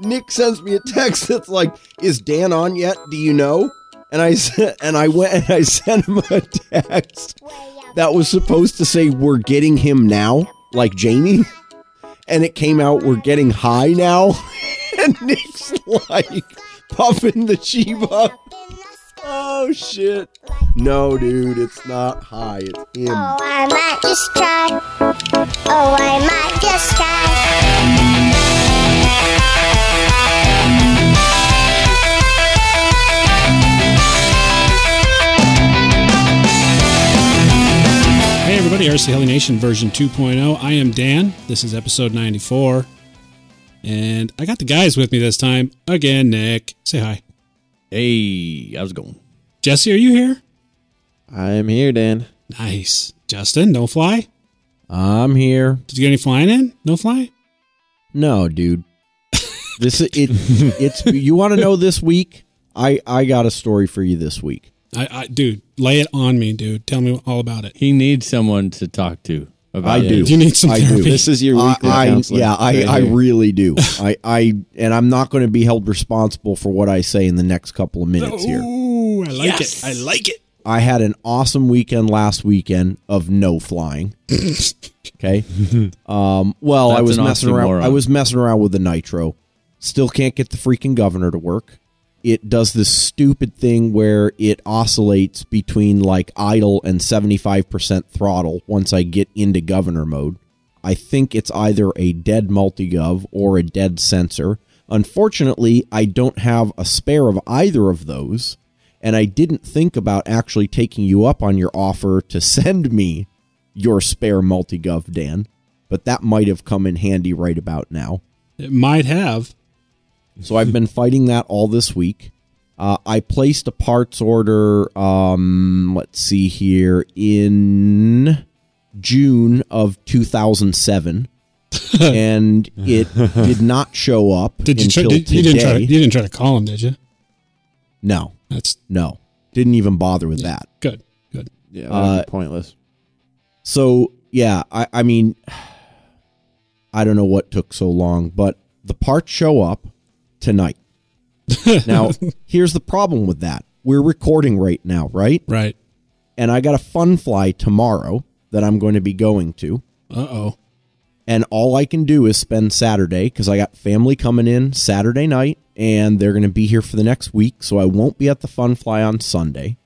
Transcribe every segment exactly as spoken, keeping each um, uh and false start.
Nick sends me a text that's like, is Dan on yet? Do you know? And I and I went and I sent him a text that was supposed to say, we're getting him now, like Jamie. And it came out, we're getting high now. And Nick's like puffing the Chiba. Oh, shit. No, dude, it's not high. It's him. Oh, I might just try. Oh, I might just try. Hey, everybody. R C Heli Nation version two point oh. I am Dan. This is episode ninety-four. And I got the guys with me this time. Again, Nick. Say hi. Hey, how's it going? Jesse, are you here? I am here, Dan. Nice. Justin, no fly? I'm here. Did you get any flying in? No fly? No, dude. This it it's you want to know this week? I, I got a story for you this week. I, I dude, lay it on me, dude. Tell me all about it. He needs someone to talk to. I it. do. You need some I therapy. Do. This is your weekly uh, I, counseling. Yeah, I, I really do. I, I and I'm not going to be held responsible for what I say in the next couple of minutes no. here. Ooh, I like yes. it. I like it. I had an awesome weekend last weekend of no flying. Okay. Um, well, That's I was messing oxymoron. around. I was messing around with the nitro. Still can't get the freaking governor to work. It does this stupid thing where it oscillates between like idle and seventy-five percent throttle once I get into governor mode. I think it's either a dead multigov or a dead sensor. Unfortunately, I don't have a spare of either of those, and I didn't think about actually taking you up on your offer to send me your spare multigov, Dan, but that might have come in handy right about now. It might have. So I've been fighting that all this week. Uh, I placed a parts order, um, let's see here, in June of two thousand seven, and it did not show up did you until try, did, today. You didn't, try to, you didn't try to call him, did you? No. That's No. Didn't even bother with yeah, that. Good, good. Yeah, that uh, pointless. So, yeah, I, I mean, I don't know what took so long, but the parts show up tonight. Now, here's the problem with that. We're recording right now, right? Right. And I got a fun fly tomorrow that I'm going to be going to. Uh-oh. And all I can do is spend Saturday, because I got family coming in Saturday night, and they're going to be here for the next week, so I won't be at the fun fly on Sunday.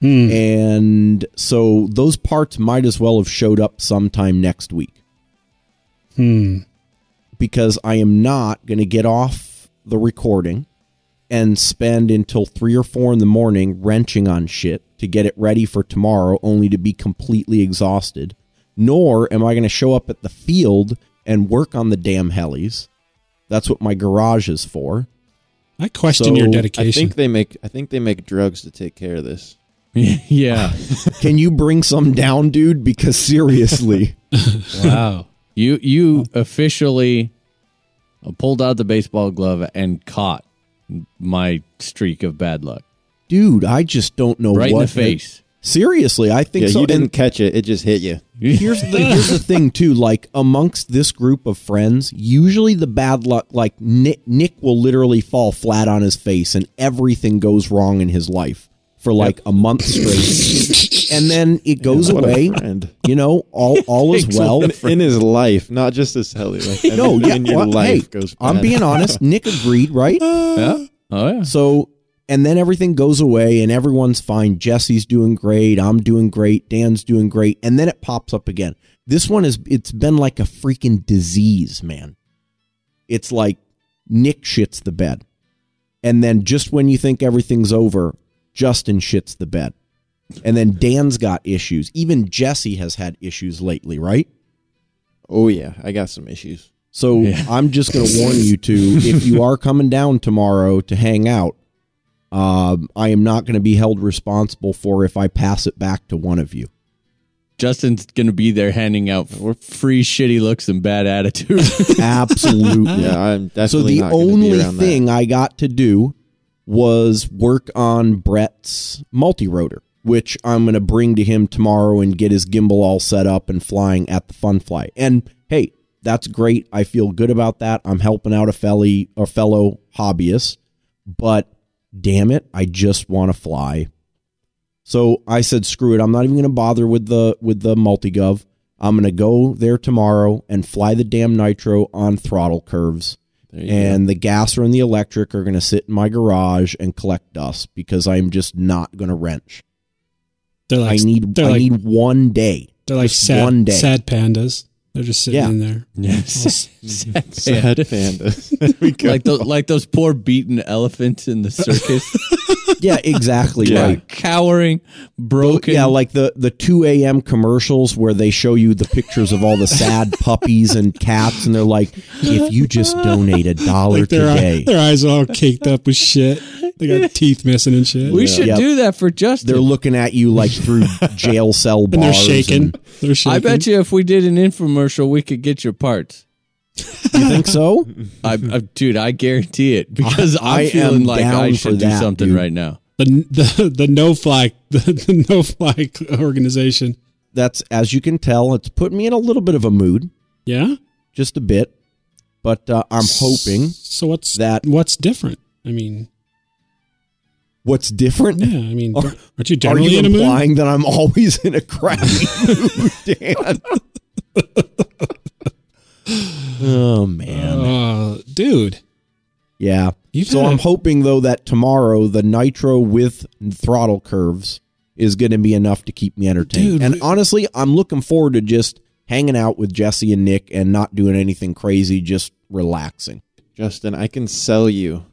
Hmm. And so those parts might as well have showed up sometime next week. Hmm. Because I am not going to get off the recording and spend until three or four in the morning wrenching on shit to get it ready for tomorrow, only to be completely exhausted. Nor am I going to show up at the field and work on the damn helis. That's what my garage is for. I question so, your dedication. I think they make I think they make drugs to take care of this. Yeah. Can you bring some down, dude? Because seriously. Wow. You you officially pulled out the baseball glove and caught my streak of bad luck. Dude, I just don't know right what. Right in the face. It, seriously, I think yeah, so. You didn't and catch it. It just hit you. Here's the, here's the thing, too. Like, amongst this group of friends, usually the bad luck, like, Nick, Nick will literally fall flat on his face and everything goes wrong in his life for, like, yep. a month straight. And then it goes yeah, away, you know, all all is well. In his life, not just his heli. Like, no, yeah. In your well, life hey, goes bad. I'm being honest. Nick agreed, right? Yeah. Oh, yeah. So, and then everything goes away and everyone's fine. Jesse's doing great. I'm doing great. Dan's doing great. And then it pops up again. This one is, it's been like a freaking disease, man. It's like Nick shits the bed. And then just when you think everything's over, Justin shits the bed. And then Dan's got issues. Even Jesse has had issues lately, right? Oh, yeah. I got some issues. So yeah. I'm just going to warn you two, if you are coming down tomorrow to hang out, um, I am not going to be held responsible for if I pass it back to one of you. Justin's going to be there handing out free shitty looks and bad attitude. Absolutely. Yeah, I'm definitely not going to be around that. So the only thing I got to do was work on Brett's multi-rotor, which I'm going to bring to him tomorrow and get his gimbal all set up and flying at the fun fly. And hey, That's great. I feel good about that. I'm helping out a felly, a fellow hobbyist, but damn it, I just want to fly. So I said, screw it. I'm not even going to bother with the with the multi-gov. I'm going to go there tomorrow and fly the damn nitro on throttle curves. And go. The gasser and the electric are going to sit in my garage and collect dust because I'm just not going to wrench. They're like, I need, they're I like, need one day. They're like sad, one day. Sad pandas. They're just sitting yeah. in there. Yeah. Sad, sad, sad pandas. like, those, like those poor beaten elephants in the circus. Yeah, exactly. Yeah. Right. Cowering, broken. Yeah, like the, the two a.m. commercials where they show you the pictures of all the sad puppies and cats, and they're like, if you just donate a dollar like today. Eye, their eyes are all caked up with shit. They got teeth missing and shit. We yeah. should yep. do that for Justin. They're looking at you like through jail cell bars. And they're shaking. And, they're shaking. I bet you if we did an infomercial, we could get your parts. You think so? I, I, dude, I guarantee it because I, I'm feeling like I should do that, something dude. Right now. The the the no fly the, the no fly organization. That's, as you can tell, it's put me in a little bit of a mood. Yeah, just a bit. But uh, I'm hoping. So what's that? What's different? I mean, what's different? Yeah, I mean, are, aren't you generally are you in a mood? Implying that I'm always in a crappy mood, Dan? Oh man, uh, dude. Yeah. You've so I'm a- hoping though that tomorrow the nitro with throttle curves is going to be enough to keep me entertained. Dude, and we- honestly, I'm looking forward to just hanging out with Jesse and Nick and not doing anything crazy, just relaxing. Justin, I can sell you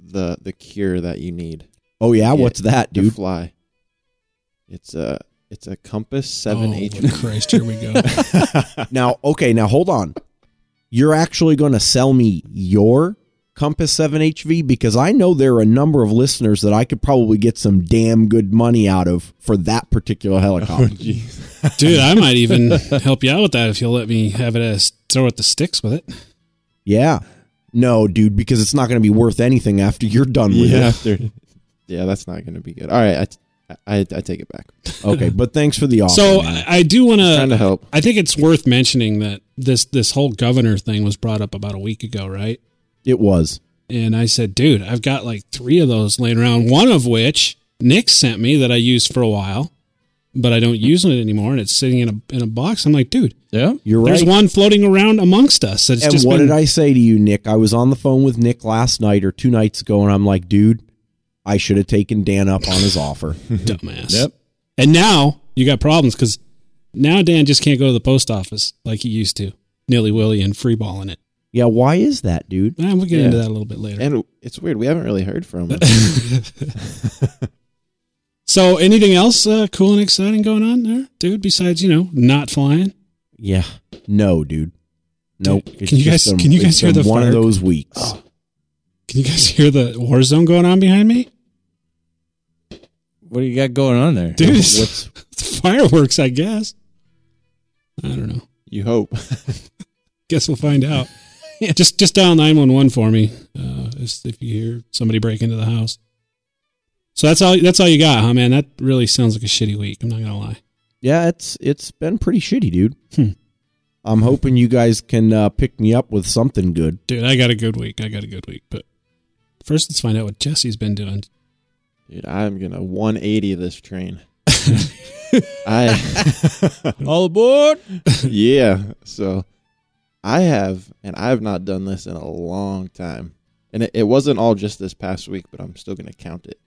the the cure that you need. Oh yeah, it, what's that, dude? To fly. It's a. Uh, It's a Compass seven H V. Oh, Christ, here we go. Now, okay, now hold on. You're actually going to sell me your Compass seven H V? Because I know there are a number of listeners that I could probably get some damn good money out of for that particular helicopter. Oh, dude, I might even help you out with that if you'll let me have it as throw at the sticks with it. Yeah. No, dude, because it's not going to be worth anything after you're done with yeah. it. After, yeah, that's not going to be good. All right, I... T- I, I take it back. Okay, but thanks for the offer. So I, I do want to help. I think it's worth mentioning that this this whole governor thing was brought up about a week ago, right? It was. And I said, dude, I've got like three of those laying around, one of which Nick sent me that I used for a while, but I don't use it anymore, and it's sitting in a in a box. I'm like, dude, yeah, you're right. There's one floating around amongst us. It's and just what been- did I say to you, Nick? I was on the phone with Nick last night or two nights ago, and I'm like, dude, I should have taken Dan up on his offer. Dumbass. Yep. And now you got problems because now Dan just can't go to the post office like he used to. Nilly-willy and freeballing it. Yeah, why is that, dude? Eh, we'll get yeah. into that a little bit later. And it's weird. We haven't really heard from him. So anything else uh, cool and exciting going on there, dude, besides, you know, not flying? Yeah. No, dude. Nope. Dude, can, you guys, some, can you guys hear the one fire? Of those weeks. Oh. Can you guys hear the war zone going on behind me? What do you got going on there? Dude, it's, What's... it's fireworks, I guess. I don't know. You hope. Guess we'll find out. Yeah. Just just dial nine one one for me uh, if you hear somebody break into the house. So that's all That's all you got, huh, man? That really sounds like a shitty week. I'm not going to lie. Yeah, it's it's been pretty shitty, dude. Hmm. I'm hoping you guys can uh, pick me up with something good. Dude, I got a good week. I got a good week, but... First, let's find out what Jesse's been doing. Dude, I'm going to one eighty this train. I All aboard! Yeah. So, I have, and I have not done this in a long time. And it, it wasn't all just this past week, but I'm still going to count it.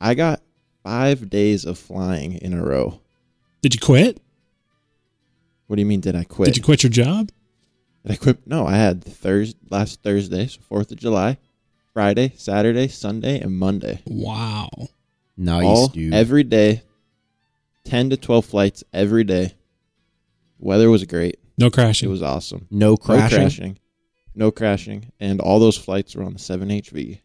I got five days of flying in a row. Did you quit? What do you mean, did I quit? Did you quit your job? Did I quit? No, I had Thursday, last Thursday, so fourth of July. Friday, Saturday, Sunday, and Monday. Wow. Nice, All, dude. Every day, ten to twelve flights every day. Weather was great. No crashing. It was awesome. No crashing. No crashing. No crashing. And all those flights were on the seven H V.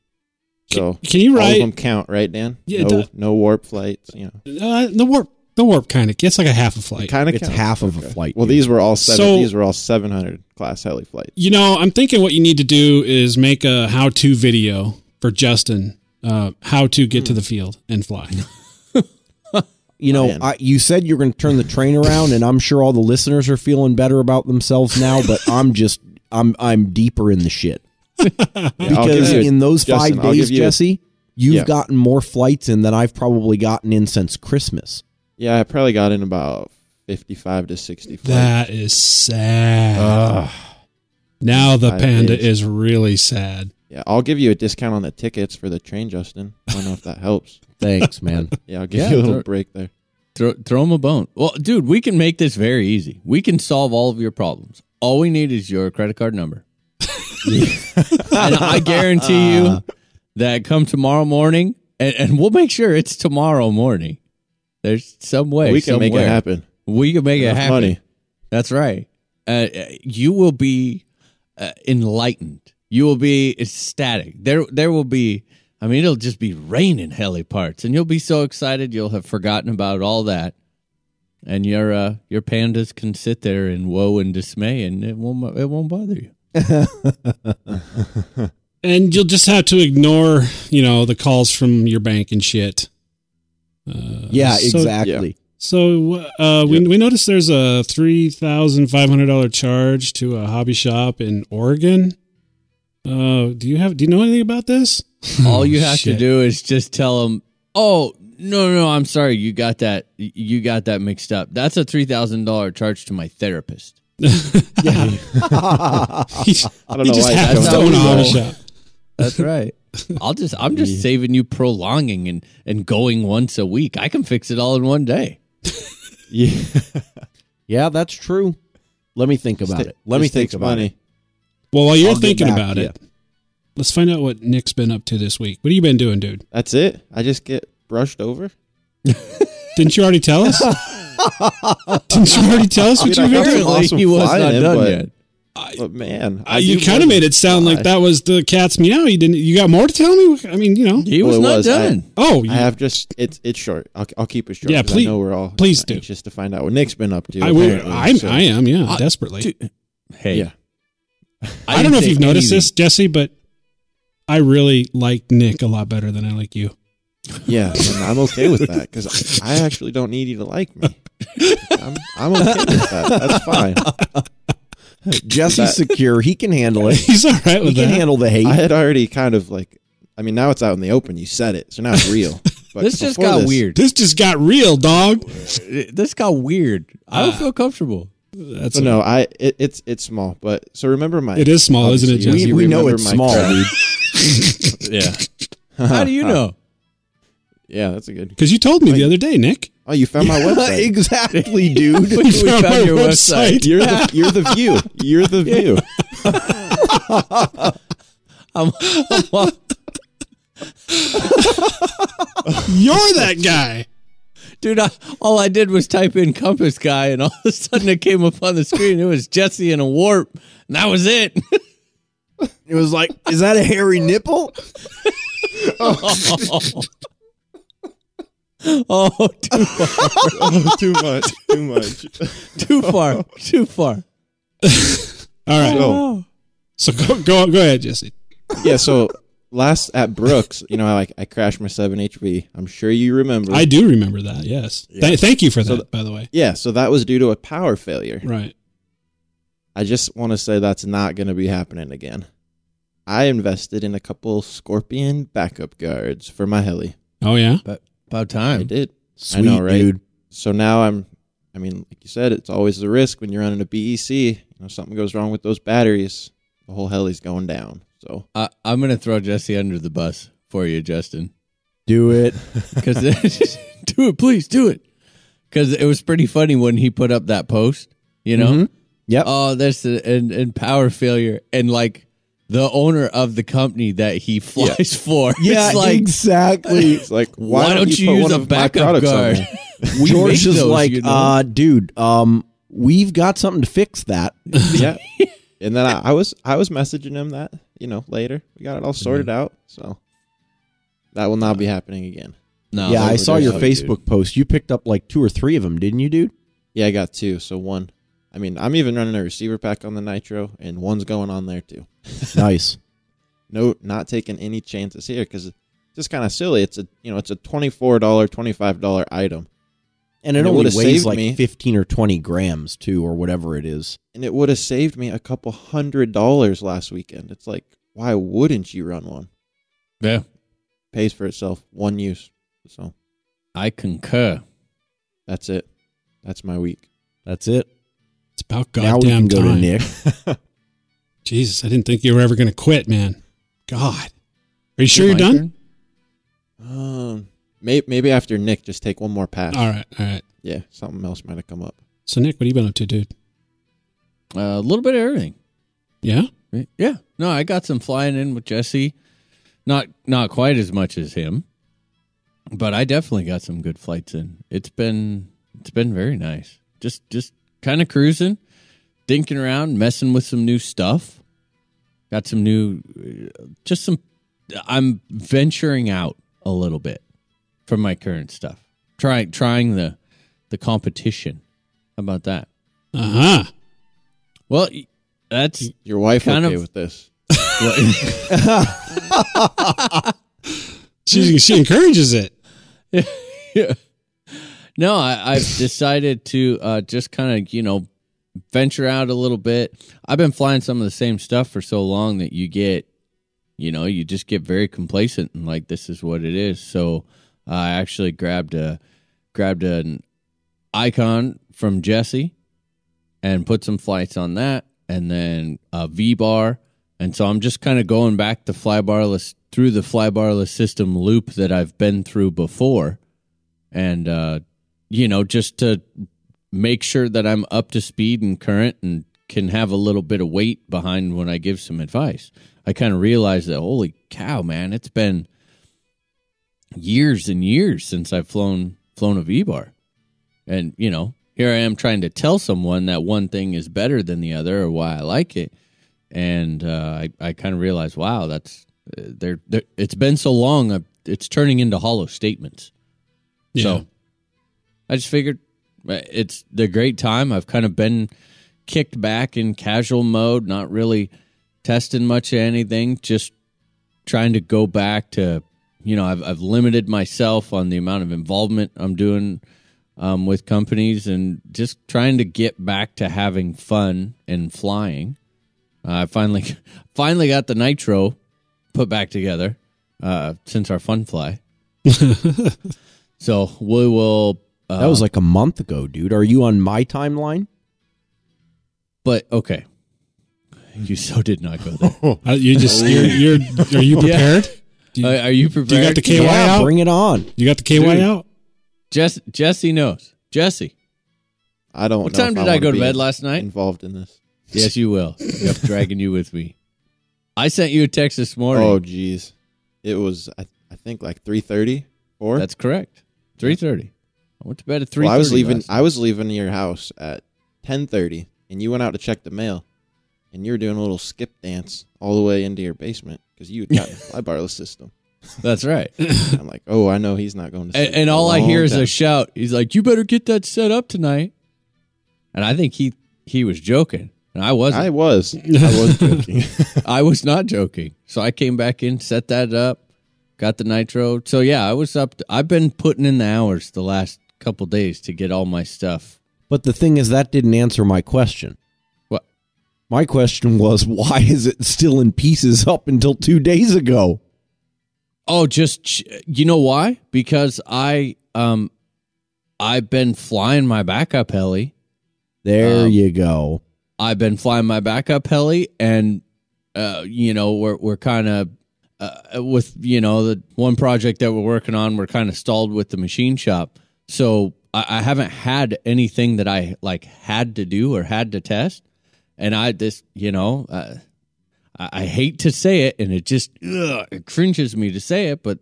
So can, can you write, all of them count, right, Dan? Yeah, no, no warp flights. You know. uh, the warp the warp kind of gets like a half a flight. It kind of It's counts. half of okay. a flight. Well, dude. these were all seven, so, these were all seven hundred class heli flights. You know, I'm thinking what you need to do is make a how-to video for Justin, uh, how to get mm. to the field and fly. You know, I, you said you're going to turn the train around, and I'm sure all the listeners are feeling better about themselves now, but I'm just, I'm I'm deeper in the shit. Yeah, because you, in those Justin, five days, you, Jesse, you've yeah. gotten more flights in than I've probably gotten in since Christmas. Yeah, I probably got in about fifty-five to sixty flights. That is sad. Ugh. Now the five Panda days. Is really sad. Yeah, I'll give you a discount on the tickets for the train, Justin. I don't know if that helps. Thanks, man. Yeah, I'll give yeah, you a little throw, break there. Throw, throw them a bone. Well, dude, we can make this very easy. We can solve all of your problems. All we need is your credit card number. And I guarantee you that come tomorrow morning, and, and we'll make sure it's tomorrow morning. There's some way. We can somewhere. make it happen. We can make Enough it happen. Money. That's right. Uh, you will be uh, enlightened. You will be ecstatic. There there will be, I mean, it'll just be raining heli parts, and you'll be so excited you'll have forgotten about all that. And your uh, your pandas can sit there in woe and dismay, and it won't it won't bother you. And you'll just have to ignore, you know, the calls from your bank and shit. Uh, yeah, so, exactly. Yeah. So uh, we yep. we noticed there's a three thousand five hundred dollars charge to a hobby shop in Oregon. Uh, do you have? Do you know anything about this? All you have Shit. to do is just tell them. Oh no, no, I'm sorry. You got that. You got that mixed up. That's a three thousand dollar charge to my therapist. Yeah. I don't know why that's going on. That's right. I'll just. I'm just yeah. saving you prolonging and, and going once a week. I can fix it all in one day. Yeah. Yeah, that's true. Let me think about just, it. Let me think about money. it. Well, while you're I'll thinking about it, yeah. let's find out what Nick's been up to this week. What have you been doing, dude? That's it? I just get brushed over? Didn't you already tell us? Didn't you already tell us I what mean, you've been doing? Awesome he was not in, done but, yet. I, but, man. I I, you kind of made it sound fly. like that was the cat's meow. You didn't. You got more to tell me? I mean, you know. He was well, not was. done. I, oh. You, I have just, it's it's short. I'll, I'll keep it short. Yeah, please. I know we're all please do. anxious to find out what Nick's been up to. I, I'm, so. I am, yeah, I, desperately. Dude, hey. Yeah. I, I don't know if you've anything. noticed this, Jesse, but I really like Nick a lot better than I like you. Yeah, and I'm okay with that because I actually don't need you to like me. I'm, I'm okay with that. That's fine. Jesse's secure. He can handle it. He's all right with that. He can handle the hate. I had already kind of like, I mean, now it's out in the open. You said it, so now it's real. But this just got this, weird. This just got real, dog. This got weird. I don't uh, feel comfortable. That's so no, I it, it's it's small, but so remember my it is small, isn't it? Jesse? We, we know it's small, dude. Yeah. How do you know? Yeah, that's a good. Because you told me oh, the other day, Nick. Oh, you found my website. Exactly, dude. we, we found, found your website. website. You're the you're the view. You're the view. I'm, I'm you're that guy. Dude, I, all I did was type in Compass Guy, and all of a sudden it came up on the screen. It was Jesse in a warp, and that was it. It was like, is that a hairy nipple? Oh, oh too far. Oh, too much. Too much. Too far. Too far. All right. Oh. So go, go, go ahead, Jesse. Yeah, so... Last at Brooks, you know, I, I crashed my seven H V. I'm sure you remember. I do remember that, yes. Yeah. Th- thank you for that, so th- by the way. Yeah, so that was due to a power failure. Right. I just want to say that's not going to be happening again. I invested in a couple Scorpion backup guards for my heli. Oh, yeah? But about time. I did. Sweet, I know, right? Dude. So now I'm, I mean, like you said, it's always the risk when you're running a B E C. You know, something goes wrong with those batteries, the whole heli's going down. So uh, I'm going to throw Jesse under the bus for you, Justin. Do it. Cause do it, please, do it. Because it was pretty funny when he put up that post, you know? Mm-hmm. Yep. Oh, this and, and power failure. And, like, the owner of the company that he flies yeah. for. Yeah, it's like, exactly. It's like, why, why don't, don't you, you use a backup guard? George is those, like, you know? uh, dude, um, we've got something to fix that. Yeah. And then I, I was I was messaging him that, you know, later. We got it all sorted out. So that will not be happening again. No. Yeah, I saw your Facebook post. You picked up like two or three of them, didn't you, dude? Yeah, I got two. So one. I mean, I'm even running a receiver pack on the Nitro, and one's going on there too. Nice. No, not taking any chances here because it's just kind of silly. It's a you know, it's a twenty-four dollars, twenty-five dollars item. And it and only it weighs like me. fifteen or twenty grams, too, or whatever it is. And it would have saved me a couple hundred dollars last weekend. It's like, why wouldn't you run one? Yeah. It pays for itself. One use. So I concur. That's it. That's my week. That's it. It's about goddamn time. Now we can go to Nick. Jesus, I didn't think you were ever going to quit, man. God. Are you sure you're done? Um... Maybe after Nick, just take one more pass. All right, all right. Yeah, something else might have come up. So, Nick, what have you been up to, dude? Uh, a little bit of everything. Yeah? Yeah. No, I got some flying in with Jesse. Not not quite as much as him, but I definitely got some good flights in. It's been it's been very nice. Just just kind of cruising, dinking around, messing with some new stuff. Got some new, just some, I'm venturing out a little bit. From my current stuff. Trying trying the the competition. How about that? Uh-huh. Well, that's... Your wife kind okay of... with this. she, she encourages it. Yeah. No, I, I've decided to uh, just kind of, you know, venture out a little bit. I've been flying some of the same stuff for so long that you get, you know, you just get very complacent and like, this is what it is. So... I actually grabbed a grabbed an Icon from Jesse and put some flights on that, and then a V-bar. And so I'm just kind of going back to flybarless through the flybarless system loop that I've been through before, and uh, you know, just to make sure that I'm up to speed and current and can have a little bit of weight behind when I give some advice. I kind of realized that, holy cow, man, it's been years and years since I've flown flown a V-bar. And, you know, here I am trying to tell someone that one thing is better than the other or why I like it. And uh, I, I kind of realized, wow, that's, uh, they're, they're, it's been so long, I've, it's turning into hollow statements. Yeah. So I just figured it's the great time. I've kind of been kicked back in casual mode, not really testing much of anything, just trying to go back to, you know, I've I've limited myself on the amount of involvement I'm doing um, with companies and just trying to get back to having fun and flying. Uh, I finally finally got the Nitro put back together uh, since our fun fly. So we will... Uh, that was like a month ago, dude. Are you on my timeline? But, okay. You so did not go there. You just... You're, you're, are you prepared? Yeah. You, uh, are you prepared? You got the K Y yeah, out? Bring it on. You got the K Y Dude, out? Jess, Jesse knows. Jesse. I don't know. What time did I, I go to bed last night? Involved in this. Yes, you will. Yep, dragging you with me. I sent you a text this morning. Oh, geez. It was, I, I think, like three thirty or? That's correct. three thirty. I went to bed at three thirty. Well, I was leaving I was leaving your house at ten thirty, and you went out to check the mail, and you were doing a little skip dance all the way into your basement. Because you had gotten a flybarless system. That's right. I'm like, oh, I know he's not going to. And, and all I hear time. is a shout. He's like, you better get that set up tonight. And I think he, he was joking. And I wasn't. I was. I was joking. I was not joking. So I came back in, set that up, got the Nitro. So, yeah, I was up. To, I've been putting in the hours the last couple days to get all my stuff. But the thing is, that didn't answer my question. My question was, why is it still in pieces up until two days ago? Oh, just, you know why? Because I, um, I've been flying my backup heli. There um, you go. I've been flying my backup heli, and, uh, you know, we're, we're kind of, uh, with, you know, the one project that we're working on, we're kind of stalled with the machine shop. So I, I haven't had anything that I, like, had to do or had to test. And I just, you know, uh, I, I hate to say it, and it just ugh, it cringes me to say it, but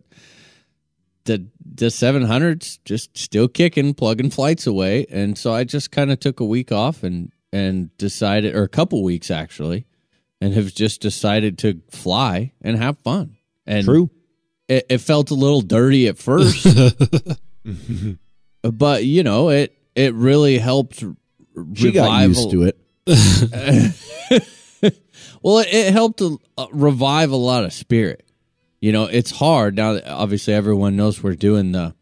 the the seven hundred's just still kicking, plugging flights away. And so I just kind of took a week off and, and decided, or a couple weeks actually, and have just decided to fly and have fun. And True. It, it felt a little dirty at first, but, you know, it, it really helped revival. She got used to it. Well, it, it helped to, uh, revive a lot of spirit. You know, it's hard now that obviously everyone knows we're doing the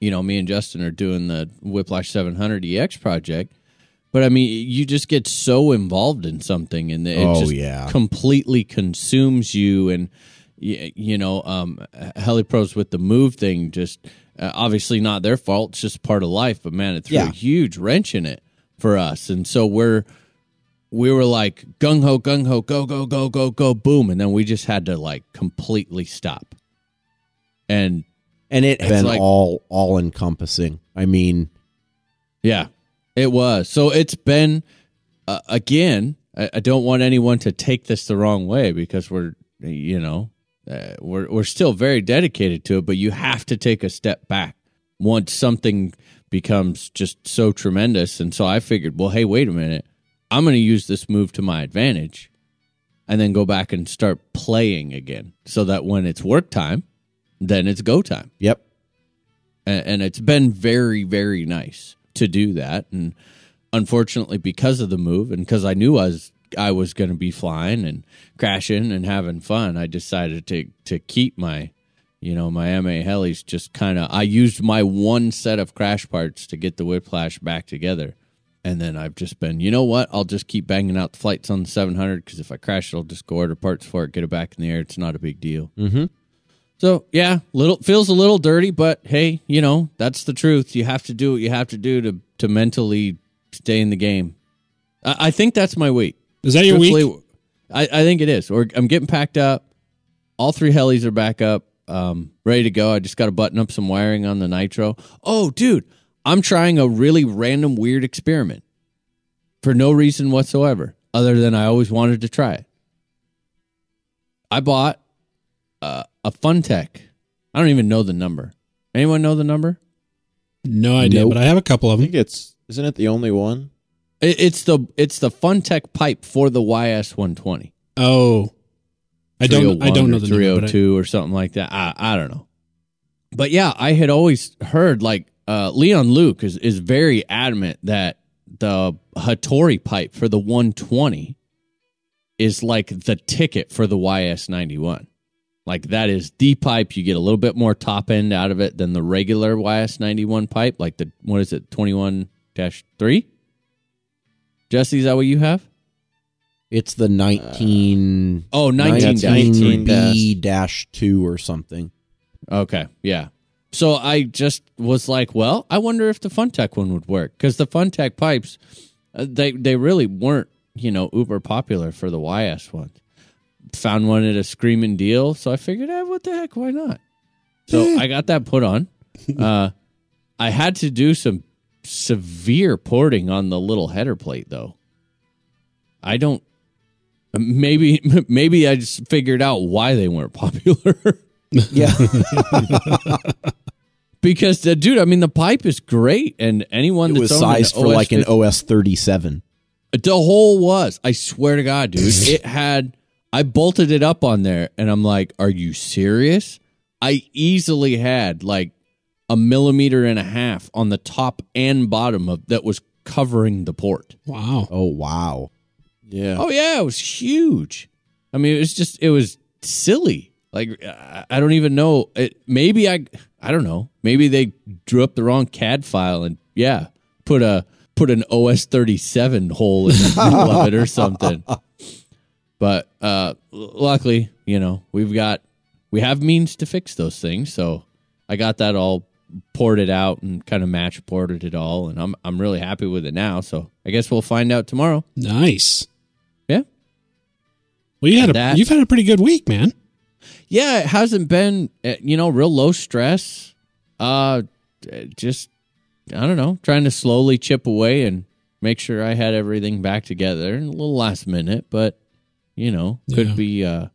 you know, me and Justin are doing the Whiplash seven hundred E X project. But, I mean, you just get so involved in something, and it oh, just yeah. completely consumes you. And, you, you know, um, HeliPros with the move thing, just uh, obviously not their fault. It's just part of life. But, man, it threw yeah. a huge wrench in it for us. And so we're we were like, gung-ho, gung-ho, go, go, go, go, go, boom. And then we just had to, like, completely stop. And and it has been like, all, all-encompassing. I mean. Yeah. It was. So it's been, uh, again, I, I don't want anyone to take this the wrong way because we're, you know, uh, we're we're still very dedicated to it, but you have to take a step back once something becomes just so tremendous. And so I figured, well, hey, wait a minute. I'm going to use this move to my advantage and then go back and start playing again so that when it's work time, then it's go time. Yep. And, and it's been very, very nice to do that. And unfortunately, because of the move and because I knew I was I was going to be flying and crashing and having fun, I decided to to keep my, you know, my M A helis just kind of, I used my one set of crash parts to get the Whiplash back together. And then I've just been, you know what, I'll just keep banging out the flights on the seven hundred because if I crash, it'll just go order parts for it, get it back in the air. It's not a big deal. Mm-hmm. So, yeah, little feels a little dirty, but, hey, you know, that's the truth. You have to do what you have to do to, to mentally stay in the game. I, I think that's my week. Is that your Hopefully, week? I, I think it is. Or I'm getting packed up. All three helis are back up, um, ready to go. I just got to button up some wiring on the nitro. Oh, dude, I'm trying a really random, weird experiment for no reason whatsoever, other than I always wanted to try it. I bought... Uh, a Funtech. I don't even know the number. Anyone know the number? No idea, nope. But I have a couple of them. I think it's isn't it the only one? It, it's the it's the Funtech pipe for the Y S one twenty. Oh, I don't I don't know the three oh two or something like that. I I don't know. But yeah, I had always heard like uh, Leon Luke is is very adamant that the Hattori pipe for the one twenty is like the ticket for the Y S ninety-one. Like, that is the pipe. You get a little bit more top end out of it than the regular Y S ninety-one pipe. Like, the what is it, twenty-one dash three? Jesse, is that what you have? It's the nineteen... Uh, oh, nineteen B two or something. Okay, yeah. So I just was like, well, I wonder if the Funtech one would work. Because the Funtech pipes, they, they really weren't, you know, uber popular for the Y S ones. Found one at a screaming deal, so I figured, eh, what the heck, why not? So I got that put on. Uh, I had to do some severe porting on the little header plate, though. I don't... Maybe maybe I just figured out why they weren't popular. Yeah. Because, uh, dude, I mean, the pipe is great, and anyone it that's... It was sized for like an O S thirty-seven. The hole was. I swear to God, dude. It had... I bolted it up on there, and I'm like, are you serious? I easily had, like, a millimeter and a half on the top and bottom of that was covering the port. Wow. Oh, wow. Yeah. Oh, yeah, it was huge. I mean, it was just, it was silly. Like, I don't even know. It, maybe I, I don't know. Maybe they drew up the wrong C A D file and, yeah, put a put an O S thirty-seven hole in the middle of it or something. But uh, luckily, you know, we've got, we have means to fix those things. So I got that all ported out and kind of match ported it all. And I'm I'm really happy with it now. So I guess we'll find out tomorrow. Nice. Yeah. Well, you had a, you've had a pretty good week, man. Yeah, it hasn't been, you know, real low stress. Uh, just, I don't know, trying to slowly chip away and make sure I had everything back together in a little last minute, but. You know, could yeah. be uh,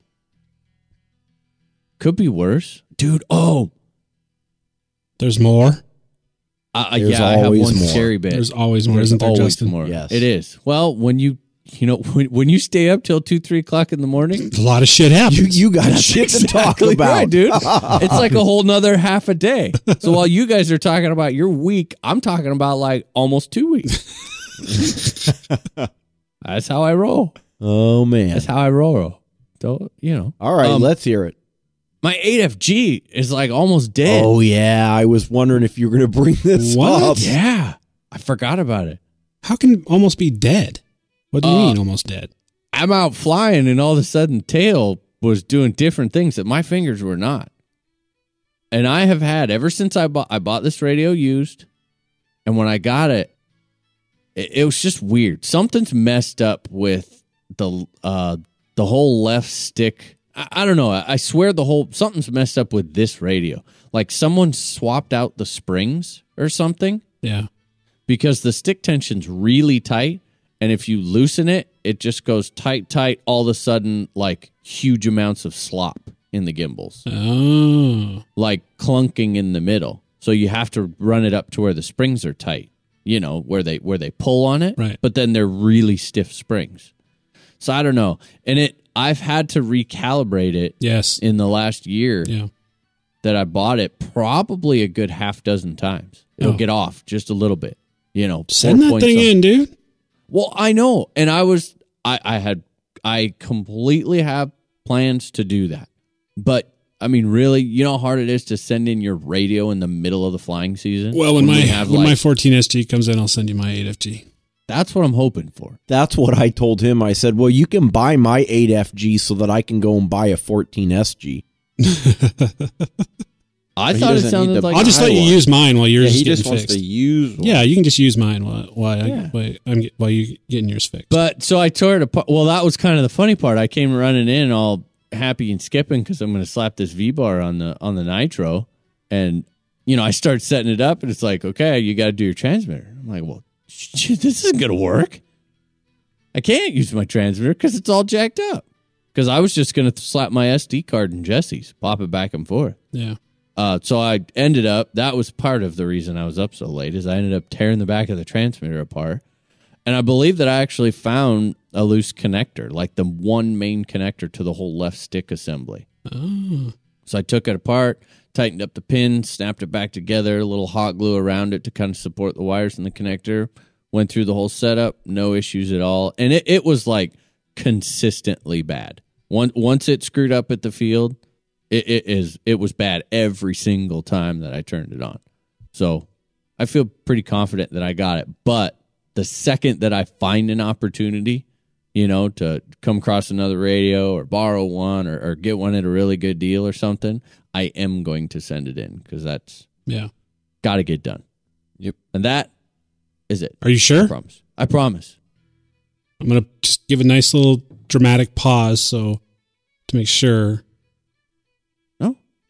could be worse, dude. Oh, there's more. Uh, there's yeah, I have one more. Scary bit. There's always more, there's isn't there? Always Justin? More. Yes, it is. Well, when you you know when, when you stay up till two three o'clock in the morning, a lot of shit happens. You, you got That's shit exactly to talk about, right, dude. It's like a whole nother half a day. So while you guys are talking about your week, I'm talking about like almost two weeks. That's how I roll. Oh, man. That's how I roll. Don't, you know. All right, um, let's hear it. My eight F G is like almost dead. Oh, yeah. I was wondering if you were going to bring this what? up. Yeah. I forgot about it. How can almost be dead? What do you uh, mean almost dead? I'm out flying and all of a sudden tail was doing different things that my fingers were not. And I have had ever since I bought I bought this radio used. And when I got it, it, it was just weird. Something's messed up with the uh, the whole left stick. I, I don't know. I, I swear the whole something's messed up with this radio. Like someone swapped out the springs or something. Yeah. Because the stick tension's really tight. And if you loosen it, it just goes tight, tight, all of a sudden, like huge amounts of slop in the gimbals. Oh. Like clunking in the middle. So you have to run it up to where the springs are tight, you know, where they where they pull on it. Right. But then they're really stiff springs. So I don't know. And it I've had to recalibrate it yes. in the last year yeah. that I bought it probably a good half dozen times. It'll oh. get off just a little bit. You know, send that thing in, dude. Well, I know. And I was, I, I had, I completely have plans to do that. But, I mean, really, you know how hard it is to send in your radio in the middle of the flying season? Well, when, when, my, we have when like, my fourteen S G comes in, I'll send you my eight F G. That's what I'm hoping for. That's what I told him. I said, well, you can buy my eight F G so that I can go and buy a fourteen S G. I but thought it sounded like... I'll just let you one. use mine while yours yeah, is getting fixed. He just wants to use one. Yeah, you can just use mine while while, yeah. I, while, I'm, while you're getting yours fixed. But, so I tore it apart. Well, that was kind of the funny part. I came running in all happy and skipping because I'm going to slap this V-bar on the on the nitro. And, you know, I start setting it up, and it's like, okay, you got to do your transmitter. I'm like, well, shit, this isn't going to work. I can't use my transmitter because it's all jacked up. Because I was just going to slap my S D card in Jesse's, pop it back and forth. Yeah. Uh, so I ended up, that was part of the reason I was up so late, is I ended up tearing the back of the transmitter apart. And I believe that I actually found a loose connector, like the one main connector to the whole left stick assembly. Oh. So I took it apart, tightened up the pin, snapped it back together, a little hot glue around it to kind of support the wires in the connector, went through the whole setup, no issues at all. And it, it was like consistently bad. Once, once it screwed up at the field, It, it is. It was bad every single time that I turned it on. So I feel pretty confident that I got it. But the second that I find an opportunity, you know, to come across another radio or borrow one or, or get one at a really good deal or something, I am going to send it in because that's yeah got to get done. Yep. And that is it. Are you sure? I promise. I promise. I'm going to just give a nice little dramatic pause so to make sure...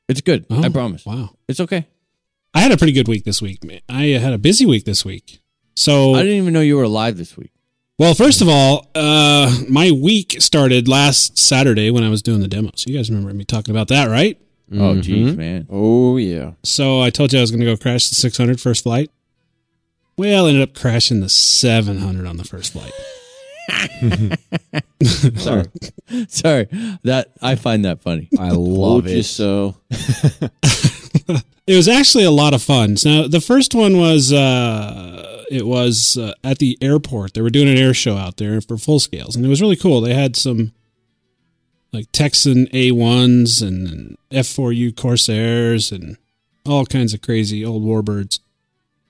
It's good. Oh, I promise. Wow. It's okay. I had a pretty good week this week. Man. I had a busy week this week. So I didn't even know you were alive this week. Well, first of all, uh, my week started last Saturday when I was doing the demo. So you guys remember me talking about that, right? Mm-hmm. Oh, geez, man. Oh, yeah. So I told you I was going to go crash the six hundred first flight. Well, I ended up crashing the seven hundred on the first flight. Sorry. Sorry. That I find that funny. I love it. So it was actually a lot of fun. Now the first one was uh, it was uh, at the airport. They were doing an air show out there for full scales, and it was really cool. They had some like Texan A ones and F four U Corsairs and all kinds of crazy old warbirds.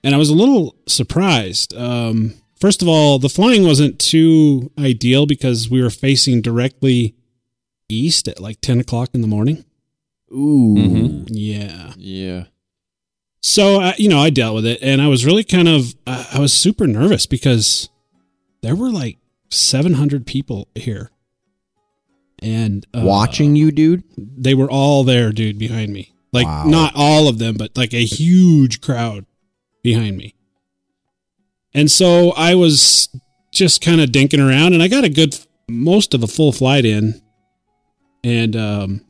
And I was a little surprised. Um First of all, the flying wasn't too ideal because we were facing directly east at like ten o'clock in the morning. Ooh. Mm-hmm. Yeah. Yeah. So, I, you know, I dealt with it and I was really kind of, uh, I was super nervous because there were like seven hundred people here. And uh, watching you, dude? They were all there, dude, behind me. Like wow. Not all of them, but like a huge crowd behind me. And so I was just kind of dinking around, and I got a good, most of a full flight in. And, um,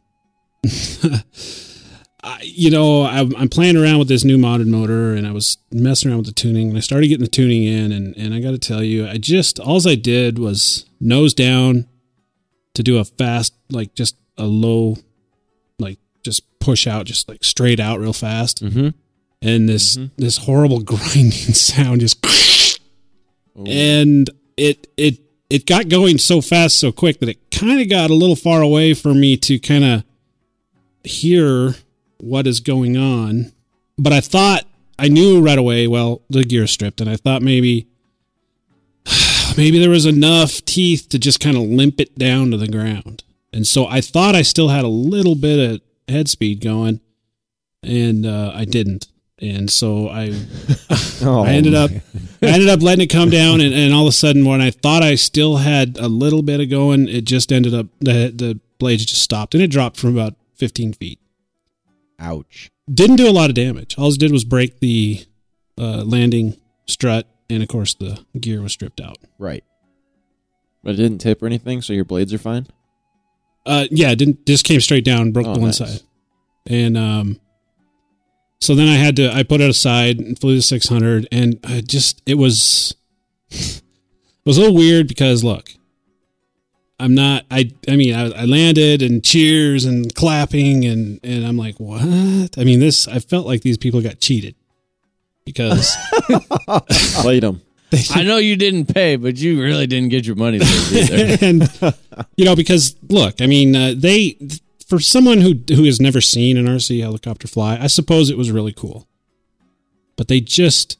I, you know, I, I'm playing around with this new modded motor, and I was messing around with the tuning, and I started getting the tuning in, and, and I got to tell you, I just, all I did was nose down to do a fast, like just a low, like just push out, just like straight out real fast. Mm-hmm. And this, mm-hmm. this horrible grinding sound just... Oh. And it it it got going so fast, so quick that it kind of got a little far away for me to kind of hear what is going on. But I thought, I knew right away, well, the gear stripped, and I thought maybe maybe there was enough teeth to just kind of limp it down to the ground. And so I thought I still had a little bit of head speed going, and uh, I didn't. And so I, oh, I ended up, I ended up letting it come down, and, and all of a sudden, when I thought I still had a little bit of going, it just ended up the the blades just stopped, and it dropped from about fifteen feet. Ouch! Didn't do a lot of damage. All it did was break the uh, landing strut, and of course, the gear was stripped out. Right, but it didn't tip or anything, so your blades are fine. Uh, yeah, it didn't just came straight down, broke oh, the one nice. side, and um. So then I had to, I put it aside and flew the six hundred, and I just, it was, it was a little weird because look, I'm not, I, I mean, I, I landed and cheers and clapping and, and I'm like, what? I mean, this, I felt like these people got cheated because. Played them. I know you didn't pay, but you really didn't get your money either. And, you know, because look, I mean, uh, they, for someone who who has never seen an R C helicopter fly, I suppose it was really cool. But they just,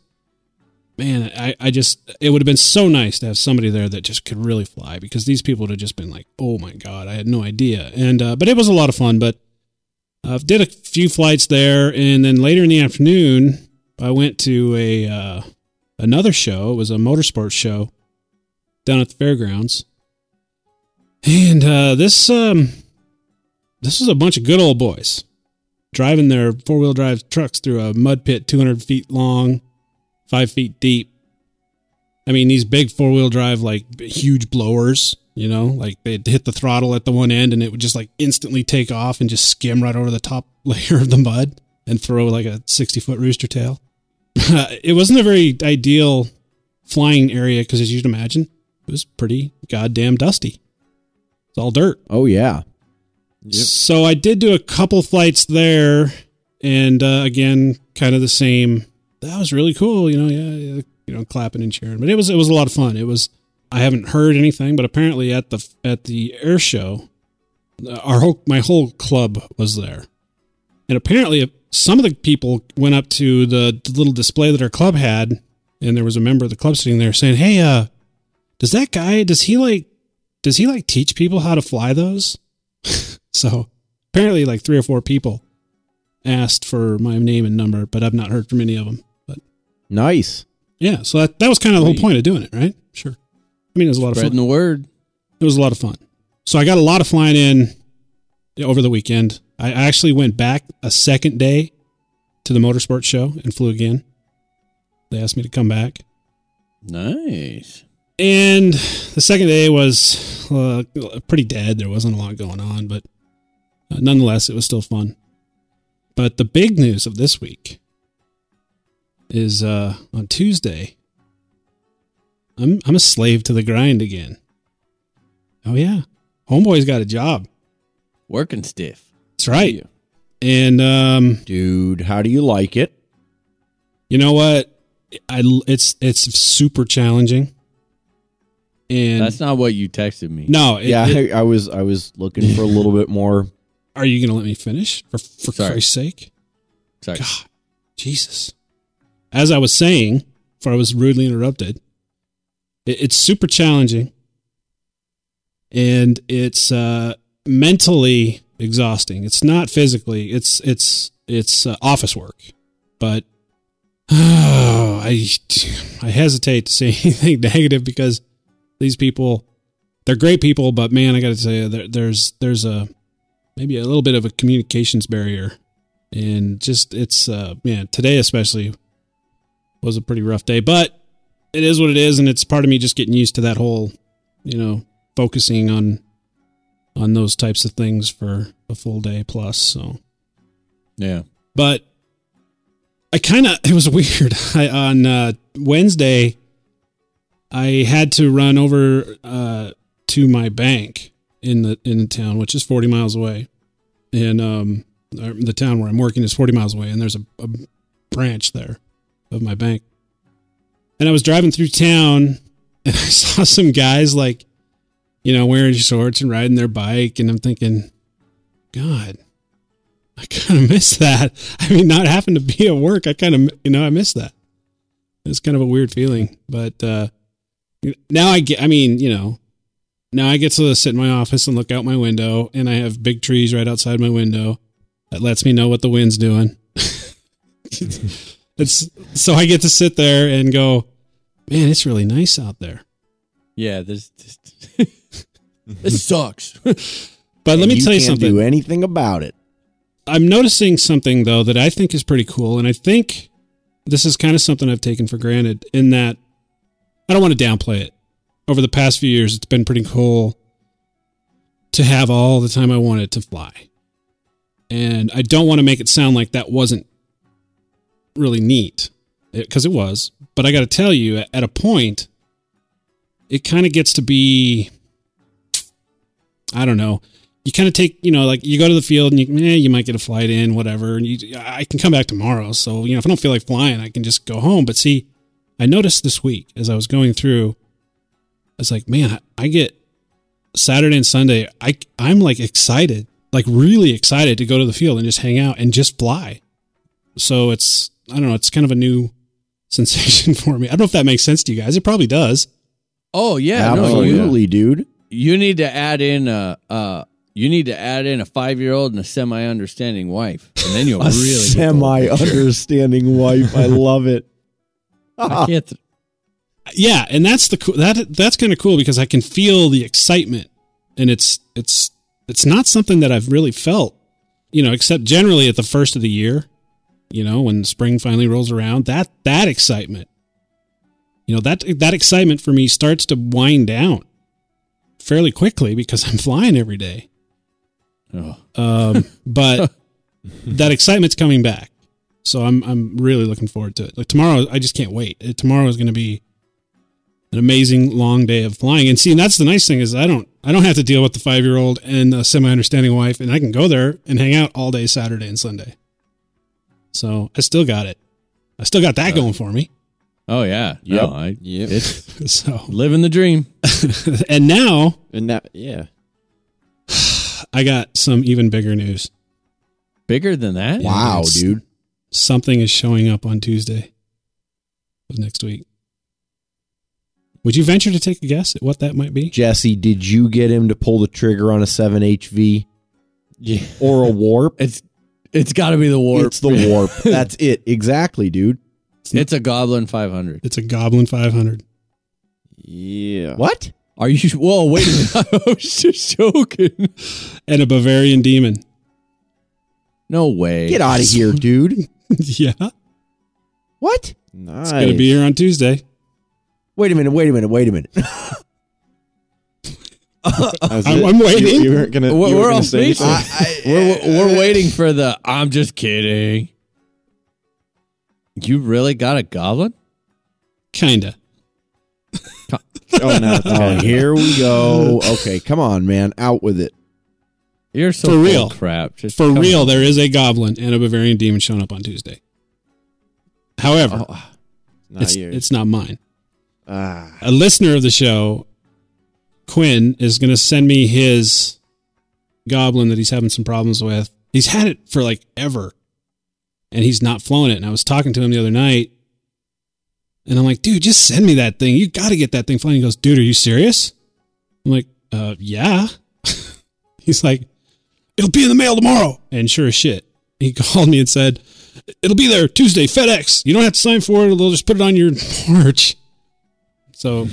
man, I, I just, it would have been so nice to have somebody there that just could really fly, because these people would have just been like, oh my God, I had no idea. And uh, but it was a lot of fun, but I uh, did a few flights there. And then later in the afternoon, I went to a uh, another show. It was a motorsports show down at the fairgrounds. And uh, this... um. This is a bunch of good old boys driving their four-wheel drive trucks through a mud pit two hundred feet long, five feet deep. I mean, these big four-wheel drive, like, huge blowers, you know? Like, they'd hit the throttle at the one end, and it would just, like, instantly take off and just skim right over the top layer of the mud and throw, like, a sixty-foot rooster tail. It wasn't a very ideal flying area because, as you'd imagine, it was pretty goddamn dusty. It's all dirt. Oh, yeah. Yep. So I did do a couple flights there, and uh, again, kind of the same. That was really cool, you know. Yeah, you know, clapping and cheering, but it was it was a lot of fun. It was. I haven't heard anything, but apparently at the at the air show, our whole, my whole club was there, and apparently some of the people went up to the little display that our club had, and there was a member of the club sitting there saying, "Hey, uh, does that guy does he like does he like teach people how to fly those?" So apparently like three or four people asked for my name and number, but I've not heard from any of them. But nice. Yeah. So that, that was kind of the whole point of doing it, right? Sure. I mean, it was a lot of fun. Spreading the word. It was a lot of fun. So I got a lot of flying in over the weekend. I actually went back a second day to the motorsport show and flew again. They asked me to come back. Nice. And the second day was uh, pretty dead. There wasn't a lot going on, but Uh, nonetheless, it was still fun. But the big news of this week is uh, on Tuesday, I'm I'm a slave to the grind again. Oh, yeah. Homeboy's got a job. Working stiff. That's right. And, um... dude, how do you like it? You know what? I, it's, it's super challenging. And that's not what you texted me. No. It, yeah, it, I, I was I was looking for a little bit more. Are you going to let me finish? For, for Christ's sake? Sorry. God, Jesus. As I was saying, before I was rudely interrupted, it, it's super challenging. And it's uh, mentally exhausting. It's not physically. It's it's it's uh, office work. But oh, I, I hesitate to say anything negative because these people, they're great people, but man, I got to tell you, there, there's there's a... maybe a little bit of a communications barrier, and just it's uh man, today especially was a pretty rough day, but it is what it is. And it's part of me just getting used to that whole, you know, focusing on, on those types of things for a full day plus. So, yeah, but I kind of, it was weird. I, on uh, Wednesday, I had to run over uh, to my bank in the in the town, which is forty miles away, and um the town where I'm working is forty miles away, and there's a, a branch there of my bank. And I was driving through town, and I saw some guys, like, you know, wearing shorts and riding their bike, and I'm thinking, God, I kind of miss that. I mean, not having to be at work, I kind of, you know, I miss that. It's kind of a weird feeling, but uh, now I get, I mean, you know, now I get to sit in my office and look out my window, and I have big trees right outside my window. That lets me know what the wind's doing. It's so I get to sit there and go, man, it's really nice out there. Yeah, this this, this sucks. But let me tell you something. You can't do anything about it. I'm noticing something though that I think is pretty cool, and I think this is kind of something I've taken for granted. In that, I don't want to downplay it. Over the past few years, it's been pretty cool to have all the time I wanted to fly, and I don't want to make it sound like that wasn't really neat, because it, it was. But I got to tell you, at a point, it kind of gets to be, I don't know. You kind of take, you know, like you go to the field and you, eh, you might get a flight in, whatever. And you, I can come back tomorrow. So, you know, if I don't feel like flying, I can just go home. But see, I noticed this week as I was going through, I was like, man, I get Saturday and Sunday. I, I'm like excited, like really excited to go to the field and just hang out and just fly. So it's, I don't know. It's kind of a new sensation for me. I don't know if that makes sense to you guys. It probably does. Oh yeah, absolutely, no, you, dude. You need to add in a uh, you need to add in a five year old and a semi understanding wife, and then you'll a really semi understanding wife. I love it. I can't th- yeah, and that's the that that's kind of cool because I can feel the excitement, and it's it's it's not something that I've really felt, you know, except generally at the first of the year, you know, when spring finally rolls around. That that excitement. You know, that that excitement for me starts to wind down fairly quickly because I'm flying every day. Oh. Um, but that excitement's coming back, so I'm I'm really looking forward to it. Like tomorrow, I just can't wait. Tomorrow is going to be an amazing long day of flying. And see, and that's the nice thing is I don't I don't have to deal with the five year old and a semi understanding wife, and I can go there and hang out all day Saturday and Sunday. So I still got it. I still got that going for me. Oh yeah, yeah, no, I, yep. It's so living the dream, and now and that yeah, I got some even bigger news. Bigger than that? Wow, it's, dude! Something is showing up on Tuesday of next week. Would you venture to take a guess at what that might be? Jesse, did you get him to pull the trigger on a seven H V? Yeah, or a warp? It's it's got to be the warp. It's the warp. That's it, exactly, dude. It's a Goblin five hundred. It's a Goblin five hundred. Yeah. What? Are you... Whoa, wait a minute. I was just joking. And a Bavarian demon. No way. Get out of here, dude. Yeah. What? Nice. It's going to be here on Tuesday. Wait a minute, wait a minute, wait a minute. I'm, I'm waiting. You, you weren't gonna, we're you weren't all speechless. I, I, we're, we're waiting for the... I'm just kidding. You really got a goblin? Kinda. Oh, no. Oh, here we go. Okay, come on, man. Out with it. You're so For real. Crap. Just For real, on. There is a goblin and a Bavarian demon showing up on Tuesday. However, oh, not it's, it's not mine. Ah. A listener of the show, Quinn, is going to send me his goblin that he's having some problems with. He's had it for like ever. And he's not flown it. And I was talking to him the other night. And I'm like, dude, just send me that thing. You got to get that thing flying. He goes, dude, are you serious? I'm like, uh, yeah. He's like, it'll be in the mail tomorrow. And sure as shit, he called me and said, it'll be there Tuesday, FedEx. You don't have to sign for it. They'll just put it on your porch. So.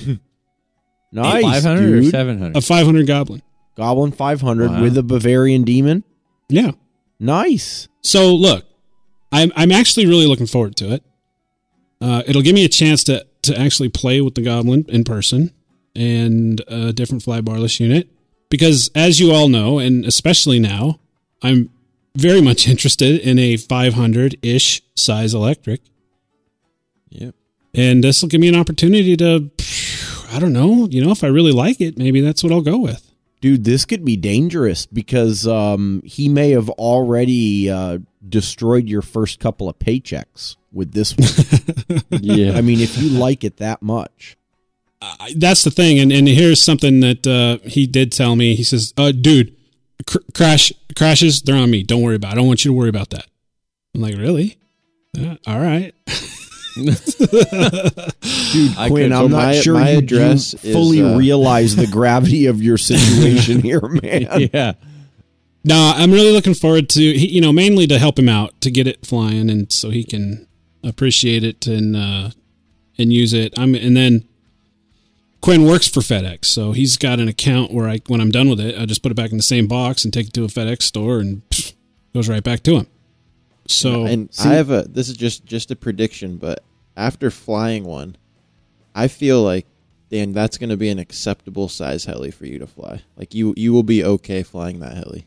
Nice, five hundred dude. Or seven hundred? A five hundred Goblin. Goblin five hundred wow. With a Bavarian demon? Yeah. Nice. So, look. I'm I'm actually really looking forward to it. Uh, it'll give me a chance to, to actually play with the Goblin in person and a different fly barless unit. Because as you all know, and especially now, I'm very much interested in a five hundred-ish size electric. Yep. And this will give me an opportunity to, I don't know, you know, if I really like it, maybe that's what I'll go with. Dude, this could be dangerous because um, he may have already uh, destroyed your first couple of paychecks with this one. Yeah, I mean, if you like it that much. Uh, that's the thing. And, and here's something that uh, he did tell me. He says, uh, dude, cr- crash crashes, they're on me. Don't worry about it. I don't want you to worry about that. I'm like, really? Yeah, all right. Dude, Quinn, I'm not sure my address you fully is, uh... realize the gravity of your situation here, man. Yeah. No, nah, I'm really looking forward to, you know, mainly to help him out, to get it flying and so he can appreciate it and uh, and use it. I'm And then Quinn works for FedEx, so he's got an account where I, when I'm done with it, I just put it back in the same box and take it to a FedEx store and pff, goes right back to him. So, yeah, and see, I have a, this is just, just a prediction, but after flying one, I feel like, Dan, that's going to be an acceptable size heli for you to fly. Like you, you will be okay flying that heli.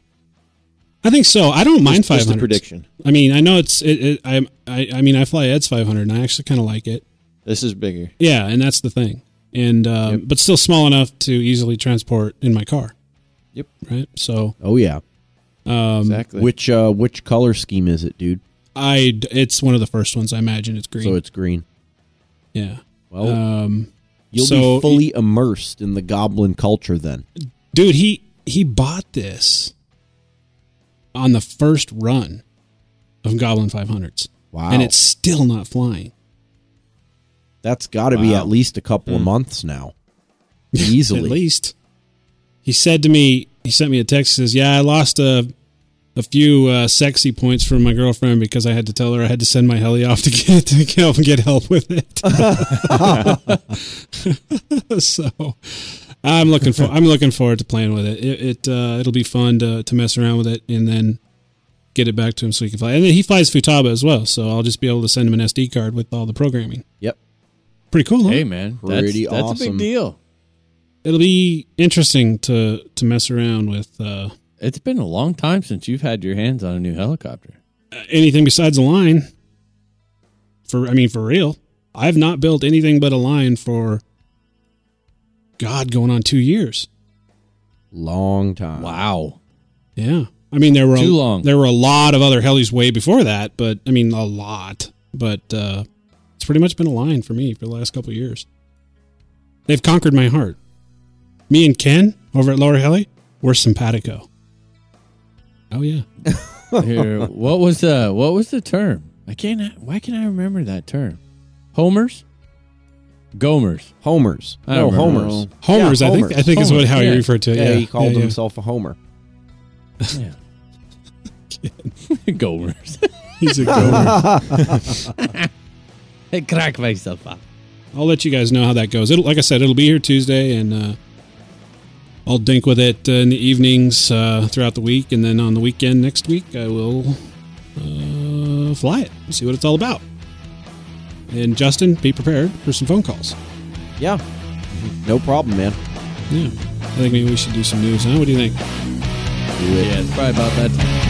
I think so. I don't mind five hundred. Just a prediction. I mean, I know it's, it, it, I, I, I mean, I fly Ed's five hundred and I actually kind of like it. This is bigger. Yeah. And that's the thing. And, um, yep. but still small enough to easily transport in my car. Yep. Right. So, oh yeah. Um, exactly. Which uh, which color scheme is it, dude? I it's one of the first ones. I imagine it's green. So it's green. Yeah. Well, um, you'll so be fully he, immersed in the Goblin culture then, dude. He he bought this on the first run of Goblin five hundreds. Wow. And it's still not flying. That's got to wow. be at least a couple mm. of months now. Easily, at least. He said to me. He sent me a text. He says, yeah, I lost a a few uh, sexy points from my girlfriend because I had to tell her I had to send my heli off to get to help and get help with it. So I'm looking for I'm looking forward to playing with it. It, it uh, it'll be fun to to mess around with it and then get it back to him so he can fly. And then he flies Futaba as well, so I'll just be able to send him an S D card with all the programming. Yep. Pretty cool, huh? Hey man, pretty that's, awesome. That's a big deal. It'll be interesting to, to mess around with. Uh, it's been a long time since you've had your hands on a new helicopter. Anything besides a Line. For I mean, for real. I've not built anything but a Line for, God, going on two years. Long time. Wow. Yeah. I mean, there were, Too a, long. There were a lot of other helis way before that, but, I mean, a lot. But uh, it's pretty much been a Line for me for the last couple of years. They've conquered my heart. Me and Ken over at Lower Heli, we're simpatico. Oh yeah. Here, what was the what was the term? I can't. Why can't I remember that term? Homers, Gomers, Homers. I no, Homers. Homers. Yeah, I homers. think. I think homers. is what how yeah. you referred to it. Yeah, yeah. he called yeah, yeah. himself a Homer. Yeah. Gomers. He's a Gomer. I crack myself up. I'll let you guys know how that goes. It'll, like I said, it'll be here Tuesday, and uh, I'll dink with it uh, in the evenings uh, throughout the week, and then on the weekend next week, I will uh, fly it, see what it's all about. And Justin, be prepared for some phone calls. Yeah, no problem, man. Yeah, I think maybe we should do some news, huh? What do you think? Do it. Yeah, it's probably about that time.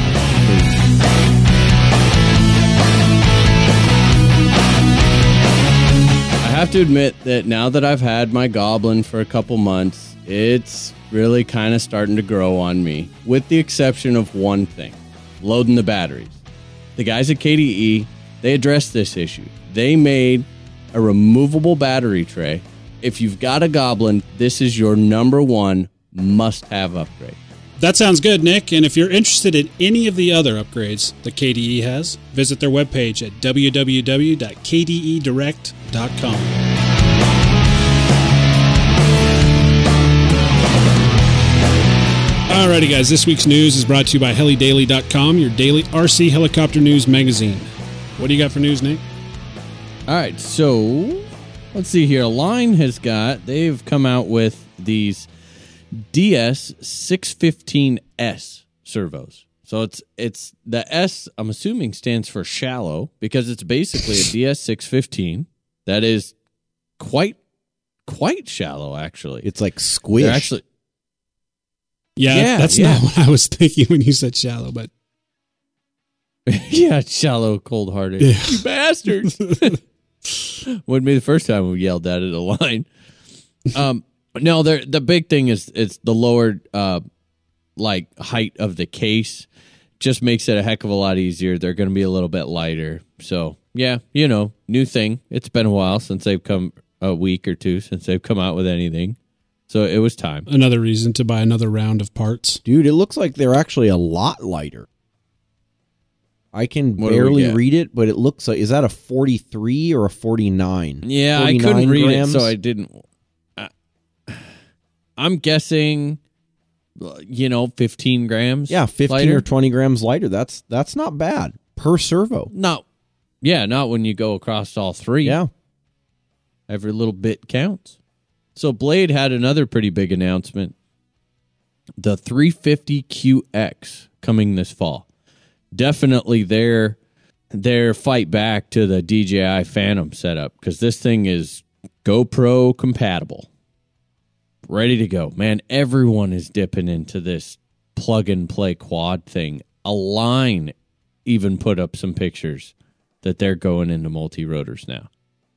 I have to admit that now that I've had my Goblin for a couple months, it's really kind of starting to grow on me, with the exception of one thing, loading the batteries. The guys at K D E, they addressed this issue. They made a removable battery tray. If you've got a Goblin, this is your number one must-have upgrade. That sounds good, Nick. And if you're interested in any of the other upgrades that K D E has, visit their webpage at w w w dot k d e direct dot com. Alrighty, guys. This week's news is brought to you by heli daily dot com, your daily R C helicopter news magazine. What do you got for news, Nick? All right. So let's see here. Line has got, they've come out with these D S six fifteen S servos. So it's it's the S, I'm assuming, stands for shallow, because it's basically a D S six fifteen that is quite quite shallow, actually. It's like squished. They're actually, yeah, yeah, that's yeah. not what I was thinking when you said shallow, but... yeah, shallow, cold-hearted. Yeah. You bastards! Wouldn't be the first time we yelled that at a Line. Um... No, the big thing is it's the lower uh, like height of the case just makes it a heck of a lot easier. They're going to be a little bit lighter. So, yeah, you know, new thing. It's been a while since they've come, a week or two since they've come out with anything. So it was time. Another reason to buy another round of parts. Dude, it looks like they're actually a lot lighter. I can what barely read it, but it looks like... Is that a forty-three or a forty-nine? Yeah, forty-nine I couldn't read grams? It, so I didn't... I, I'm guessing, you know, fifteen grams Yeah, fifteen lighter. Or twenty grams lighter. That's that's not bad per servo. No. Yeah, not when you go across all three. Yeah. Every little bit counts. So Blade had another pretty big announcement. The three fifty Q X coming this fall. Definitely their their fight back to the D J I Phantom setup, because this thing is GoPro compatible. Ready to go. Man, everyone is dipping into this plug-and-play quad thing. Align even put up some pictures that they're going into multi-rotors now.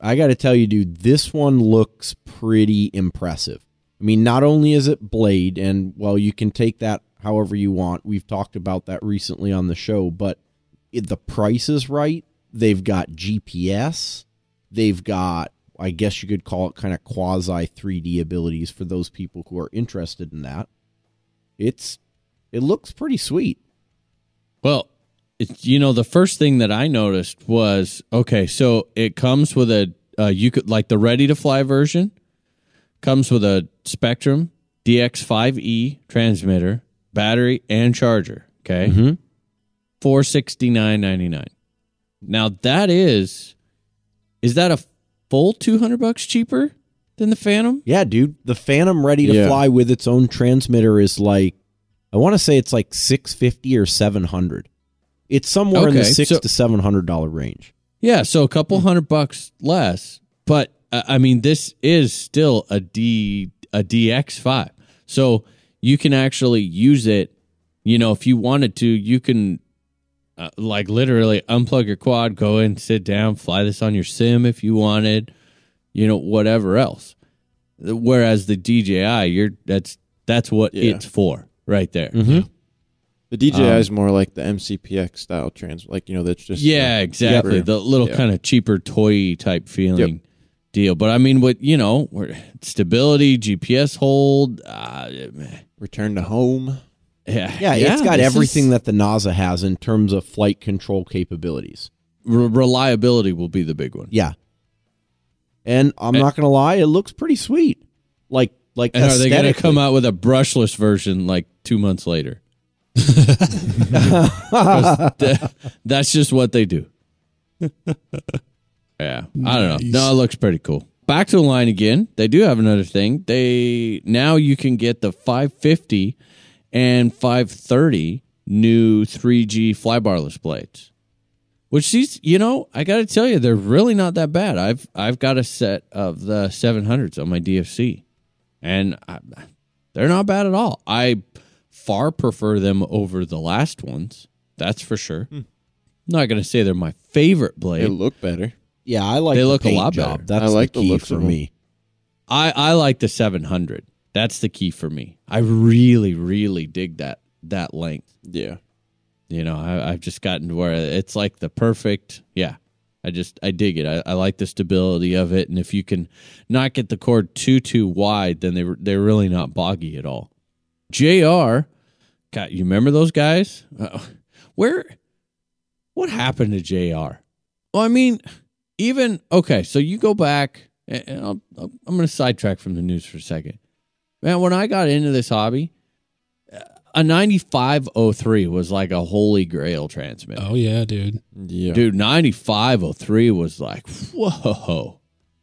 I got to tell you, dude, this one looks pretty impressive. I mean, not only is it Blade, and, well, you can take that however you want. We've talked about that recently on the show, but it, the price is right. They've got G P S. They've got, I guess you could call it kind of quasi three D abilities for those people who are interested in that. It's It looks pretty sweet. Well, it's, you know, the first thing that I noticed was, okay, so it comes with a, uh, you could, like the ready-to-fly version, comes with a Spektrum D X five E transmitter, battery, and charger, okay? Mm-hmm. four hundred sixty-nine dollars and ninety-nine cents Now, that is, is that a full two hundred bucks cheaper than the Phantom? Yeah, dude. The Phantom ready-to-fly yeah. with its own transmitter is like, I want to say it's like six hundred fifty dollars or seven hundred dollars It's somewhere okay, in the six so, to seven hundred dollar range. Yeah, so a couple hundred bucks less, but uh, I mean, this is still a D a D X five, so you can actually use it. You know, if you wanted to, you can uh, like literally unplug your quad, go in, sit down, fly this on your sim if you wanted. You know, whatever else. Whereas the D J I, you're that's that's what yeah. it's for, right there. Mm-hmm. The D J I um, is more like the M C P X style trans, like, you know, that's just... Yeah, uh, exactly. Cheaper. The little yeah. kind of cheaper toy type feeling yep. deal. But I mean, what, you know, stability, G P S hold, uh, return to home. Yeah, yeah, yeah it's got everything is, that the NASA has in terms of flight control capabilities. Re- reliability will be the big one. Yeah. And I'm and, not going to lie, it looks pretty sweet. Like, like and are they going to come out with a brushless version like two months later? th- that's just what they do. Yeah, I don't nice. know. No, it looks pretty cool. Back to the line again. They do have another thing. They now you can get the five fifty and five thirty new three G flybarless blades, which these, you know, I got to tell you, they're really not that bad. I've I've got a set of the seven hundreds on my D F C, and I, they're not bad at all. I. Far prefer them over the last ones. That's for sure. Hmm. I'm not going to say they're my favorite blade. They look better. Yeah, I like they the look paint a lot job. Better. That's I like the key the look for me. I, I like the seven hundred. That's the key for me. I really, really dig that that length. Yeah. You know, I, I've just gotten to where it's like the perfect. Yeah, I just, I dig it. I, I like the stability of it. And if you can not get the cord too, too wide, then they, they're really not boggy at all. J R, God, you remember those guys? Uh, where, what happened to J R? Well, I mean, even, okay, so you go back, and I'll, I'm going to sidetrack from the news for a second. Man, when I got into this hobby, a ninety-five oh three was like a holy grail transmitter. Oh, yeah, dude. Yeah. Dude, ninety-five oh three was like, whoa.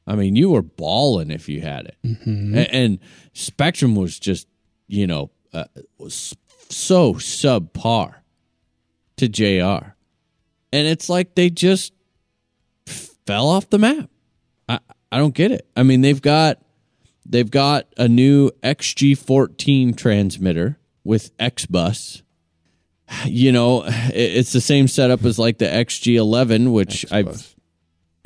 I mean, you were balling if you had it. Mm-hmm. And, and Spektrum was just, you know, uh, so subpar to J R. And it's like they just fell off the map. I, I don't get it. I mean, they've got they've got a new X G fourteen transmitter with XBus. You know, it, it's the same setup as like the X G eleven, which X-Bus.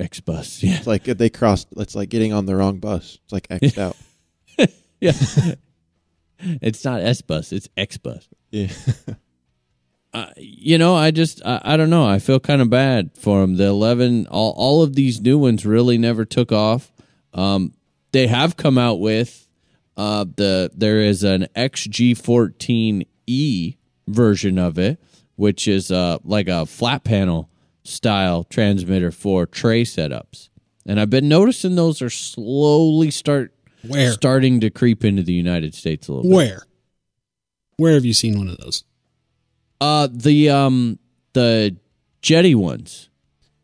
I've... XBus, yeah. It's like they crossed, it's like getting on the wrong bus. It's like X'd out. Yeah. It's not S-Bus, it's X-Bus. Yeah. uh, you know, I just, I, I don't know. I feel kind of bad for them. The eleven, all, all of these new ones really never took off. Um, they have come out with Uh, the there is an X G fourteen E version of it, which is uh, like a flat panel style transmitter for tray setups. And I've been noticing those are slowly start Where? starting to creep into the United States a little Where? bit. Where? Where have you seen one of those? Uh, the um the Jetty ones.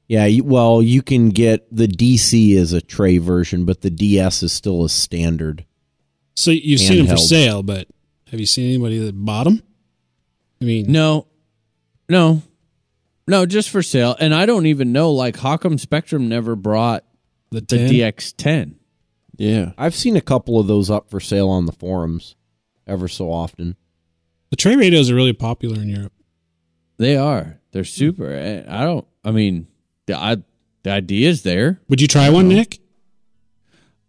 Yeah, well, you can get the D C is a tray version, but the D S is still a standard. So you've seen them for sale, but have you seen anybody that bought them? I mean, no, no, no, just for sale. And I don't even know, like, how come Spektrum never brought the, the D X ten? Yeah, I've seen a couple of those up for sale on the forums ever so often. The tray radios are really popular in Europe. They are. They're super. I don't. I mean. The, I, the idea is there. Would you try one, know. Nick?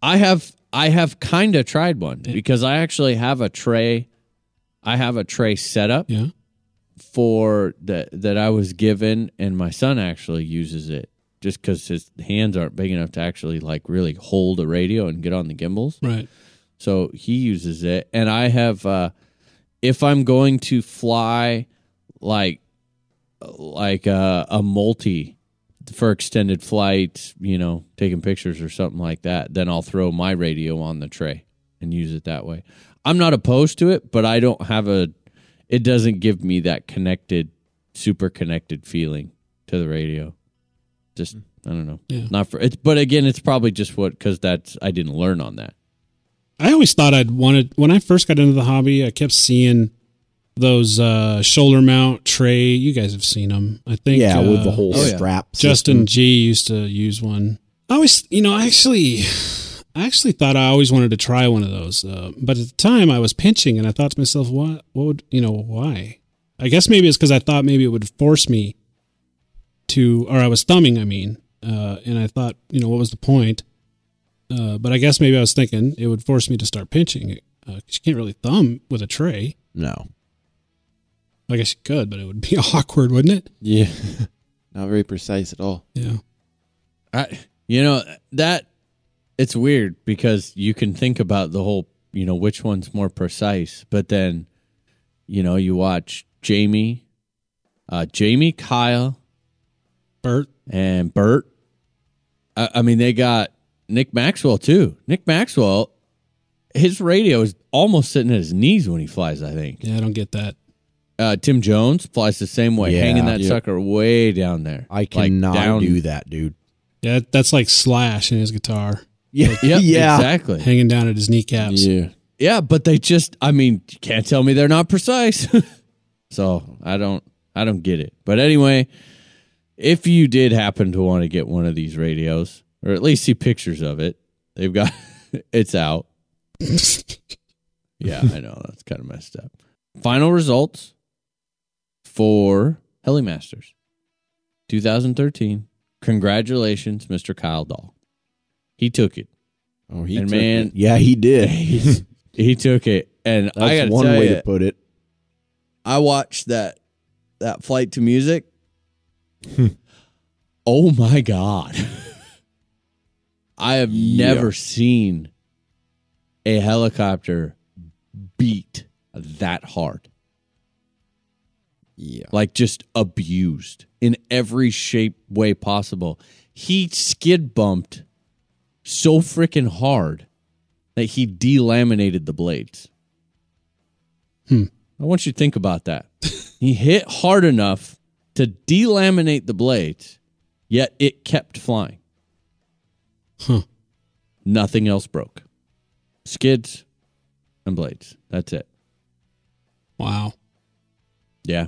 I have I have kind of tried one yeah. because I actually have a tray. I have a tray setup yeah. for that that I was given, and my son actually uses it just because his hands aren't big enough to actually like really hold a radio and get on the gimbals. Right. So he uses it, and I have. Uh, if I'm going to fly like like a, a multi. for extended flights, you know, taking pictures or something like that, then I'll throw my radio on the tray and use it that way. I'm not opposed to it, but I don't have a, it doesn't give me that connected, super connected feeling to the radio. Just, I don't know. Yeah. Not for, it's, but again, it's probably just what, because that's, I didn't learn on that. I always thought I'd wanted, when I first got into the hobby, I kept seeing those uh, shoulder mount tray, you guys have seen them, I think. Yeah, uh, with the whole oh, strap. Yeah. Justin G used to use one. I always, you know, I actually, I actually thought I always wanted to try one of those, uh, but at the time I was pinching, and I thought to myself, what, what would, you know, why? I guess maybe it's because I thought maybe it would force me to, or I was thumbing, I mean, uh, and I thought, you know, what was the point? Uh, but I guess maybe I was thinking it would force me to start pinching, because uh, you can't really thumb with a tray. No. I guess you could, but it would be awkward, wouldn't it? Yeah. Not very precise at all. Yeah. I, you know, that, it's weird because you can think about the whole, you know, which one's more precise, but then, you know, you watch Jamie, uh, Jamie, Kyle, Bert, and Bert. I, I mean, they got Nick Maxwell, too. Nick Maxwell, his radio is almost sitting at his knees when he flies, I think. Yeah, I don't get that. Uh, Tim Jones flies the same way, yeah, hanging that yeah. sucker way down there. I cannot like do that, dude. Yeah, that's like Slash in his guitar. Yeah, like, yep, yeah, exactly. Hanging down at his kneecaps. Yeah, yeah, but they just—I mean, you can't tell me they're not precise. So I don't, I don't get it. But anyway, if you did happen to want to get one of these radios, or at least see pictures of it, they've got it's out. Yeah, I know that's kind of messed up. Final results. For Helimasters, twenty thirteen. Congratulations, Mister Kyle Dahl. He took it. Oh, he and took man, it. Yeah, he did. he, he took it, and that's I got one tell way you, to put it. I watched that that flight to music. Oh my God! I have never yeah. seen a helicopter beat that hard. Yeah. Like just abused in every shape, way possible. He skid bumped so freaking hard that he delaminated the blades. Hmm. I want you to think about that. He hit hard enough to delaminate the blades, yet it kept flying. Huh. Nothing else broke. Skids and blades. That's it. Wow. Yeah.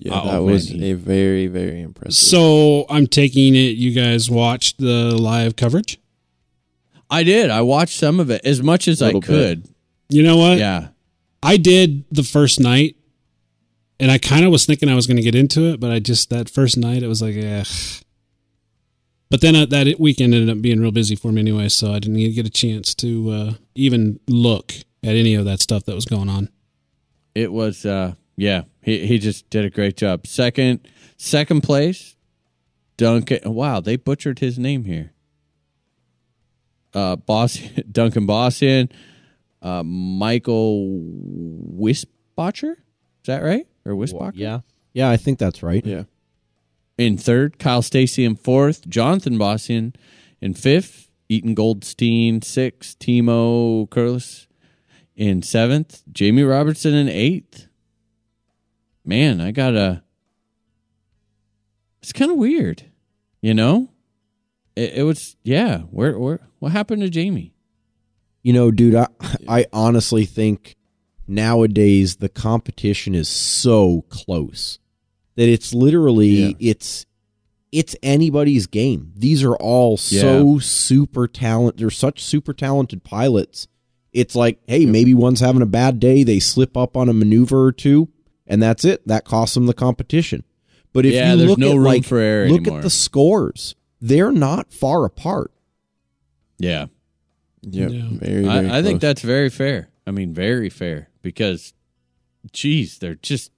Yeah, that oh, was man. a very, very impressive. So I'm taking it you guys watched the live coverage? I did. I watched some of it as much as I could. Bit. You know what? Yeah. I did the first night, and I kind of was thinking I was going to get into it, but I just, that first night, it was like, eh. But then uh, that weekend ended up being real busy for me anyway, so I didn't get a chance to uh, even look at any of that stuff that was going on. It was... Uh Yeah, he he just did a great job. Second second place, Duncan. Wow, they butchered his name here. Uh, Boss Duncan Bossian uh, Michael Wisbacher. Is that right? Or Wisbacher? Yeah. Yeah, I think that's right. Yeah. In third, Kyle Stacy in fourth, Jonathan Bossian in fifth, Eaton Goldstein sixth, Timo Curlis in seventh, Jamie Robertson in eighth. Man, I got a... It's kind of weird, you know? It, it was, yeah. Where, where, what happened to Jamie? You know, dude, I, I honestly think nowadays the competition is so close that it's literally, yeah. it's it's anybody's game. These are all yeah. so super talented. They're such super talented pilots. It's like, hey, maybe one's having a bad day. They slip up on a maneuver or two, and that's it. That costs them the competition. But if yeah, you look, no at, room like, for error look anymore. At the scores, they're not far apart. Yeah. Yep. Yeah. Very, very I, close. I think that's very fair. I mean, very fair. Because, geez, they're just,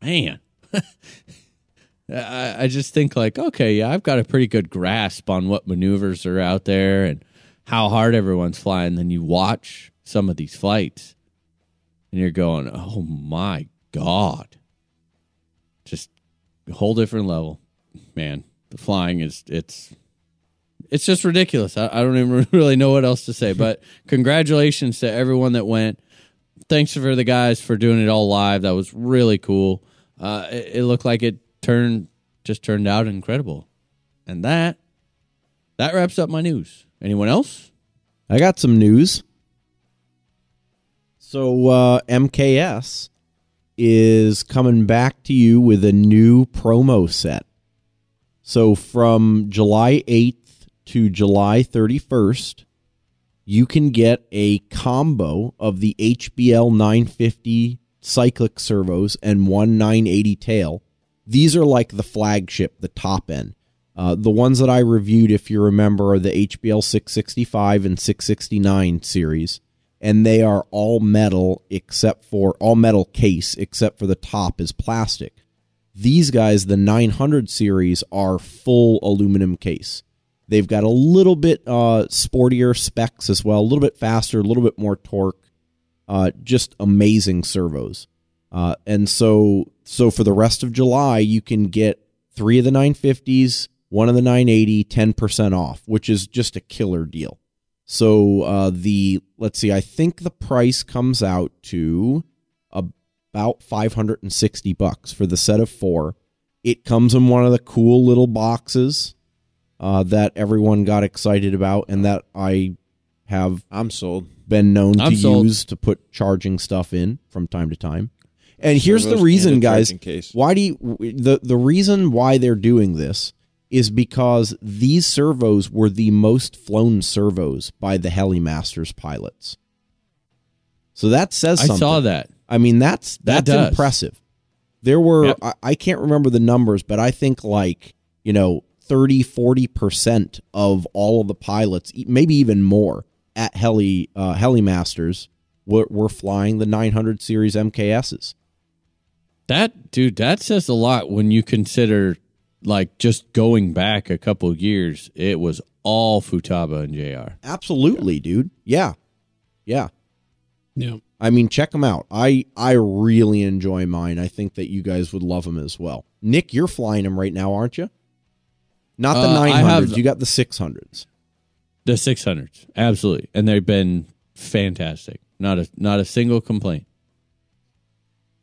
man. I, I just think like, okay, yeah, I've got a pretty good grasp on what maneuvers are out there and how hard everyone's flying. Then you watch some of these flights and you're going, oh, my God. Just a whole different level. Man, the flying is, it's it's just ridiculous. I, I don't even really know what else to say, but congratulations to everyone that went. Thanks for the guys for doing it all live. That was really cool. Uh, it, it looked like it turned just turned out incredible. And that, that wraps up my news. Anyone else? I got some news. So uh, M K S is coming back to you with a new promo set. So from July eighth to July thirty-first, you can get a combo of the H B L nine fifty cyclic servos and one nine eighty tail. These are like the flagship, the top end. Uh, the ones that I reviewed, if you remember, are the H B L six sixty-five and six sixty-nine series. And they are all metal except for all metal case, except for the top is plastic. These guys, the nine hundred series, are full aluminum case. They've got a little bit uh, sportier specs as well, a little bit faster, a little bit more torque, uh, just amazing servos. Uh, and so, so for the rest of July, you can get three of the nine fifties, one of the nine eighty, ten percent off, which is just a killer deal. So uh, the, let's see, I think the price comes out to about five hundred sixty bucks for the set of four. It comes in one of the cool little boxes uh, that everyone got excited about and that I have I'm sold. been known I'm to sold. use to put charging stuff in from time to time. And here's the reason, guys. Why do you, the, the reason why they're doing this is because these servos were the most flown servos by the Helimasters pilots. So that says something. I saw that. I mean, that's that's that impressive. There were, yep. I, I can't remember the numbers, but I think like, you know, thirty, forty percent of all of the pilots, maybe even more, at Heli uh, Helimasters were, were flying the nine hundred series M K Ss. That, dude, that says a lot when you consider... Like, just going back a couple years, it was all Futaba and J R. Absolutely, dude. Yeah. Yeah. Yeah. I mean, check them out. I, I really enjoy mine. I think that you guys would love them as well. Nick, you're flying them right now, aren't you? Not the uh, nine hundreds. I have, you got the six hundreds. The six hundreds. Absolutely. And they've been fantastic. Not a not a single complaint.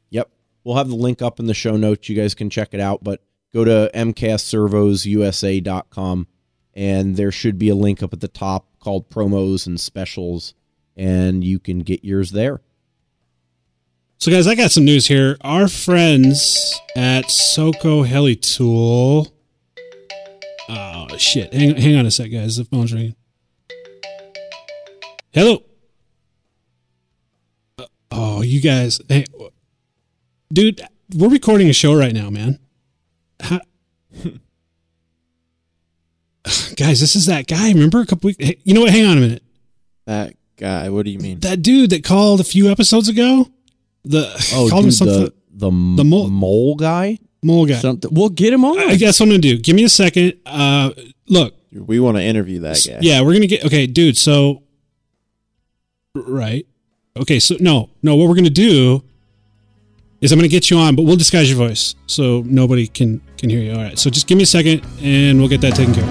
Yep. We'll have the link up in the show notes. You guys can check it out, but go to m k s servos u s a dot com, and there should be a link up at the top called promos and specials, and you can get yours there. So, guys, I got some news here. Our friends at Soko Heli Tool. Oh, shit. Hang, hang on a sec, guys. The phone's ringing. Hello. Uh, oh, you guys. Hey, dude, we're recording a show right now, man. How, guys, this is that guy. Remember a couple weeks? You know what? Hang on a minute. That guy. What do you mean? That dude that called a few episodes ago. The oh, called dude, him something. The the, the mole, mole guy. Mole guy. Something. We'll get him on. I guess what I'm gonna do. Give me a second. Uh, look, we want to interview that guy. Yeah, we're gonna get okay, dude. So Right. Okay, so no, no, what we're going to do is I'm going to get you on, but we'll disguise your voice so nobody can, can hear you. All right, so just give me a second, and we'll get that taken care of.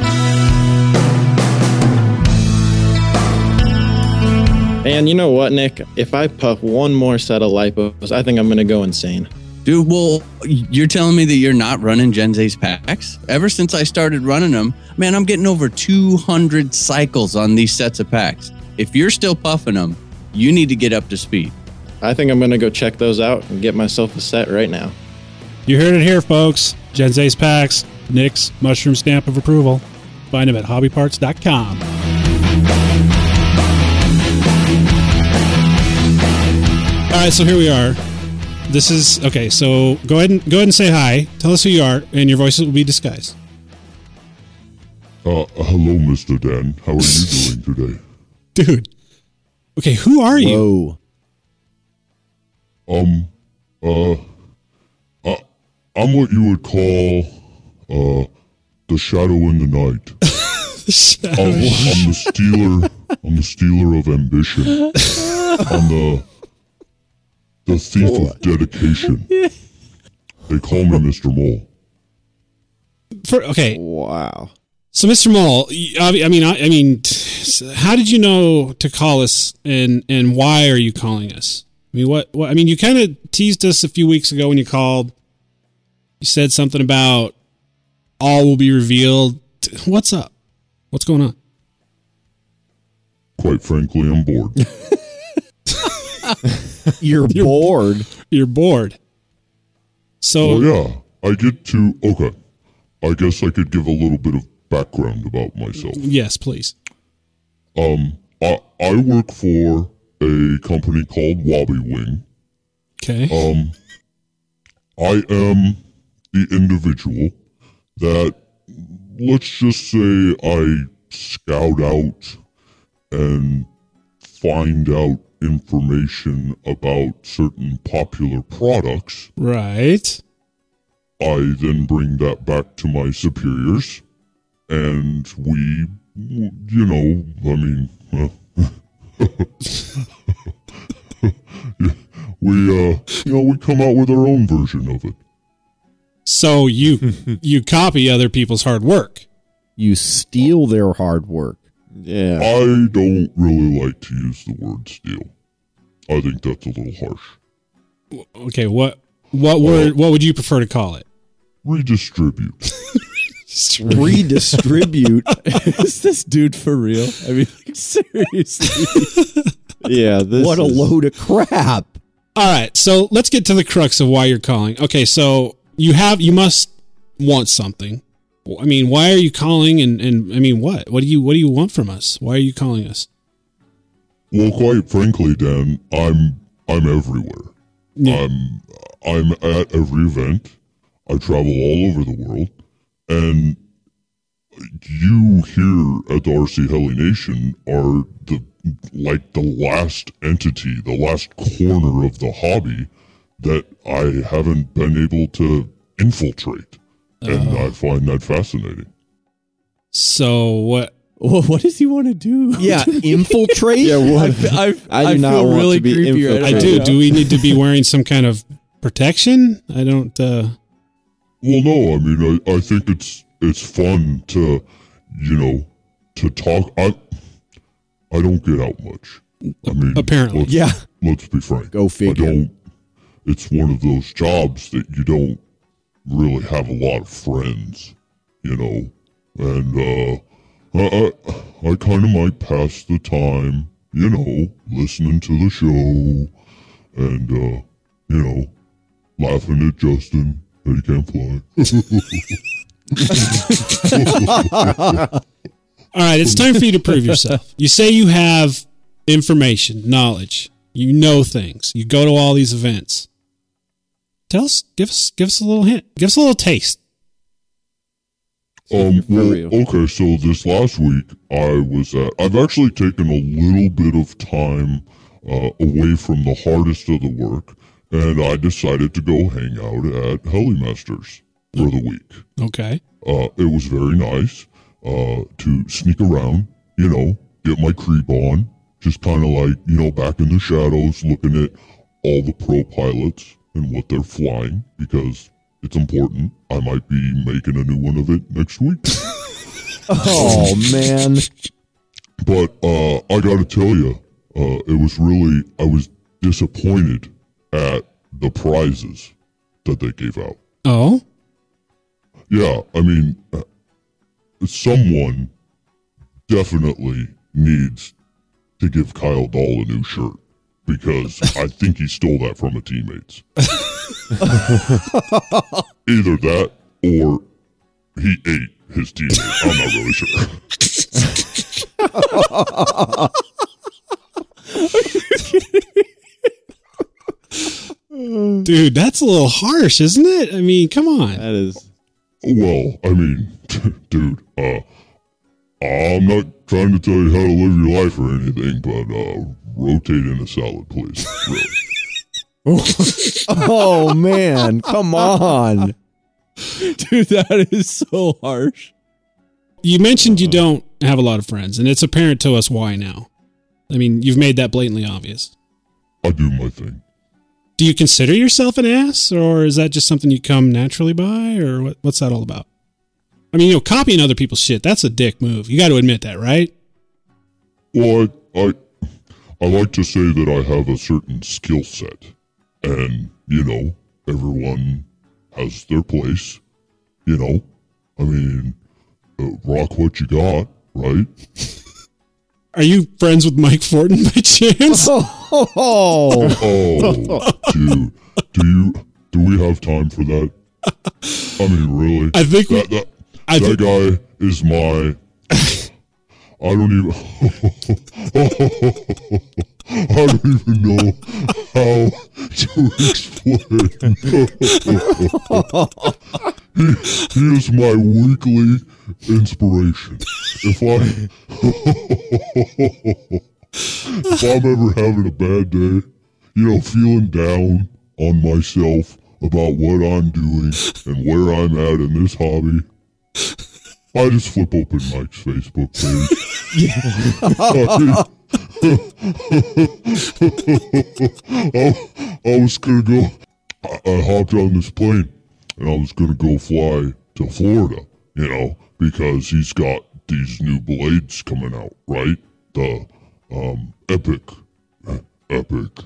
And you know what, Nick? If I puff one more set of lipos, I think I'm going to go insane. Dude, well, you're telling me that you're not running Gen Z's packs? Ever since I started running them, man, I'm getting over two hundred cycles on these sets of packs. If you're still puffing them, you need to get up to speed. I think I'm going to go check those out and get myself a set right now. You heard it here, folks. Gen Z's packs, Nick's mushroom stamp of approval. Find them at hobby parts dot com. All right, so here we are. This is okay. So go ahead and go ahead and say hi. Tell us who you are, and your voices will be disguised. Uh, hello, Mister Dan. How are you doing today, dude? Okay, who are Whoa. you? Um, uh, uh, I'm what you would call uh the shadow in the night. the I'm, I'm the stealer. I'm the stealer of ambition. I'm the The thief oh. of dedication. Yeah. They call me Mister Mole. For, okay. Wow. So, Mister Mole, I, I mean, I, I mean, how did you know to call us, and and why are you calling us? I mean, what? what I mean, you kind of teased us a few weeks ago when you called. You said something about all will be revealed. What's up? What's going on? Quite frankly, I'm bored. You're, you're bored. You're bored. So well, yeah, I get to okay. I guess I could give a little bit of background about myself. Yes, please. Um, I I work for a company called Wabi Wing. Okay. Um, I am the individual that, let's just say, I scout out and find out information about certain popular products. Right. I then bring that back to my superiors, and we, you know, I mean, uh, we, uh, you know, we come out with our own version of it. So you, you copy other people's hard work. You steal their hard work. Yeah. I don't really like to use the word steal. I think that's a little harsh. Okay, what what word? Uh, what would you prefer to call it? Redistribute. Redistribute? Is this dude for real? I mean, like, seriously. Yeah. This what is... a load of crap. All right, so let's get to the crux of why you're calling. Okay, so you have you must want something. I mean, why are you calling? And, and I mean, what? What do you What do you want from us? Why are you calling us? Well, quite frankly, Dan, I'm I'm everywhere. Yeah. I'm I'm at every event. I travel all over the world, and you here at the R C Heli Nation are the like the last entity, the last corner of the hobby that I haven't been able to infiltrate. And uh, I find that fascinating. So what? Well, what does he want to do? Yeah, infiltrate. Yeah, what? I, I, I do I not want really to be infiltrated. I do. Do we need to be wearing some kind of protection? I don't. Uh... Well, no. I mean, I, I think it's it's fun to, you know, to talk. I I don't get out much. I mean, apparently, let's, yeah. Let's be frank. Go figure. I don't. It's one of those jobs that you don't really have a lot of friends, you know, and uh, I I, I kind of might pass the time, you know, listening to the show and, uh, you know, laughing at Justin that he can't fly. All right, it's time for you to prove yourself. You say you have information, knowledge, you know things, you go to all these events. Tell us, give us, give us a little hint. Give us a little taste. Um, well, okay, so this last week I was at, I've actually taken a little bit of time uh, away from the hardest of the work, and I decided to go hang out at Helimasters for the week. Okay. Uh, it was very nice uh, to sneak around, you know, get my creep on, just kind of like, you know, back in the shadows, looking at all the pro pilots and what they're flying, because it's important. I might be making a new one of it next week. Oh, man. But uh, I got to tell you, uh, it was really, I was disappointed at the prizes that they gave out. Oh? Yeah, I mean, someone definitely needs to give Kyle Dahl a new shirt, because I think he stole that from a teammate. Either that or he ate his teammate. I'm not really sure. Dude, that's a little harsh, isn't it? I mean, come on. That is. Well, I mean, dude, uh, I'm not trying to tell you how to live your life or anything, but uh, rotate in a salad, please. Really. Oh, man. Come on. Dude, that is so harsh. You mentioned you don't have a lot of friends, and it's apparent to us why now. I mean, you've made that blatantly obvious. I do my thing. Do you consider yourself an ass, or is that just something you come naturally by, or what, what's that all about? I mean, you know, copying other people's shit, that's a dick move. You got to admit that, right? Well, I, I, I like to say that I have a certain skill set. And, you know, everyone has their place, you know? I mean, uh, rock what you got, right? Are you friends with Mike Fortin by chance? Oh, oh dude. Do you, do we have time for that? I mean, really? I think that, that, I that think... guy is my... I don't even... I don't even know how to explain. he, he is my weekly inspiration. If I... if I'm ever having a bad day, you know, feeling down on myself about what I'm doing and where I'm at in this hobby... I just flip open Mike's Facebook page. I, I was going to go, I, I hopped on this plane and I was going to go fly to Florida, you know, because he's got these new blades coming out, right? The um, Epic. Epic.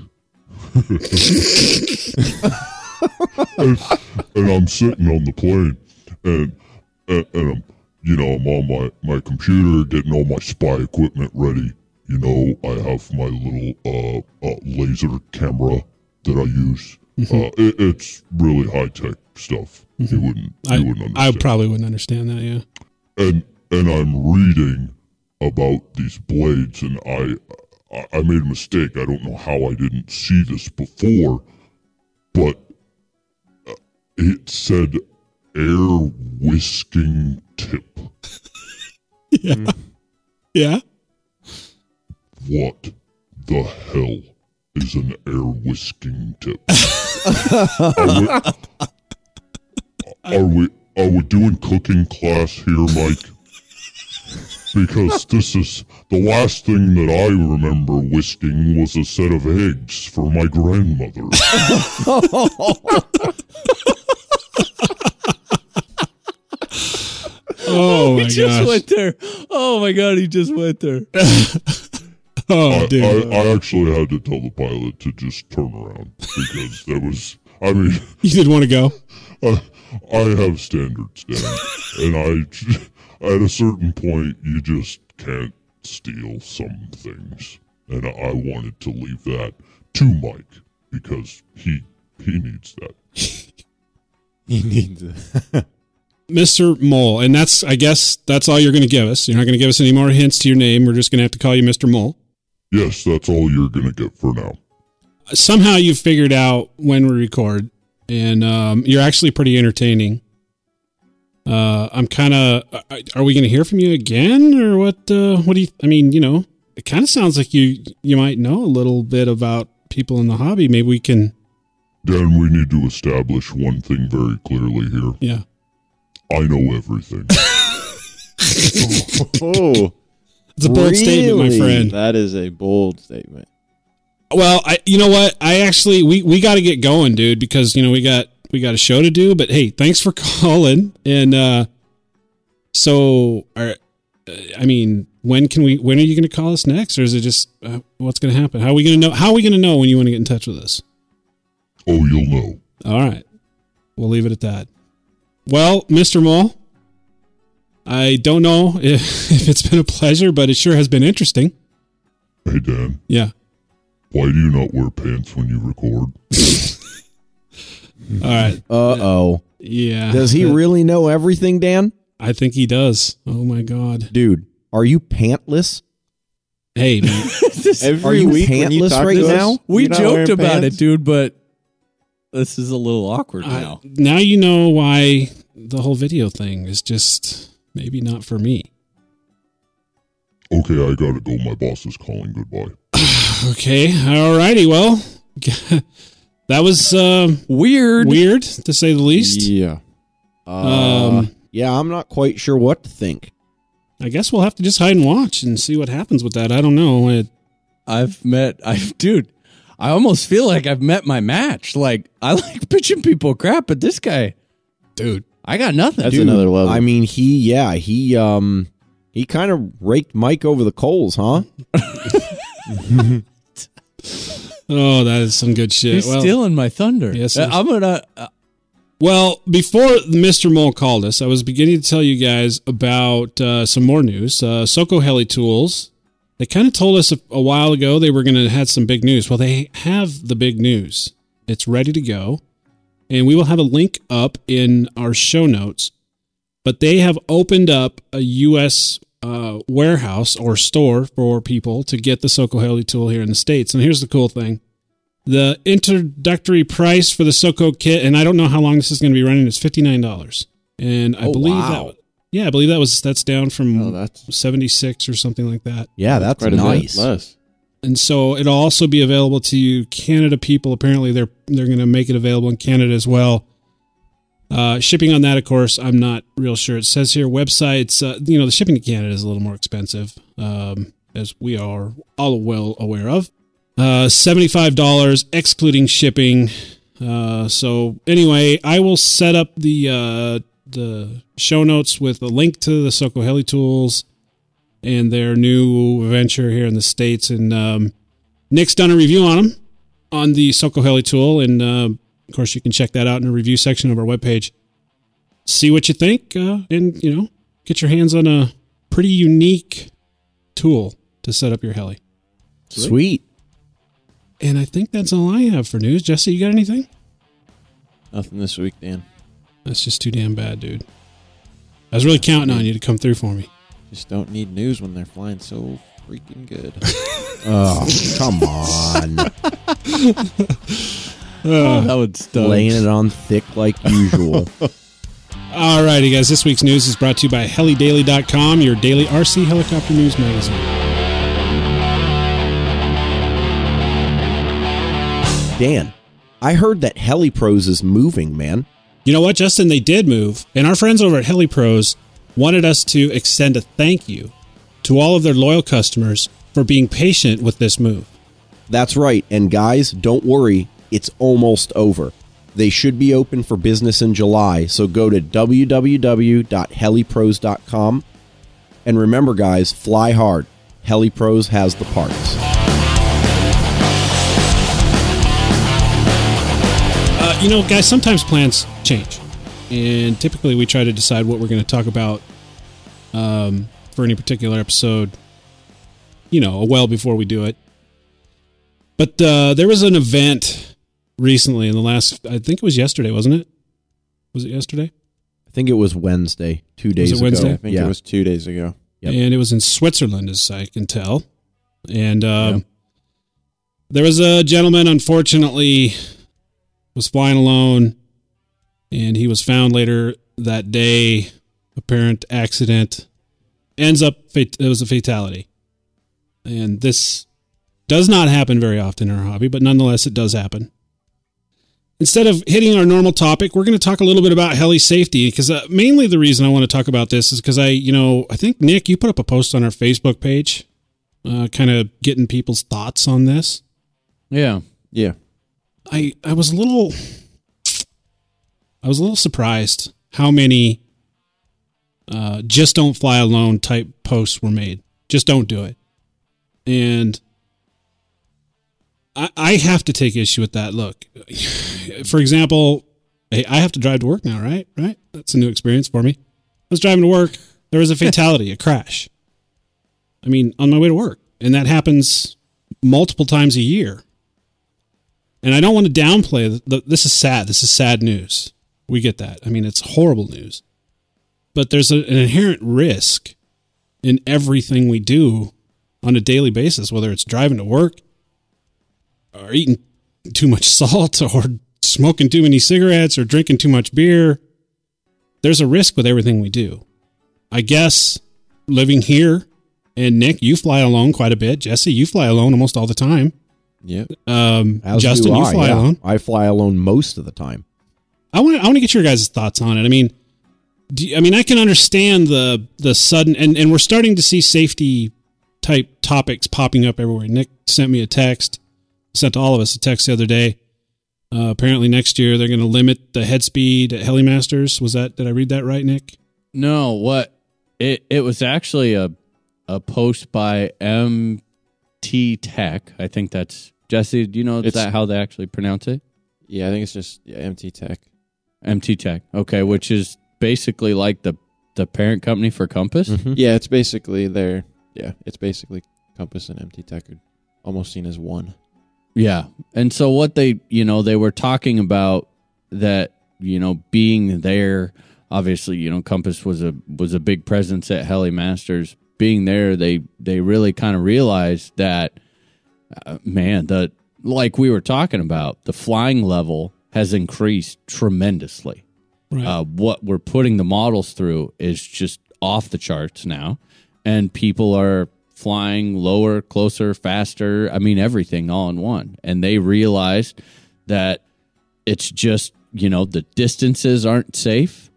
and, and I'm sitting on the plane and, and, and I'm You know, I'm on my, my computer getting all my spy equipment ready. You know, I have my little uh, uh, laser camera that I use. Mm-hmm. Uh, it, it's really high-tech stuff. Mm-hmm. You wouldn't I, you wouldn't understand. I probably wouldn't understand that, yeah. And and I'm reading about these blades, and I, I, I made a mistake. I don't know how I didn't see this before, but it said... air whisking tip. Yeah. Mm. Yeah. What the hell is an air whisking tip? are, we, are we are we doing cooking class here, Mike? Because this is the last thing that I remember whisking was a set of eggs for my grandmother. Oh, my he just gosh. went there. Oh, my God, he just went there. oh, I, dude. I, I actually had to tell the pilot to just turn around because that was, I mean. You didn't want to go? I, I have standards, Dan. And I, at a certain point, you just can't steal some things. And I wanted to leave that to Mike because he he needs that. He needs it. Mister Mole, and that's, I guess, that's all you're going to give us. You're not going to give us any more hints to your name. We're just going to have to call you Mister Mole. Yes, that's all you're going to get for now. Somehow you've figured out when we record, and um, you're actually pretty entertaining. Uh, I'm kind of, are we going to hear from you again, or what? Uh, what do you, I mean, you know, it kind of sounds like you, you might know a little bit about people in the hobby. Maybe we can. Dan, we need to establish one thing very clearly here. Yeah. I know everything. oh, It's a bold really? statement, my friend. That is a bold statement. Well, I, you know what? I actually, we, we got to get going, dude, because, you know, we got, we got a show to do, but hey, thanks for calling. And, uh, so, are, I mean, when can we, when are you going to call us next? Or is it just, uh, what's going to happen? How are we going to know? How are we going to know when you want to get in touch with us? Oh, you'll know. All right. We'll leave it at that. Well, Mister Mole, I don't know if, if it's been a pleasure, but it sure has been interesting. Hey, Dan. Yeah. Why do you not wear pants when you record? All right. Uh-oh. Yeah. Does he really know everything, Dan? I think he does. Oh, my God. Dude, are you pantless? Hey, man. Every are you week pantless you right us, now? We joked about pants? it, dude, but this is a little awkward I, now. Now you know why the whole video thing is just maybe not for me. Okay, I gotta go. My boss is calling. Goodbye. Okay, alrighty. Well, that was uh, weird. Weird, to say the least. Yeah. Uh, um. Yeah, I'm not quite sure what to think. I guess we'll have to just hide and watch and see what happens with that. I don't know. It, I've met... I've, dude, I almost feel like I've met my match. Like, I like pitching people crap, but this guy... Dude. I got nothing. That's dude, another level. I mean, he... Yeah, he... um, He kind of raked Mike over the coals, huh? Oh, that is some good shit. He's well, stealing my thunder. Yes, uh, I'm gonna. Uh, well, before Mister Mole called us, I was beginning to tell you guys about uh, some more news. Uh, Soko Heli Tools. They kind of told us a, a while ago they were going to have some big news. Well, they have the big news. It's ready to go, and we will have a link up in our show notes. But they have opened up a U S Uh, warehouse or store for people to get the Soko Heli Tool here in the States. And here's the cool thing. The introductory price for the Soko kit, and I don't know how long this is going to be running, it's fifty-nine dollars. And I oh, believe wow. that Yeah, I believe that was that's down from oh, that's, seventy-six or something like that. Yeah, that's, that's nice. Less. And so it'll also be available to Canada people. Apparently they're they're going to make it available in Canada as well. Uh, shipping on that, of course, I'm not real sure. It says here websites, uh, you know, the shipping to Canada is a little more expensive, um, as we are all well aware of. Uh, seventy-five dollars excluding shipping. Uh, so anyway, I will set up the uh, the show notes with a link to the Soko Heli Tools and their new venture here in the States. And um, Nick's done a review on them, on the Soko Heli Tool, and uh, of course, you can check that out in the review section of our webpage. See what you think, uh, and, you know, get your hands on a pretty unique tool to set up your heli. Sweet. Sweet. And I think that's all I have for news. Jesse, you got anything? Nothing this week, Dan. That's just too damn bad, dude. I was really that's counting good. on you to come through for me. Just don't need news when they're flying so freaking good. Oh, come on. Oh, that would stun. Laying it on thick like usual. All righty, guys. This week's news is brought to you by heli daily dot com, your daily R C helicopter news magazine. Dan, I heard that HeliPros is moving, man. You know what, Justin? They did move. And our friends over at HeliPros wanted us to extend a thank you to all of their loyal customers for being patient with this move. That's right. And guys, don't worry. It's almost over. They should be open for business in July, so go to w w w dot helipros dot com. And remember, guys, fly hard. HeliPros has the parts. Uh, you know, guys, sometimes plans change. And typically we try to decide what we're going to talk about um, for any particular episode, you know, well before we do it. But uh, there was an event... recently, in the last, I think it was yesterday, wasn't it? Was it yesterday? I think it was Wednesday, two days ago. Was it Wednesday? Ago. I think yeah. it was two days ago. Yep. And it was in Switzerland, as I can tell. And um, yep. there was a gentleman, unfortunately, was flying alone, and he was found later that day, apparent accident, ends up, it was a fatality. And this does not happen very often in our hobby, but nonetheless, it does happen. instead of hitting our normal topic, we're going to talk a little bit about heli safety, because uh, mainly the reason I want to talk about this is because I, you know, I think, Nick, you put up a post on our Facebook page, uh, kind of getting people's thoughts on this. Yeah. Yeah. I, I was a little, I was a little surprised how many uh, just don't fly alone type posts were made. Just don't do it. And I, I have to take issue with that. Look, for example, I have to drive to work now, right? Right. That's a new experience for me. I was driving to work. There was a fatality, a crash. I mean, on my way to work. And that happens multiple times a year. And I don't want to downplay the, this is sad. This is sad news. We get that. I mean, it's horrible news. But there's a, an inherent risk in everything we do on a daily basis, whether it's driving to work or eating too much salt or smoking too many cigarettes or drinking too much beer. There's a risk with everything we do. I guess living here, and Nick, you fly alone quite a bit. Jesse, you fly alone almost all the time. Yeah. Um, Justin, you fly yeah. alone. I fly alone most of the time. I want to I want to get your guys' thoughts on it. I mean, do you, I mean, I can understand the the sudden, and, and we're starting to see safety type topics popping up everywhere. Nick sent me a text, sent all of us a text the other day. Uh, apparently next year they're going to limit the head speed at Helimasters. Was that, did I read that right, Nick? No, what it it was actually a a post by M T Tech. I think that's Jesse, do you know is that how they actually pronounce it? Yeah, I think it's just yeah, M T Tech. M T Tech, okay, which is basically like the, the parent company for Compass? Mm-hmm. Yeah, it's basically their, yeah, it's basically Compass and M T Tech are almost seen as one. Yeah, and so what they, you know, they were talking about that, you know, being there, obviously, you know, Compass was a was a big presence at Helimasters. Being there, they, they really kind of realized that, Uh, man, the like we were talking about, the flying level has increased tremendously. Right. Uh, what we're putting the models through is just off the charts now, and people are flying lower, closer, faster. I mean, everything all in one. And they realized that it's just, you know, the distances aren't safe,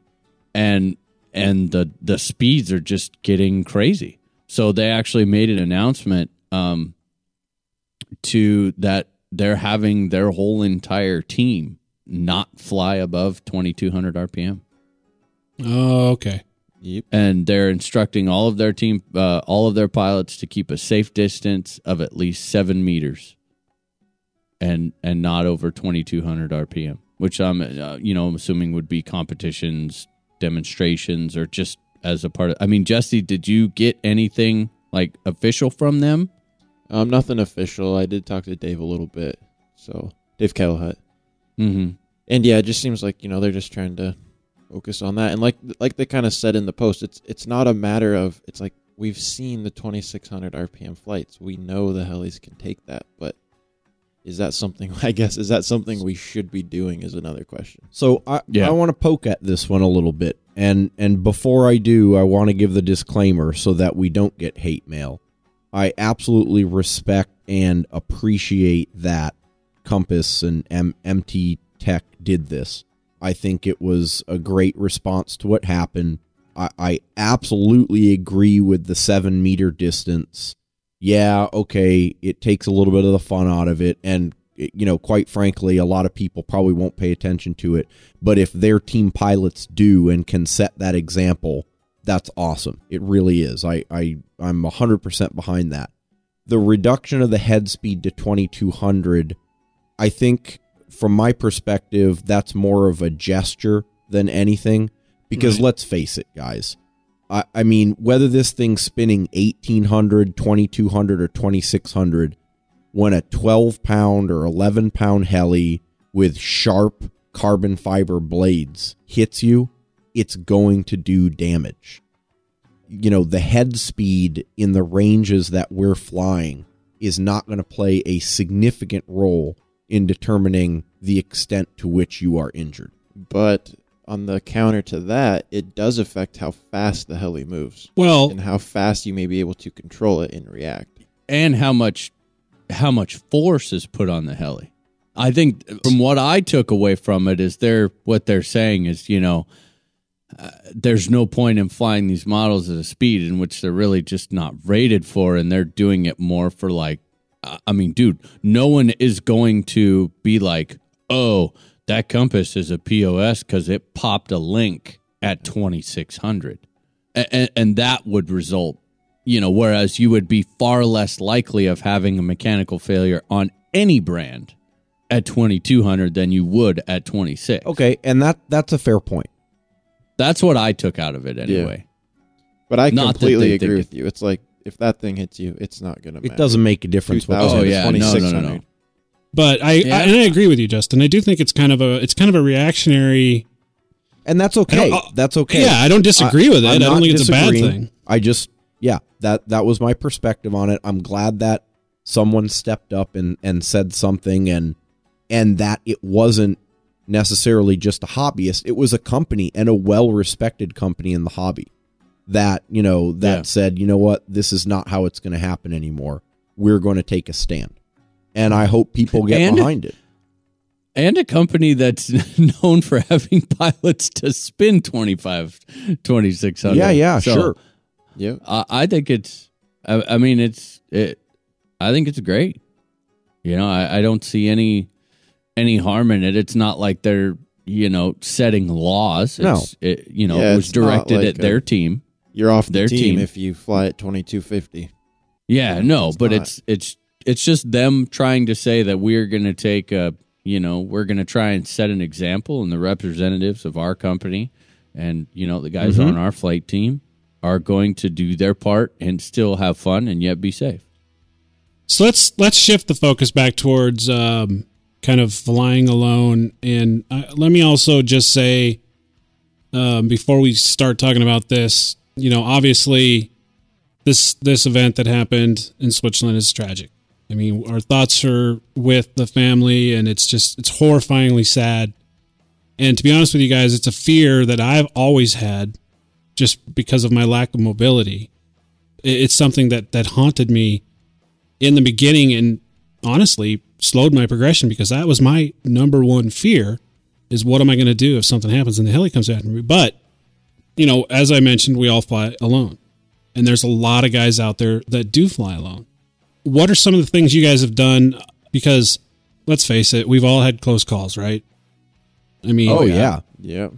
and and the the speeds are just getting crazy. So they actually made an announcement. Um, to that they're having their whole entire team not fly above twenty-two hundred R P M. Oh, okay. Yep. And they're instructing all of their team, uh, all of their pilots to keep a safe distance of at least seven meters and and not over twenty-two hundred R P M, which I'm, uh, you know, I'm assuming would be competitions, demonstrations, or just as a part of, I mean, Jesse, did you get anything like official from them? Um, nothing official. I did talk to Dave a little bit, so Dave Kelhut. Mm-hmm. And yeah, it just seems like, you know, they're just trying to focus on that. And like like they kind of said in the post, it's it's not a matter of, it's like we've seen the twenty-six hundred R P M flights. We know the helis can take that, but is that something? I guess is that something we should be doing is another question. So I yeah. I want to poke at this one a little bit, and and before I do, I want to give the disclaimer so that we don't get hate mail. I absolutely respect and appreciate that Compass and M- MT Tech did this. I think it was a great response to what happened. I, I absolutely agree with the seven meter distance. Yeah, okay, it takes a little bit of the fun out of it. And, it, you know, quite frankly, a lot of people probably won't pay attention to it. But if their team pilots do and can set that example, that's awesome. It really is. I, I, I'm one hundred percent behind that. The reduction of the head speed to twenty-two hundred, I think from my perspective, that's more of a gesture than anything. Because right. Let's face it, guys. I, I mean, whether this thing's spinning eighteen hundred, twenty-two hundred, or twenty-six hundred, when a twelve-pound or eleven-pound heli with sharp carbon fiber blades hits you, it's going to do damage. You know, the head speed in the ranges that we're flying is not going to play a significant role in determining the extent to which you are injured. But on the counter to that, it does affect how fast the heli moves. Well, and how fast you may be able to control it and react. And how much how much force is put on the heli. I think from what I took away from it is they're what they're saying is, you know, uh, there's no point in flying these models at a speed in which they're really just not rated for, and they're doing it more for like, uh, I mean, dude, no one is going to be like, oh, that Compass is a P O S because it popped a link at twenty-six hundred. And, and that would result, you know, whereas you would be far less likely of having a mechanical failure on any brand at twenty-two hundred than you would at twenty-six. Okay, and that that's a fair point. That's what I took out of it anyway. Yeah. But I not completely agree with it, you. It's like, if that thing hits you, it's not going to matter. It doesn't make a difference. Oh, yeah, no, no, no, no. But I, yeah. I and I agree with you, Justin. I do think it's kind of a it's kind of a reactionary, and that's okay. That's okay. Yeah, I don't disagree I, with it. I don't think it's a bad thing. I just yeah, that that was my perspective on it. I'm glad that someone stepped up and, and said something, and and that it wasn't necessarily just a hobbyist. It was a company, and a well-respected company in the hobby, that, you know, that yeah. said, you know what, this is not how it's going to happen anymore. We're going to take a stand. And I hope people get and, behind it. And a company that's known for having pilots to spin twenty-five, twenty-six hundred. Yeah, yeah, so, sure. Yeah, I, I think it's, I, I mean, it's, it, I think it's great. You know, I, I don't see any, any harm in it. It's not like they're, you know, setting laws. No. It's, it, you know, yeah, it was directed like at a, their team. You're off their the team, team if you fly at twenty-two fifty. Yeah, yeah no, it's but not. it's, it's, It's just them trying to say that we're going to take a, you know, we're going to try and set an example, and the representatives of our company and, you know, the guys mm-hmm. on our flight team are going to do their part and still have fun and yet be safe. So let's let's shift the focus back towards um, kind of flying alone. And uh, let me also just say, um, before we start talking about this, you know, obviously this this event that happened in Switzerland is tragic. I mean, our thoughts are with the family, and it's just, it's horrifyingly sad. And to be honest with you guys, it's a fear that I've always had just because of my lack of mobility. It's something that, that haunted me in the beginning and honestly slowed my progression, because that was my number one fear is, what am I going to do if something happens and the heli comes after me? But, you know, as I mentioned, we all fly alone, and there's a lot of guys out there that do fly alone. What are some of the things you guys have done? Because let's face it, we've all had close calls, right? I mean, oh yeah. Yeah.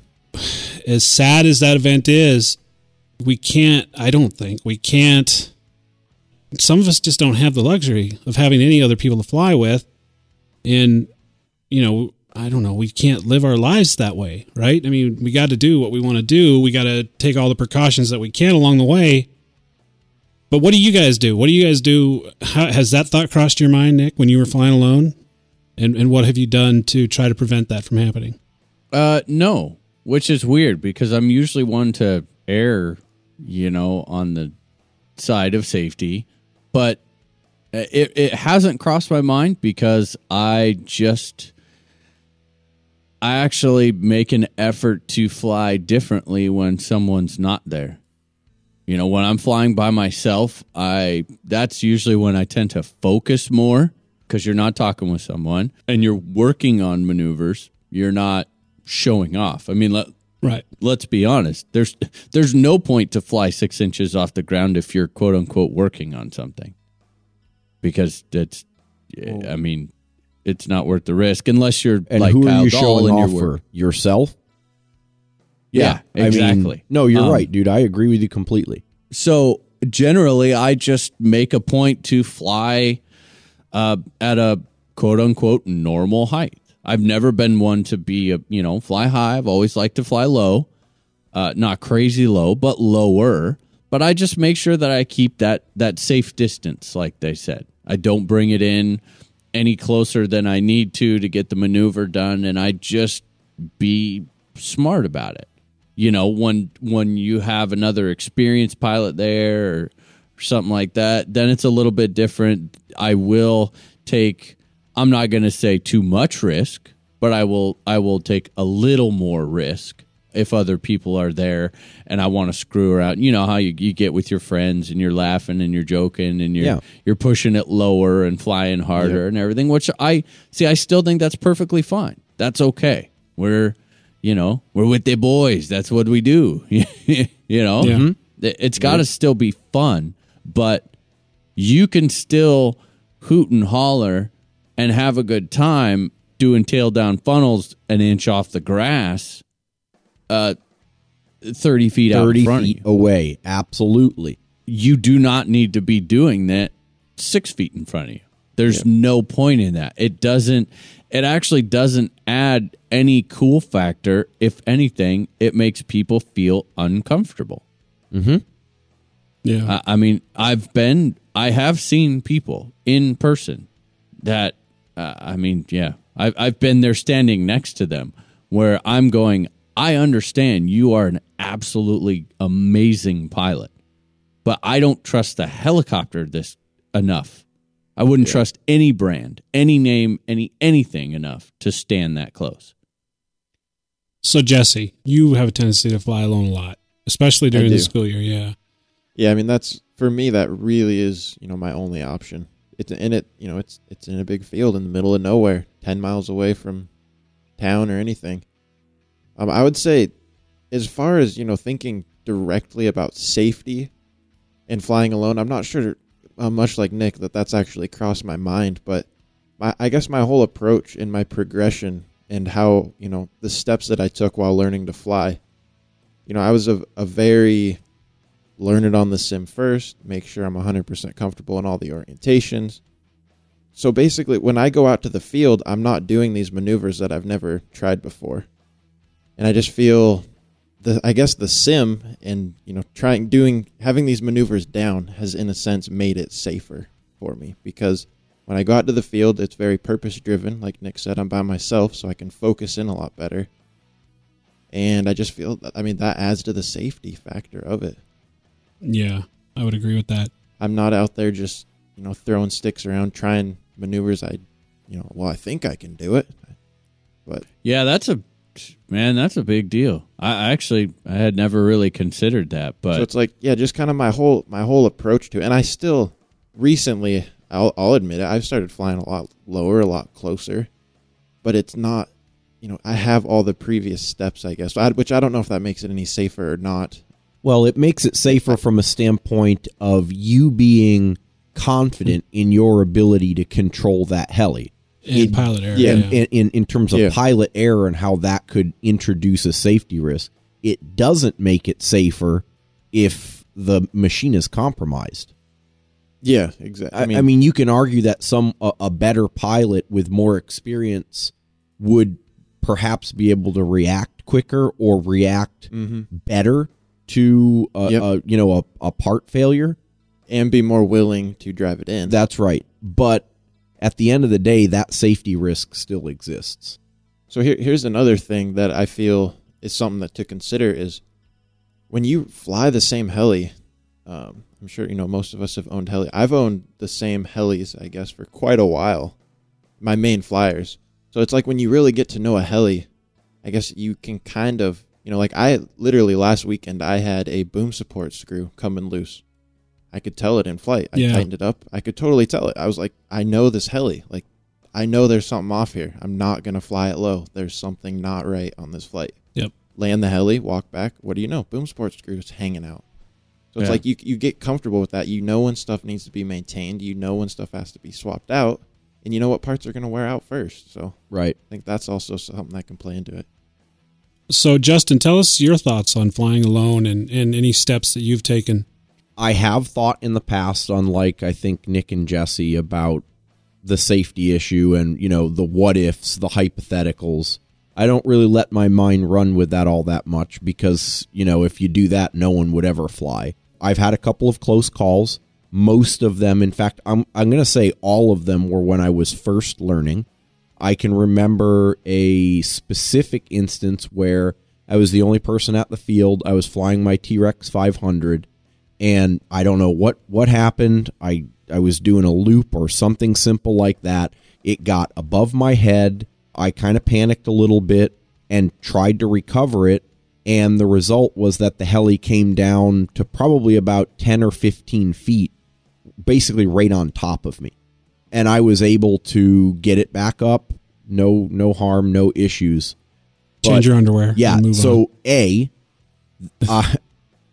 As sad as that event is, we can't, I don't think we can't, some of us just don't have the luxury of having any other people to fly with. And, you know, I don't know, we can't live our lives that way, right? I mean, we got to do what we want to do. We got to take all the precautions that we can along the way. But what do you guys do? What do you guys do? How, has that thought crossed your mind, Nick, when you were flying alone? And and what have you done to try to prevent that from happening? Uh, no, which is weird, because I'm usually one to err, you know, on the side of safety. But it, it hasn't crossed my mind, because I just... I actually make an effort to fly differently when someone's not there. You know, when I'm flying by myself, I that's usually when I tend to focus more, because you're not talking with someone and you're working on maneuvers. You're not showing off. I mean, let, right. let's be honest. There's there's no point to fly six inches off the ground if you're, quote unquote, working on something. Because that's, oh. I mean, it's not worth the risk unless you're and like who are Kyle you Dahl showing and off you're for? Yourself? Yeah, yeah, exactly. I mean, no, you're um, right, dude. I agree with you completely. So generally, I just make a point to fly uh, at a quote-unquote normal height. I've never been one to be, a you know, fly high. I've always liked to fly low. Uh, not crazy low, but lower. But I just make sure that I keep that that safe distance, like they said. I don't bring it in any closer than I need to to get the maneuver done, and I just be smart about it. You know, when when you have another experienced pilot there or, or something like that, then it's a little bit different. I will take, I'm not going to say too much risk, but I will I will take a little more risk if other people are there and I want to screw around. You know how you, you get with your friends and you're laughing and you're joking and you're yeah. you're pushing it lower and flying harder yeah. and everything, which I see, I still think that's perfectly fine. That's okay. We're, you know, we're with the boys. That's what we do. You know, yeah. it's got to yeah. still be fun, but you can still hoot and holler and have a good time doing tail down funnels an inch off the grass, uh, thirty feet out in front of you. thirty feet away, absolutely. You do not need to be doing that six feet in front of you. There's yeah. no point in that. It doesn't, it actually doesn't add any cool factor. If anything, it makes people feel uncomfortable. Mm-hmm. Yeah. I, I mean, I've been, I have seen people in person that, uh, I mean, yeah, I've, I've been there standing next to them where I'm going, I understand you are an absolutely amazing pilot, but I don't trust the helicopter this enough. I wouldn't yeah. trust any brand, any name, any anything enough to stand that close. So, Jesse, you have a tendency to fly alone a lot, especially during the school year. Yeah. Yeah. I mean, that's for me, that really is, you know, my only option. It's in it, you know, it's, it's in a big field in the middle of nowhere, ten miles away from town or anything. Um, I would say as far as, you know, thinking directly about safety and flying alone, I'm not sure Uh, much like Nick, that that's actually crossed my mind, but my, I guess my whole approach and my progression and how, you know, the steps that I took while learning to fly, you know, I was a, a very learn it on the sim first, make sure I'm one hundred percent comfortable in all the orientations. So basically, when I go out to the field, I'm not doing these maneuvers that I've never tried before. And I just feel The, I guess the sim and, you know, trying, doing, having these maneuvers down has in a sense made it safer for me, because when I go out to the field, it's very purpose driven. Like Nick said, I'm by myself, so I can focus in a lot better. And I just feel that, I mean, that adds to the safety factor of it. Yeah, I would agree with that. I'm not out there just, you know, throwing sticks around, trying maneuvers. I, you know, well, I think I can do it, but yeah, that's a, man, that's a big deal. I actually, I had never really considered that, but so it's like, yeah, just kind of my whole, my whole approach to it. And I still recently, I'll, I'll admit it, I've started flying a lot lower, a lot closer, but it's not, you know, I have all the previous steps, I guess, which I don't know if that makes it any safer or not. Well, it makes it safer from a standpoint of you being confident in your ability to control that heli. In pilot error. Yeah. In, in, in terms of yeah. pilot error and how that could introduce a safety risk, it doesn't make it safer if the machine is compromised. Yeah, exactly. I mean, I mean you can argue that some a, a better pilot with more experience would perhaps be able to react quicker or react mm-hmm. better to a, yep. a, you know, a, a part failure. And be more willing to drive it in. That's right. But at the end of the day, that safety risk still exists. So here, here's another thing that I feel is something that to consider is when you fly the same heli, um, I'm sure, you know, most of us have owned heli. I've owned the same helis, I guess, for quite a while, my main flyers. So it's like when you really get to know a heli, I guess you can kind of, you know, like I literally last weekend, I had a boom support screw coming loose. I could tell it in flight. I yeah. tightened it up. I could totally tell it. I was like, I know this heli. Like, I know there's something off here. I'm not going to fly it low. There's something not right on this flight. Yep. Land the heli, walk back. What do you know? Boom support screws hanging out. So it's yeah. like you you get comfortable with that. You know when stuff needs to be maintained. You know when stuff has to be swapped out. And you know what parts are going to wear out first. So right. I think that's also something that can play into it. So, Justin, tell us your thoughts on flying alone and, and any steps that you've taken. I have thought in the past, unlike I think Nick and Jesse, about the safety issue and, you know, the what ifs, the hypotheticals. I don't really let my mind run with that all that much because, you know, if you do that, no one would ever fly. I've had a couple of close calls. Most of them, in fact, I'm I'm going to say all of them were when I was first learning. I can remember a specific instance where I was the only person at the field. I was flying my T Rex five hundred. And I don't know what, what happened. I, I was doing a loop or something simple like that. It got above my head. I kind of panicked a little bit and tried to recover it. And the result was that the heli came down to probably about ten or fifteen feet, basically right on top of me. And I was able to get it back up. No, no harm, no issues. But, change your underwear. Yeah. So on. A, uh,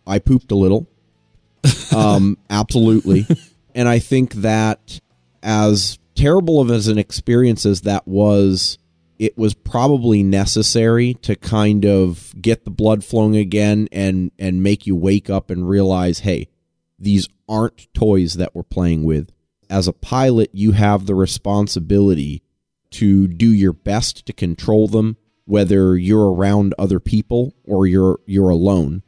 I pooped a little. Um, absolutely. And I think that as terrible of as an experience as that was, it was probably necessary to kind of get the blood flowing again and, and make you wake up and realize, hey, these aren't toys that we're playing with. As a pilot, you have the responsibility to do your best to control them, whether you're around other people or you're you're alone.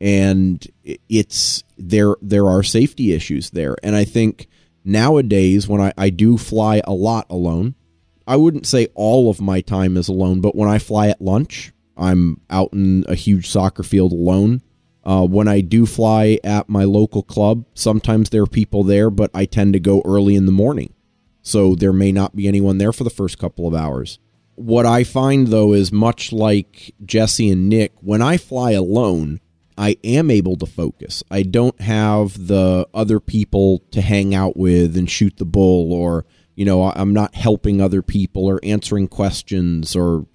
And it's there there are safety issues there. And I think nowadays when I, I do fly a lot alone, I wouldn't say all of my time is alone, but when I fly at lunch, I'm out in a huge soccer field alone. Uh, when I do fly at my local club, sometimes there are people there, but I tend to go early in the morning. So there may not be anyone there for the first couple of hours. What I find, though, is much like Jesse and Nick, when I fly alone, I am able to focus. I don't have the other people to hang out with and shoot the bull, or you know, I'm not helping other people or answering questions or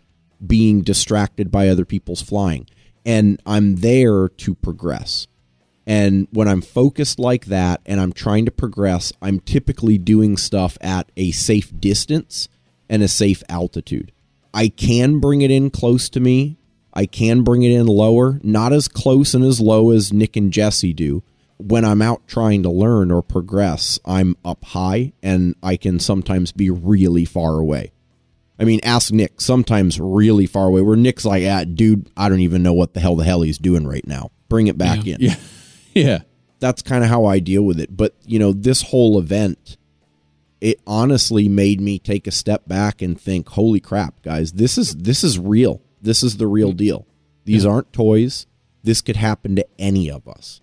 being distracted by other people's flying. And I'm there to progress. And when I'm focused like that and I'm trying to progress, I'm typically doing stuff at a safe distance and a safe altitude. I can bring it in close to me. I can bring it in lower, not as close and as low as Nick and Jesse do. When I'm out trying to learn or progress, I'm up high and I can sometimes be really far away. I mean, ask Nick, sometimes really far away, where Nick's like, ah, dude, I don't even know what the hell the hell he's doing right now. Bring it back yeah, in. Yeah. yeah. That's kind of how I deal with it. But, you know, this whole event, it honestly made me take a step back and think, holy crap, guys, this is this is real. This is the real deal. These yeah. aren't toys. This could happen to any of us.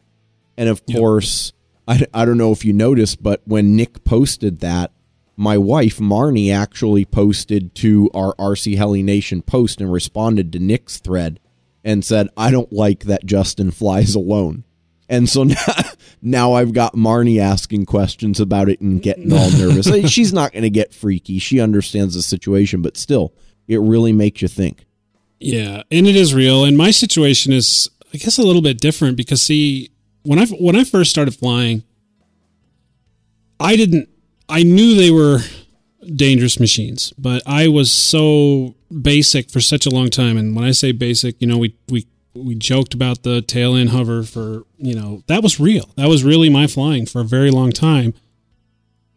And of course, yep. I, I don't know if you noticed, but when Nick posted that, my wife, Marnie, actually posted to our R C Heli Nation post and responded to Nick's thread and said, I don't like that Justin flies alone. And so now, now I've got Marnie asking questions about it and getting all nervous. She's not going to get freaky. She understands the situation, but still, it really makes you think. Yeah, and it is real. And my situation is, I guess, a little bit different because, see, When I, when I first started flying, I didn't, I knew they were dangerous machines, but I was so basic for such a long time. And when I say basic, you know, we, we, we joked about the tail end hover for, you know, that was real. That was really my flying for a very long time.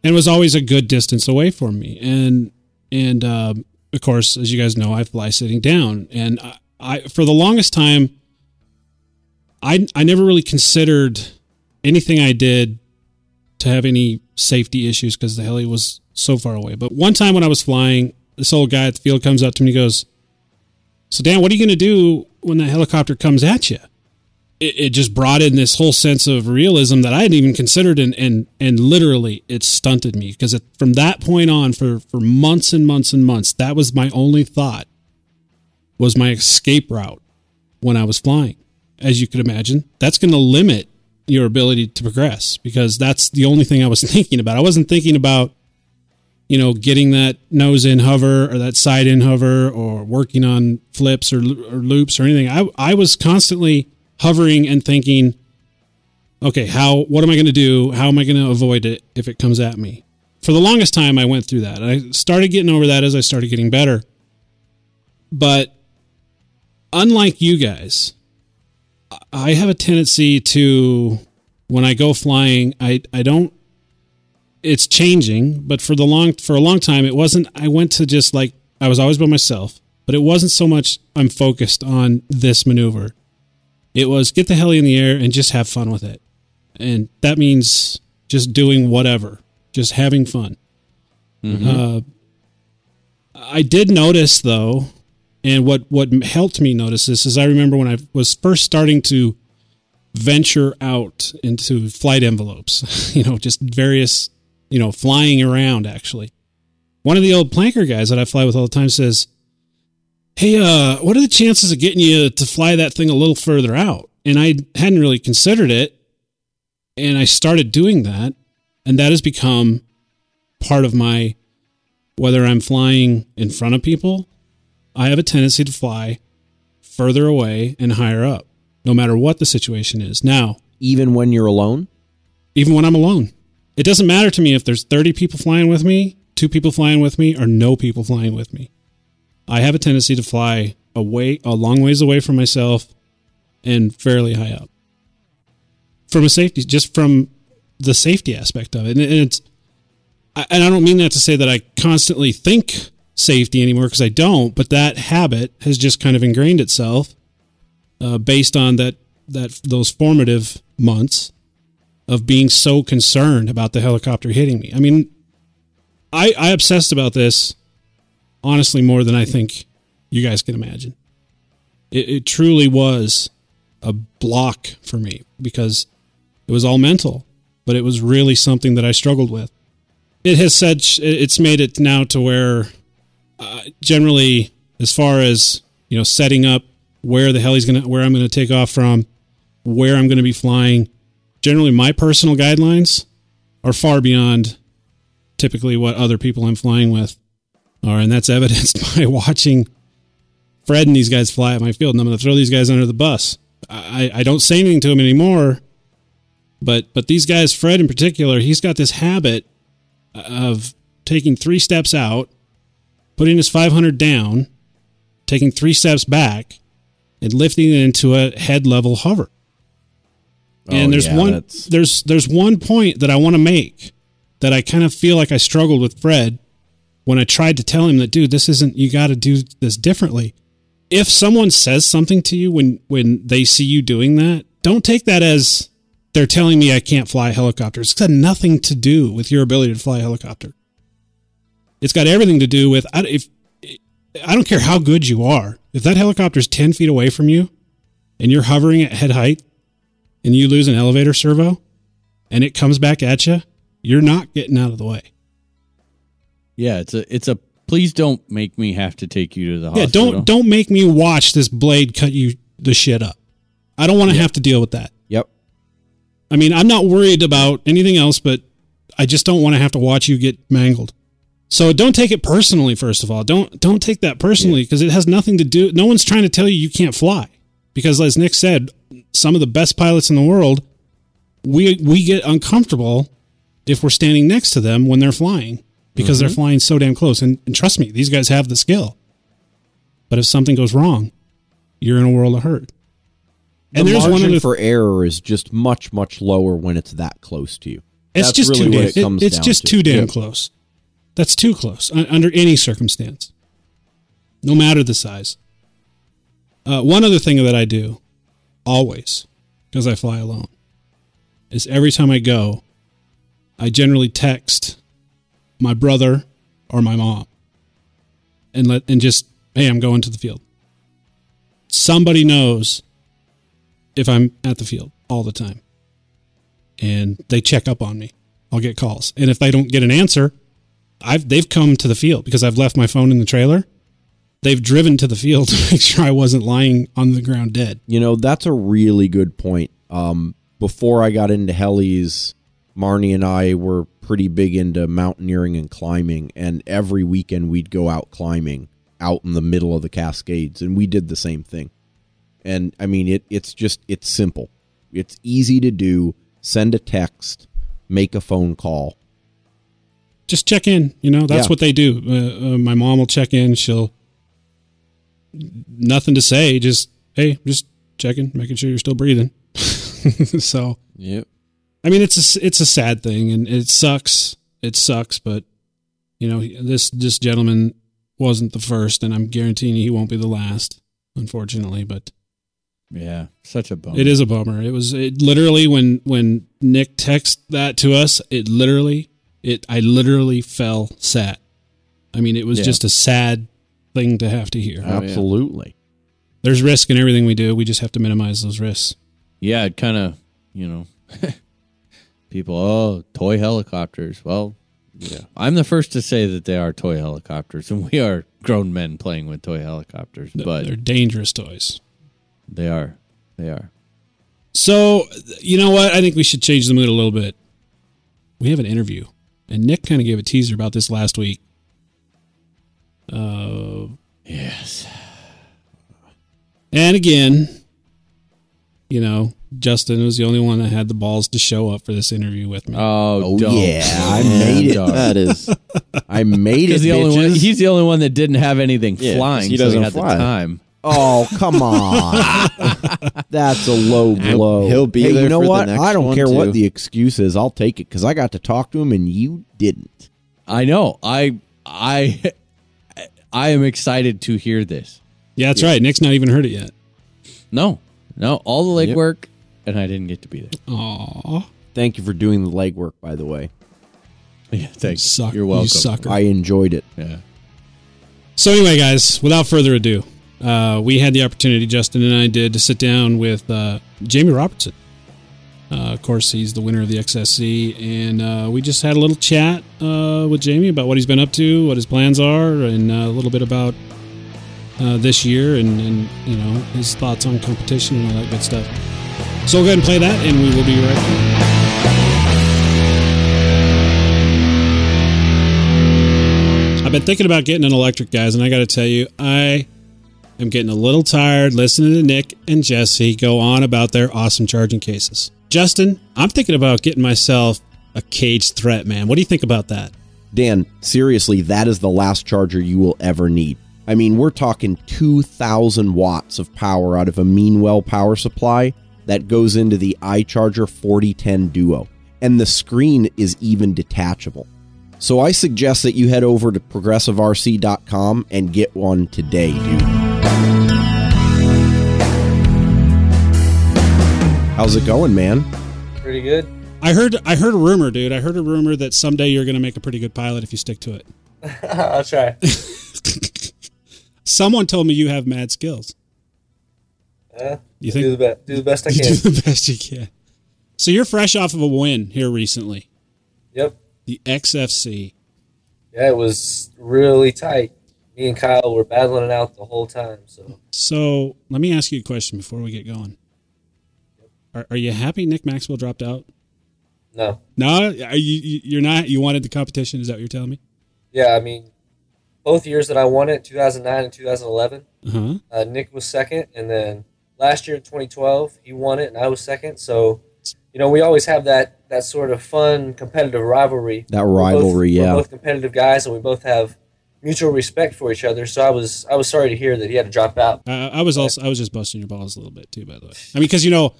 And it was always a good distance away from me. And, and, uh, of course, as you guys know, I fly sitting down, and I, I for the longest time, I I never really considered anything I did to have any safety issues because the heli was so far away. But one time when I was flying, this old guy at the field comes up to me and he goes, so Dan, what are you going to do when that helicopter comes at you? It, it just brought in this whole sense of realism that I hadn't even considered, and and, and literally it stunted me because from that point on, for, for months and months and months, that was my only thought, was my escape route when I was flying. As you could imagine, that's going to limit your ability to progress because that's the only thing I was thinking about. I wasn't thinking about, you know, getting that nose in hover or that side in hover or working on flips or, or loops or anything. I I was constantly hovering and thinking, okay, how, what am I going to do? How am I going to avoid it if it comes at me? For the longest time, I went through that. I started getting over that as I started getting better. But unlike you guys, I have a tendency to, when I go flying, I, I don't, it's changing, but for the long, for a long time, it wasn't, I went to just like, I was always by myself, but it wasn't so much I'm focused on this maneuver. It was get the heli in the air and just have fun with it. And that means just doing whatever, just having fun. Mm-hmm. Uh, I did notice though, and what, what helped me notice this is I remember when I was first starting to venture out into flight envelopes, you know, just various, you know, flying around actually. One of the old planker guys that I fly with all the time says, hey, uh, what are the chances of getting you to fly that thing a little further out? And I hadn't really considered it. And I started doing that. And that has become part of my, whether I'm flying in front of people, I have a tendency to fly further away and higher up, no matter what the situation is. Now, even when you're alone? Even when I'm alone. It doesn't matter to me if there's thirty people flying with me, two people flying with me, or no people flying with me. I have a tendency to fly away, a long ways away from myself and fairly high up. From a safety, just from the safety aspect of it. And it's, and I don't mean that to say that I constantly think safety anymore, because I don't, but that habit has just kind of ingrained itself uh, based on that, that those formative months of being so concerned about the helicopter hitting me. I mean, I, I obsessed about this, honestly, more than I think you guys can imagine. It, it truly was a block for me because it was all mental, but it was really something that I struggled with. It has said, it's made it now to where uh, generally, as far as, you know, setting up where the heli's going to, where I'm going to take off from, where I'm going to be flying, generally my personal guidelines are far beyond typically what other people I'm flying with are. And that's evidenced by watching Fred and these guys fly at my field. And I'm going to throw these guys under the bus. I, I don't say anything to them anymore, but, but these guys, Fred in particular, he's got this habit of taking three steps out, putting his five hundred down, taking three steps back, and lifting it into a head level hover. Oh, and there's yeah, one that's... there's there's one point that I want to make that I kind of feel like I struggled with Fred when I tried to tell him that, dude, this isn't, you got to do this differently. If someone says something to you when when they see you doing that, don't take that as they're telling me I can't fly a helicopter. It's got nothing to do with your ability to fly a helicopter. It's got everything to do with, if I don't care how good you are, if that helicopter is ten feet away from you and you're hovering at head height and you lose an elevator servo and it comes back at you, you're not getting out of the way. Yeah, it's a it's a please don't make me have to take you to the hospital. Yeah, don't don't make me watch this blade cut you the shit up. I don't want to yeah. have to deal with that. Yep. I mean, I'm not worried about anything else, but I just don't want to have to watch you get mangled. So don't take it personally, first of all. Don't don't take that personally, because yeah. it has nothing to do... No one's trying to tell you you can't fly. Because as Nick said, some of the best pilots in the world, we we get uncomfortable if we're standing next to them when they're flying, because mm-hmm. they're flying so damn close. And, and trust me, these guys have the skill. But if something goes wrong, you're in a world of hurt. And the there's margin one th- for error is just much, much lower when it's that close to you. It's That's just really too, what it comes it, it's down just to. too damn yeah. close. That's too close under any circumstance, no matter the size. Uh, one other thing that I do always, because I fly alone, is every time I go, I generally text my brother or my mom and let and just, hey, I'm going to the field. Somebody knows if I'm at the field all the time, and they check up on me. I'll get calls, and if they don't get an answer, I've they've come to the field because I've left my phone in the trailer. They've driven to the field to make sure I wasn't lying on the ground dead. You know, that's a really good point. Um, before I got into helis, Marnie and I were pretty big into mountaineering and climbing, and every weekend we'd go out climbing out in the middle of the Cascades, and we did the same thing. And I mean, it it's just, it's simple. It's easy to do. Send a text, make a phone call. Just check in, you know, that's yeah. what they do. Uh, uh, my mom will check in. She'll nothing to say. Just, hey, just checking, making sure you're still breathing. So, yep. I mean, it's a, it's a sad thing, and it sucks. It sucks. But you know, this, this gentleman wasn't the first, and I'm guaranteeing he won't be the last, unfortunately, but yeah, such a bummer. It is a bummer. It was it literally when, when Nick texted that to us, it literally, It, I literally fell sad. I mean, it was yeah. just a sad thing to have to hear. Absolutely. There's risk in everything we do. We just have to minimize those risks. Yeah, it kind of, you know, people, oh, toy helicopters. Well, Yeah, I'm the first to say that they are toy helicopters, and we are grown men playing with toy helicopters. They're, but they're dangerous toys. They are. They are. So, you know what? I think we should change the mood a little bit. We have an interview, and Nick kind of gave a teaser about this last week. Uh, yes. And again, you know, Justin was the only one that had the balls to show up for this interview with me. Oh, oh yeah, I made it. Dog. That is, I made it. The only one, he's the only one that didn't have anything yeah, flying. He doesn't so he fly. Had the time. Oh, come on. That's a low blow. He'll be hey, there. You know for what? The next I don't care too. What the excuse is. I'll take it because I got to talk to him and you didn't. I know. I I I am excited to hear this. Yeah, that's yeah. right. Nick's not even heard it yet. No, no. All the legwork, yep. and I didn't get to be there. Aw. Thank you for doing the legwork, by the way. Yeah, thanks. You suck, You're welcome. You sucker. I enjoyed it. Yeah. So anyway, guys, without further ado. Uh, we had the opportunity, Justin and I did, to sit down with uh, Jamie Robertson. Uh, of course, he's the winner of the X F C, and uh, we just had a little chat uh, with Jamie about what he's been up to, what his plans are, and uh, a little bit about uh, this year and, and you know his thoughts on competition and all that good stuff. So we'll go ahead and play that, and we will be right back. I've been thinking about getting an electric, guys, and I got to tell you, I... I'm getting a little tired listening to Nick and Jesse go on about their awesome charging cases. Justin, I'm thinking about getting myself a Cage Threat, man. What do you think about that? Dan, seriously, that is the last charger you will ever need. I mean, we're talking two thousand watts of power out of a Meanwell power supply that goes into the iCharger forty ten Duo. And the screen is even detachable. So I suggest that you head over to progressive R C dot com and get one today, dude. How's it going, man? Pretty good. I heard I heard a rumor, dude. I heard a rumor that someday you're going to make a pretty good pilot if you stick to it. I'll try. Someone told me you have mad skills. Yeah, you think, do, the best, do the best I can. Do the best you can. So you're fresh off of a win here recently. Yep. The X F C. Yeah, it was really tight. Me and Kyle were battling it out the whole time. So, so let me ask you a question before we get going. Are you happy Nick Maxwell dropped out? No. No? Are you, you're not? You wanted the competition? Is that what you're telling me? Yeah, I mean, both years that I won it, two thousand nine and two thousand eleven, uh-huh. uh, Nick was second. And then last year in twenty twelve, he won it and I was second. So, you know, we always have that, that sort of fun competitive rivalry. That rivalry, we're both, yeah. We're both competitive guys and we both have mutual respect for each other. So I was I was sorry to hear that he had to drop out. Uh, I was also I was just busting your balls a little bit too, by the way. I mean, because, you know,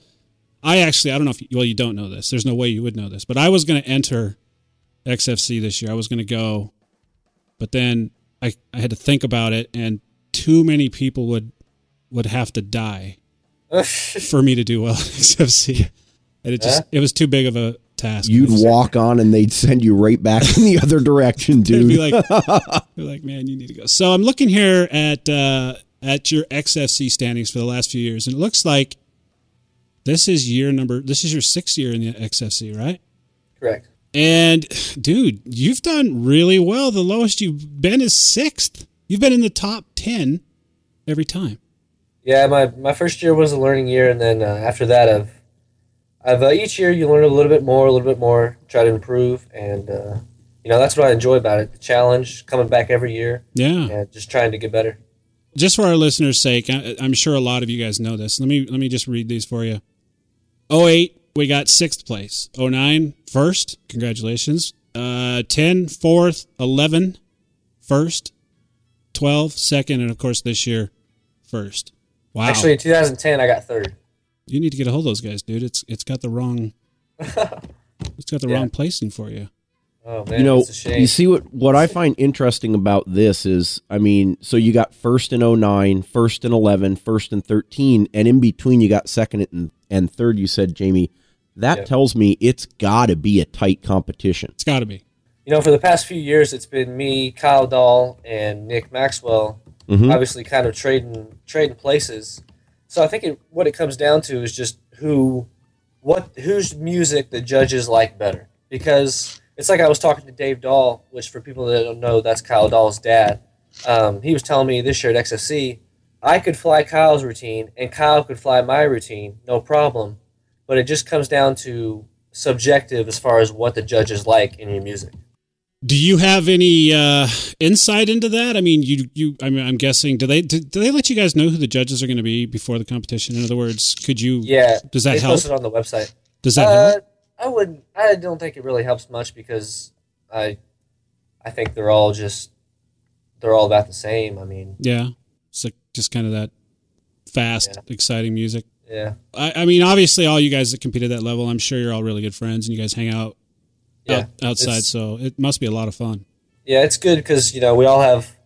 I actually, I don't know if, you, well, you don't know this. There's no way you would know this. But I was going to enter X F C this year. I was going to go. But then I, I had to think about it, and too many people would would have to die for me to do well at X F C. And it just, huh? It was too big of a task. You'd walk on, and they'd send you right back in the other direction, dude. They'd be like, they're like, man, you need to go. So I'm looking here at uh, at your X F C standings for the last few years, and it looks like This is year number, this is your sixth year in the X F C, right? Correct. And, dude, you've done really well. The lowest you've been is sixth. You've been in the top ten every time. Yeah, my, my first year was a learning year, and then uh, after that, I've, I've uh, each year you learn a little bit more, a little bit more, try to improve, and, uh, you know, that's what I enjoy about it, the challenge, coming back every year, yeah, and just trying to get better. Just for our listeners' sake, I, I'm sure a lot of you guys know this. Let me let me just read these for you. oh eight, we got sixth place. oh nine, first. Congratulations. Uh, ten, fourth. eleven, first. twelve, second. And, of course, this year, first. Wow. Actually, in two thousand ten, I got third. You need to get a hold of those guys, dude. It's It's got the wrong it's got the yeah. wrong placing for you. Oh, man, you know, that's a shame. You see what, what I find interesting about this is, I mean, so you got first in oh nine, first in eleven, first in thirteen, and in between you got second and and third, you said, Jamie. That yep. tells me it's got to be a tight competition. It's got to be. You know, for the past few years, it's been me, Kyle Dahl, and Nick Maxwell, mm-hmm. obviously kind of trading trading places. So I think it, what it comes down to is just who, what, whose music the judges like better. Because it's like I was talking to Dave Dahl, which for people that don't know, that's Kyle Dahl's dad. Um, he was telling me this year at X F C, I could fly Kyle's routine and Kyle could fly my routine, no problem. But it just comes down to subjective as far as what the judges like in your music. Do you have any uh, insight into that? I mean, you, you. I mean, I'm guessing. Do they do, do they let you guys know who the judges are going to be before the competition? In other words, could you? Yeah. Does that help? They post it on the website. Does that uh, help? I wouldn't. I don't think it really helps much because I, I think they're all just, they're all about the same. I mean. Yeah. It's like just kind of that fast, yeah. exciting music. Yeah. I, I mean, obviously, all you guys that compete at that level, I'm sure you're all really good friends and you guys hang out. Yeah, outside, so it must be a lot of fun. Yeah, it's good because, you know, we all have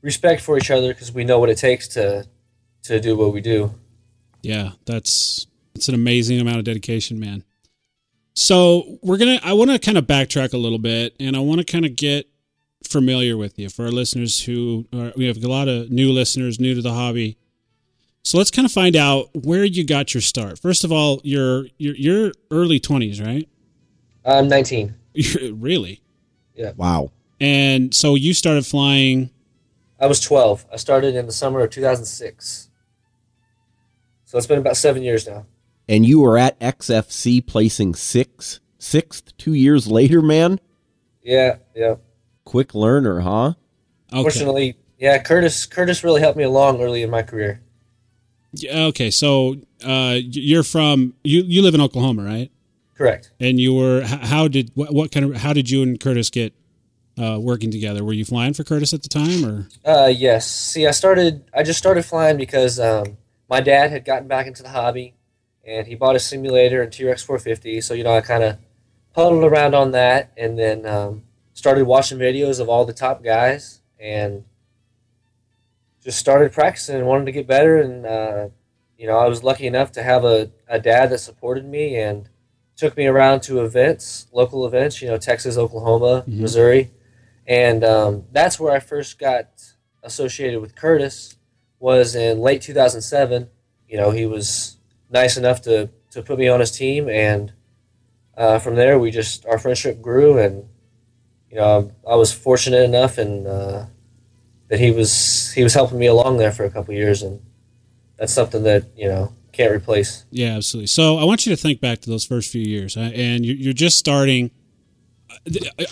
respect for each other because we know what it takes to to do what we do. Yeah, that's that's an amazing amount of dedication, man. So we're gonna, I want to kind of backtrack a little bit, and I want to kind of get familiar with you for our listeners who are, we have a lot of new listeners, new to the hobby. So let's kind of find out where you got your start. First of all, you're you're, you're early twenties, right? I'm nineteen. Really? Yeah. Wow. And so you started flying? I was twelve. I started in the summer of two thousand six. So it's been about seven years now. And you were at X F C placing sixth, sixth two years later, man? Yeah, yeah. Quick learner, huh? Okay. Fortunately, yeah, Curtis Curtis really helped me along early in my career. Yeah, okay, so uh, you're from, you, you live in Oklahoma, right? Correct. And you were, how did, what, what kind of, how did you and Curtis get uh, working together? Were you flying for Curtis at the time or? Uh, yes. See, I started, I just started flying because um, my dad had gotten back into the hobby and he bought a simulator and T-Rex four fifty. So, you know, I kind of puddled around on that and then um, started watching videos of all the top guys and just started practicing and wanted to get better. And, uh, you know, I was lucky enough to have a, a dad that supported me and took me around to events, local events, you know, Texas, Oklahoma, mm-hmm. Missouri. And um, that's where I first got associated with Curtis was in late two thousand seven. You know, he was nice enough to, to put me on his team. And uh, from there, we just, our friendship grew. And, you know, I, I was fortunate enough and uh, that he was, he was helping me along there for a couple of years. And that's something that, you know, can't replace. Yeah, absolutely. So I want you to think back to those first few years, and you're just starting.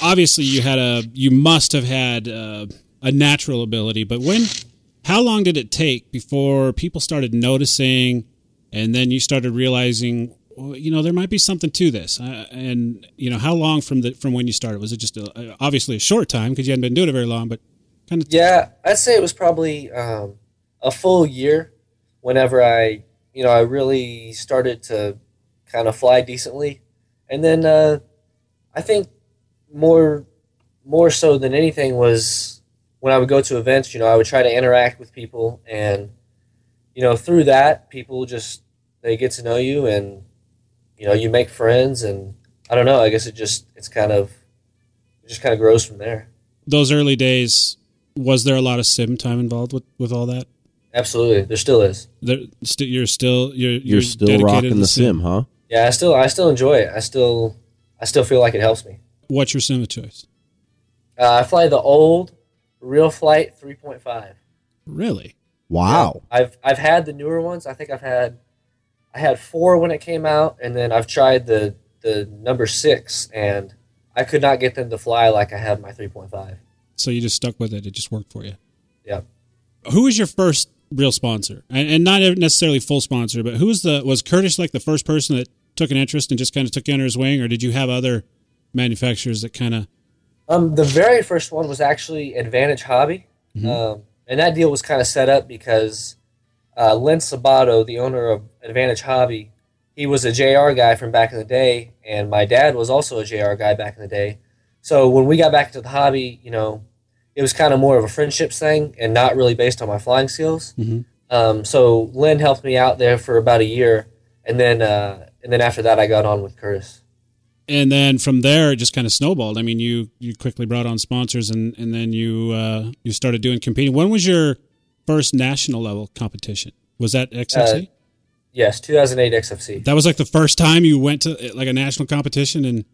Obviously, you had a, you must have had a, a natural ability, but when, how long did it take before people started noticing, and then you started realizing, well, you know, there might be something to this? And you know, how long from the from when you started? Was it just a, obviously a short time because you hadn't been doing it very long, but kind of? Yeah, I'd say it was probably um, a full year. Whenever I. You know, I really started to kind of fly decently. And then uh, I think more more so than anything was when I would go to events, you know, I would try to interact with people. And, you know, through that, people just, they get to know you and, you know, you make friends. And I don't know, I guess it just, it's kind of, it just kind of grows from there. Those early days, was there a lot of sim time involved with, with all that? Absolutely, there still is. There, st- you're still you're you're, you're still rocking the, the sim, sim, huh? Yeah, I still I still enjoy it. I still I still feel like it helps me. What's your sim of choice? Uh, I fly the old Real Flight three point five. Really? Wow. Yeah, I've I've had the newer ones. I think I've had I had four when it came out, and then I've tried the the number six, and I could not get them to fly like I have my three point five. So you just stuck with it. It just worked for you. Yeah. Who was your first real sponsor, and not necessarily full sponsor, but who was the, was Curtis like the first person that took an interest and just kind of took you under his wing, or did you have other manufacturers that kind of? Um, the very first one was actually Advantage Hobby, mm-hmm. um, and that deal was kind of set up because uh, Len Sabato, the owner of Advantage Hobby, he was a J R guy from back in the day, and my dad was also a J R guy back in the day. So when we got back into the hobby, you know, it was kind of more of a friendship thing and not really based on my flying skills. Mm-hmm. Um, so Lynn helped me out there for about a year. And then, uh, and then after that, I got on with Curtis. And then from there, it just kind of snowballed. I mean, you, you quickly brought on sponsors and, and then you, uh, you started doing competing. When was your first national level competition? Was that X F C? Uh, yes. two thousand eight X F C. That was like the first time you went to like a national competition and.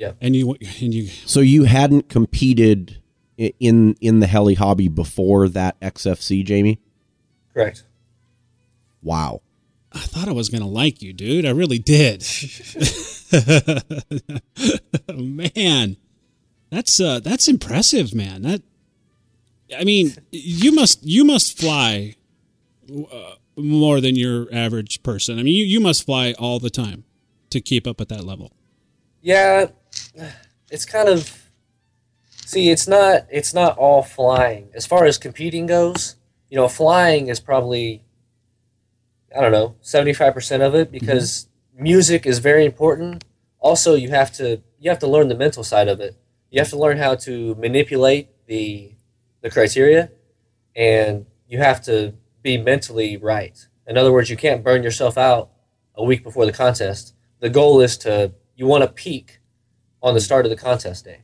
Yeah. And you, and you, so you hadn't competed in, in the heli hobby before that X F C, Jamie? Correct. Wow. I thought I was going to like you, dude. I really did. Man, that's, uh, that's impressive, man. That, I mean, you must, you must fly uh, more than your average person. I mean, you, you must fly all the time to keep up at that level. Yeah, it's kind of, see, it's not, it's not all flying. As far as competing goes, you know, flying is probably, I don't know, seventy-five percent of it, because mm-hmm. music is very important. Also, you have to, you have to learn the mental side of it. You have to learn how to manipulate the, the criteria, and you have to be mentally right. In other words, you can't burn yourself out a week before the contest. The goal is to, you want to peak on the start of the contest day.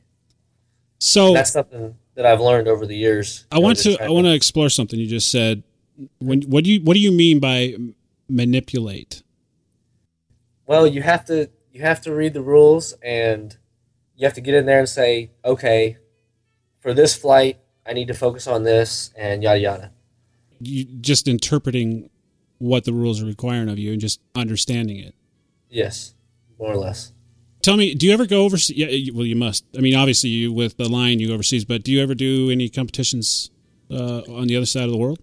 So and that's something that I've learned over the years. I want to, I want to explore something you just said. When, what do you, what do you mean by manipulate? Well, you have to, you have to read the rules, and you have to get in there and say, okay, for this flight, I need to focus on this, and yada, yada. You just interpreting what the rules are requiring of you and just understanding it. Yes, more or less. Tell me, do you ever go overseas? Yeah, well, you must. I mean, obviously, you, with the Line, you go overseas, but do you ever do any competitions uh, on the other side of the world?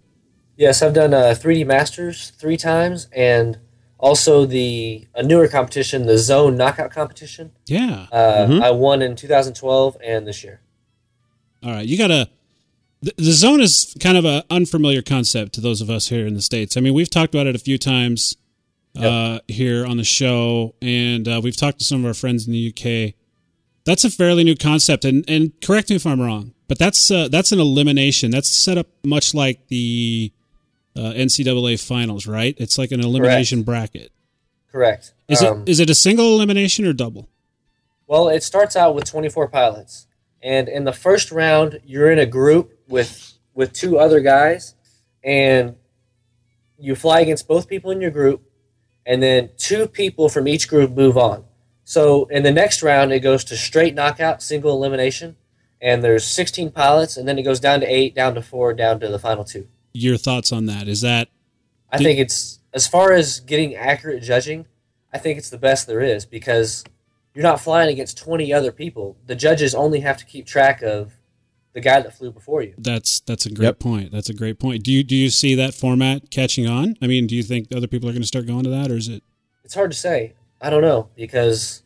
Yes, I've done uh, three D Masters three times, and also the a newer competition, the Zone Knockout Competition. Yeah. Uh, mm-hmm. I won in two thousand twelve and this year. All right, you got to... The Zone is kind of an unfamiliar concept to those of us here in the States. I mean, we've talked about it a few times yep. uh, here on the show, and uh, we've talked to some of our friends in the U K. That's a fairly new concept, and, and correct me if I'm wrong, but that's uh, that's an elimination. That's set up much like the uh, N C double A finals, right? It's like an elimination correct. bracket. Correct. Is um, it is it a single elimination or double? Well, it starts out with twenty-four pilots, and in the first round, you're in a group with with two other guys, and you fly against both people in your group, and then two people from each group move on. So in the next round, it goes to straight knockout, single elimination, and there's sixteen pilots, and then it goes down to eight, down to four, down to the final two. Your thoughts on that? Is that... I think it's, as far as getting accurate judging, I think it's the best there is, because you're not flying against twenty other people. The judges only have to keep track of the guy that flew before you. That's that's a great yep. point. That's a great point. Do you do you see that format catching on? I mean, do you think other people are going to start going to that, or is it? It's hard to say. I don't know, because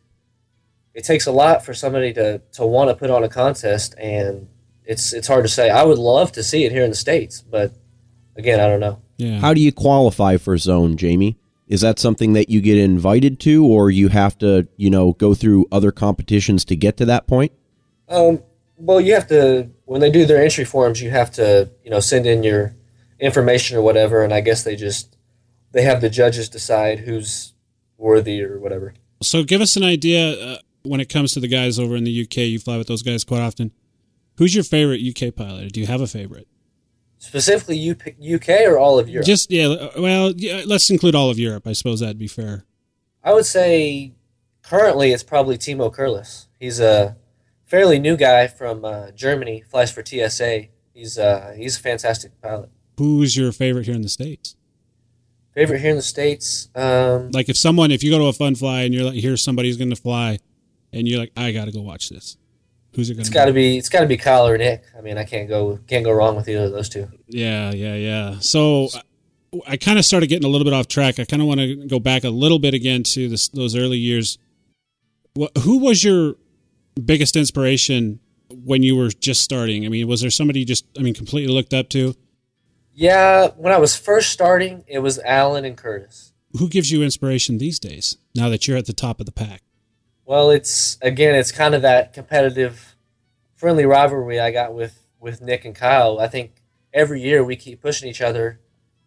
it takes a lot for somebody to to want to put on a contest, and it's it's hard to say. I would love to see it here in the States, but again, I don't know. Yeah. How do you qualify for Zone, Jamie? Is that something that you get invited to, or you have to, you know, go through other competitions to get to that point? Um. Well, you have to, when they do their entry forms, you have to, you know, send in your information or whatever, and I guess they just, they have the judges decide who's worthy or whatever. So give us an idea uh, when it comes to the guys over in the U K, you fly with those guys quite often. Who's your favorite U K pilot? Do you have a favorite? Specifically U K or all of Europe? Just, yeah, well, yeah, let's include all of Europe. I suppose that'd be fair. I would say currently it's probably Timo Kurlis. He's a fairly new guy from uh, Germany, flies for T S A. He's uh, he's a fantastic pilot. Who's your favorite here in the States? Favorite here in the States? Um, like if someone, if you go to a fun fly and you're like, here's somebody's going to fly, and you're like, I got to go watch this. Who's it going to be? It's got to be it's got to be Kyle or Nick. I mean, I can't go can't go wrong with either of those two. Yeah, yeah, yeah. So I, I kind of started getting a little bit off track. I kind of want to go back a little bit again to this, those early years. What, who was your biggest inspiration when you were just starting? I mean, was there somebody you just, I mean, completely looked up to? Yeah, when I was first starting, it was Alan and Curtis. Who gives you inspiration these days, now that you're at the top of the pack? Well, it's, again, it's kind of that competitive, friendly rivalry I got with, with Nick and Kyle. I think every year we keep pushing each other,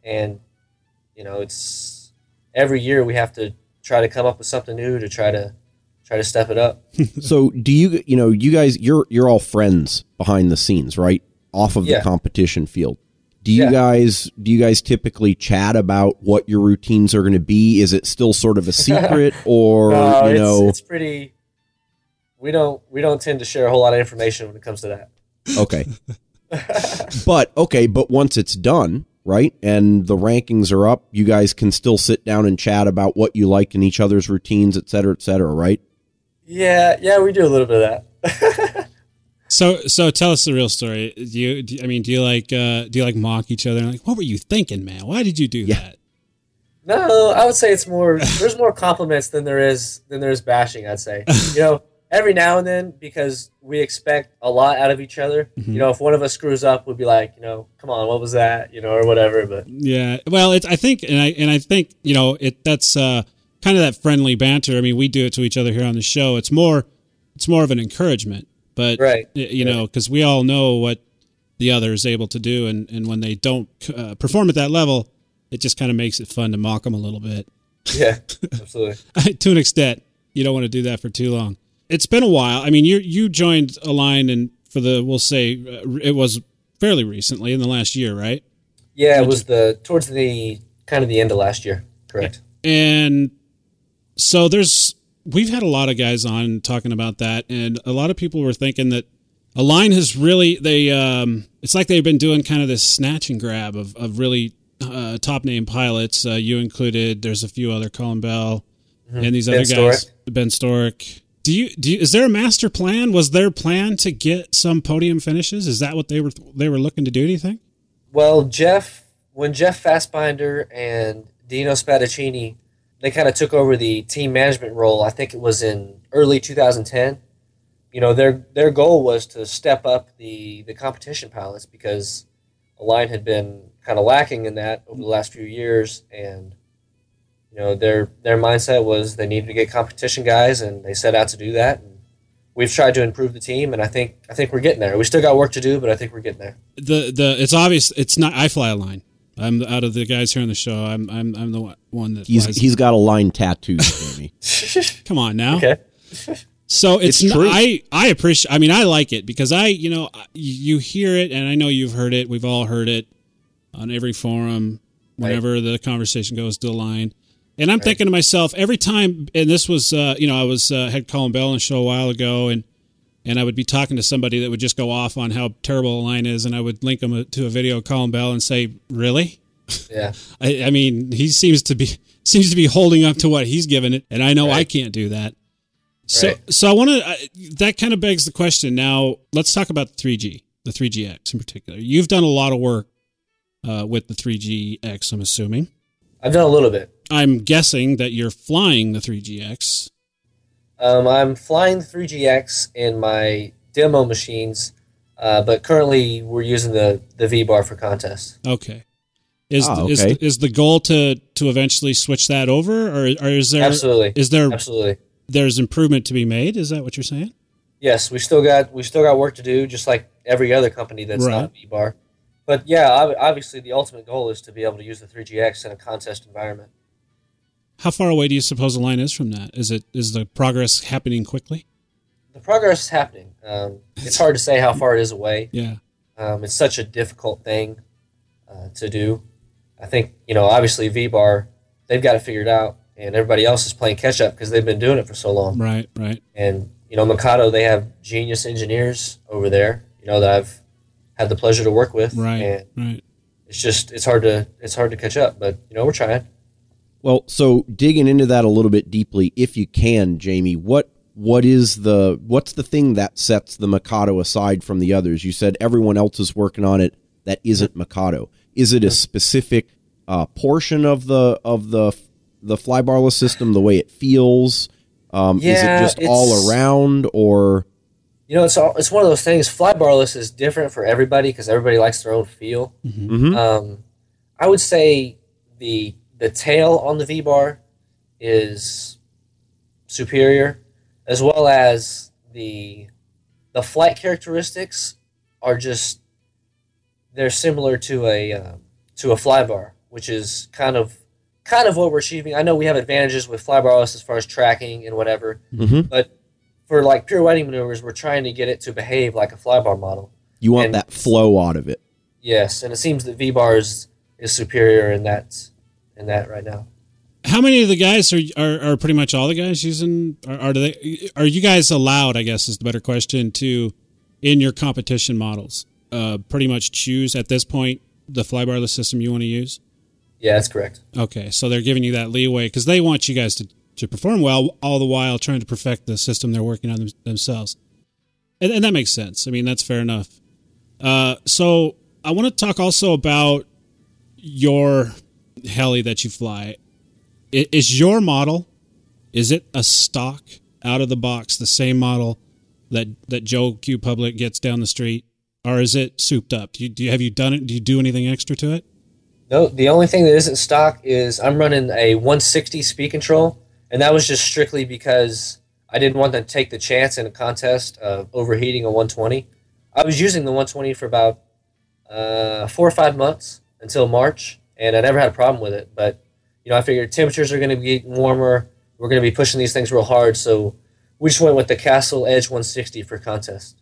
and, you know, it's, every year we have to try to come up with something new to try to Try to step it up. So do you, you know, you guys, you're, you're all friends behind the scenes, right? Off of yeah. the competition field. Do you yeah. guys, do you guys typically chat about what your routines are going to be? Is it still sort of a secret or, no, you know, it's, it's pretty, we don't we don't tend to share a whole lot of information when it comes to that. Okay. But okay, but once it's done, right, and the rankings are up, you guys can still sit down and chat about what you like in each other's routines, et cetera, et cetera, right? Yeah, yeah, we do a little bit of that. So, so tell us the real story. Do you? Do, I mean, do you like? Uh, do you like mock each other? And like, what were you thinking, man? Why did you do yeah. that? No, I would say it's more. There's more compliments than there is than there is bashing. I'd say, you know, every now and then, because we expect a lot out of each other. Mm-hmm. You know, if one of us screws up, we'll be like, you know, come on, what was that? You know, or whatever. But yeah, well, it's I think, and I and I think, you know, it that's uh, kind of that friendly banter. I mean, we do it to each other here on the show. It's more, it's more of an encouragement. But, right. you know, because right. we all know what the other is able to do. And, and when they don't uh, perform at that level, it just kind of makes it fun to mock them a little bit. Yeah, absolutely. To an extent, you don't want to do that for too long. It's been a while. I mean, you you joined Align and for the, we'll say, uh, it was fairly recently in the last year, right? Yeah, it was the towards the kind of the end of last year. Correct. And so there's... We've had a lot of guys on talking about that, and a lot of people were thinking that Align has really, they um, it's like they've been doing kind of this snatch and grab of, of really uh, top-name pilots, uh, you included. There's a few other, Colin Bell, mm-hmm. and these other Ben guys. Storick. Ben Storick. Do you, do you, is there a master plan? Was their plan to get some podium finishes? Is that what they were they were looking to do, do you think? Well, Jeff, when Jeff Fassbinder and Dino Spadaccini they kind of took over the team management role, I think it was in early two thousand ten. You know, their their goal was to step up the, the competition pilots because Align had been kind of lacking in that over the last few years. And, you know, their their mindset was they needed to get competition guys, and they set out to do that. And we've tried to improve the team, and I think I think we're getting there. We still got work to do, but I think we're getting there. The the It's obvious it's not I fly Align. I'm out of the guys here on the show. I'm I'm I'm the one that he's he's got a line tattoo. Come on now. Okay. So it's, it's true. Not, I I appreciate. I mean, I like it because I you know you hear it, and I know you've heard it. We've all heard it on every forum. Whenever right. the conversation goes to the line, and I'm right. thinking to myself every time. And this was uh, you know I was uh, had Colin Bell on the show a while ago, and. And I would be talking to somebody that would just go off on how terrible a line is, and I would link them to a video of Colin Bell and say, "Really? Yeah. I, I mean, he seems to be seems to be holding up to what he's given it, and I know right. I can't do that." So, right. so I want to. That kind of begs the question. Now, let's talk about the three G, the three G X in particular. You've done a lot of work uh, with the three G X. I'm assuming. I've done a little bit. I'm guessing that you're flying the three G X. Um, I'm flying the three G X in my demo machines, uh, but currently we're using the, the V-bar for contests. Okay. Is oh, okay. Is, is the goal to, to eventually switch that over, or, or is there absolutely is there absolutely there's improvement to be made? Is that what you're saying? Yes, we still got we still got work to do, just like every other company that's right. not V-bar. But yeah, obviously the ultimate goal is to be able to use the three G X in a contest environment. How far away do you suppose the line is from that? Is it is the progress happening quickly? The progress is happening. Um, it's hard to say how far it is away. Yeah, um, it's such a difficult thing uh, to do. I think you know, obviously V-bar, they've got it figured out, and everybody else is playing catch up because they've been doing it for so long. Right, right. And you know, Mikado, they have genius engineers over there. You know that I've had the pleasure to work with. Right, and right. It's just it's hard to it's hard to catch up, but you know we're trying. Well, so digging into that a little bit deeply, if you can, Jamie, what what is the what's the thing that sets the Mikado aside from the others? You said everyone else is working on it that isn't Mikado. Is it a specific uh, portion of the of the the flybarless system, the way it feels? Um, yeah, is it just all around, or you know, it's all, it's one of those things. Flybarless is different for everybody because everybody likes their own feel. Mm-hmm. Um, I would say the The tail on the V-bar is superior, as well as the the flight characteristics are just they're similar to a um, to a flybar, which is kind of kind of what we're achieving. I know we have advantages with flybarless as far as tracking and whatever, mm-hmm. but for like pure wetting maneuvers, we're trying to get it to behave like a flybar model. You want and, that flow out of it. Yes, and it seems that V-bar is, is superior in that. In that right now. how many of the guys are, are, are pretty much all the guys using, are, are they, are you guys allowed, I guess is the better question, to, in your competition models, uh, pretty much choose at this point the flybarless system you want to use? Yeah, that's correct. Okay, so they're giving you that leeway because they want you guys to, to perform well, all the while trying to perfect the system they're working on them, themselves. And, and that makes sense. I mean, that's fair enough. Uh, so I want to talk also about your heli that you fly. It, is your model, is it a stock out of the box, the same model that, that Joe Q Public gets down the street, or is it souped up? Do you, do you, have you done it? Do you do anything extra to it? No, the only thing that isn't stock is I'm running a one sixty speed control, and that was just strictly because I didn't want to take the chance in a contest of overheating a one twenty. I was using the one twenty for about uh, four or five months until March, and I never had a problem with it. But you know, I figured temperatures are going to be warmer. We're going to be pushing these things real hard, so we just went with the Castle Edge one sixty for contest.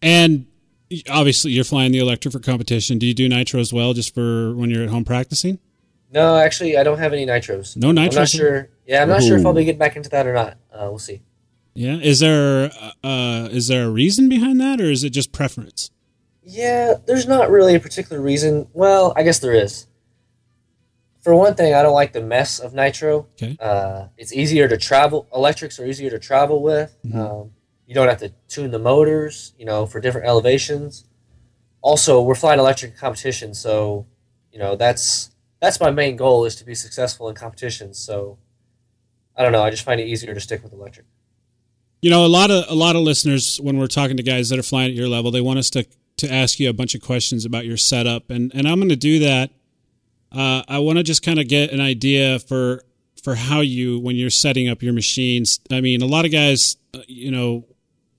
And obviously, you're flying the Electra for competition. Do you do nitro as well, just for when you're at home practicing? No, actually, I don't have any nitros. No nitros? I'm not sure. Yeah, I'm not Ooh. sure if I'll be getting back into that or not. Uh, we'll see. Yeah, is there uh, is there a reason behind that, or is it just preference? Yeah, there's not really a particular reason. Well, I guess there is. For one thing, I don't like the mess of nitro. Okay. Uh, it's easier to travel. Electrics are easier to travel with. Mm-hmm. Um, you don't have to tune the motors, you know, for different elevations. Also, we're flying electric competition, so you know that's that's my main goal is to be successful in competitions. So I don't know. I just find it easier to stick with electric. You know, a lot of a lot of listeners, when we're talking to guys that are flying at your level, they want us to to ask you a bunch of questions about your setup, and and I'm going to do that. Uh, I want to just kind of get an idea for for how you, when you're setting up your machines. I mean, a lot of guys, you know,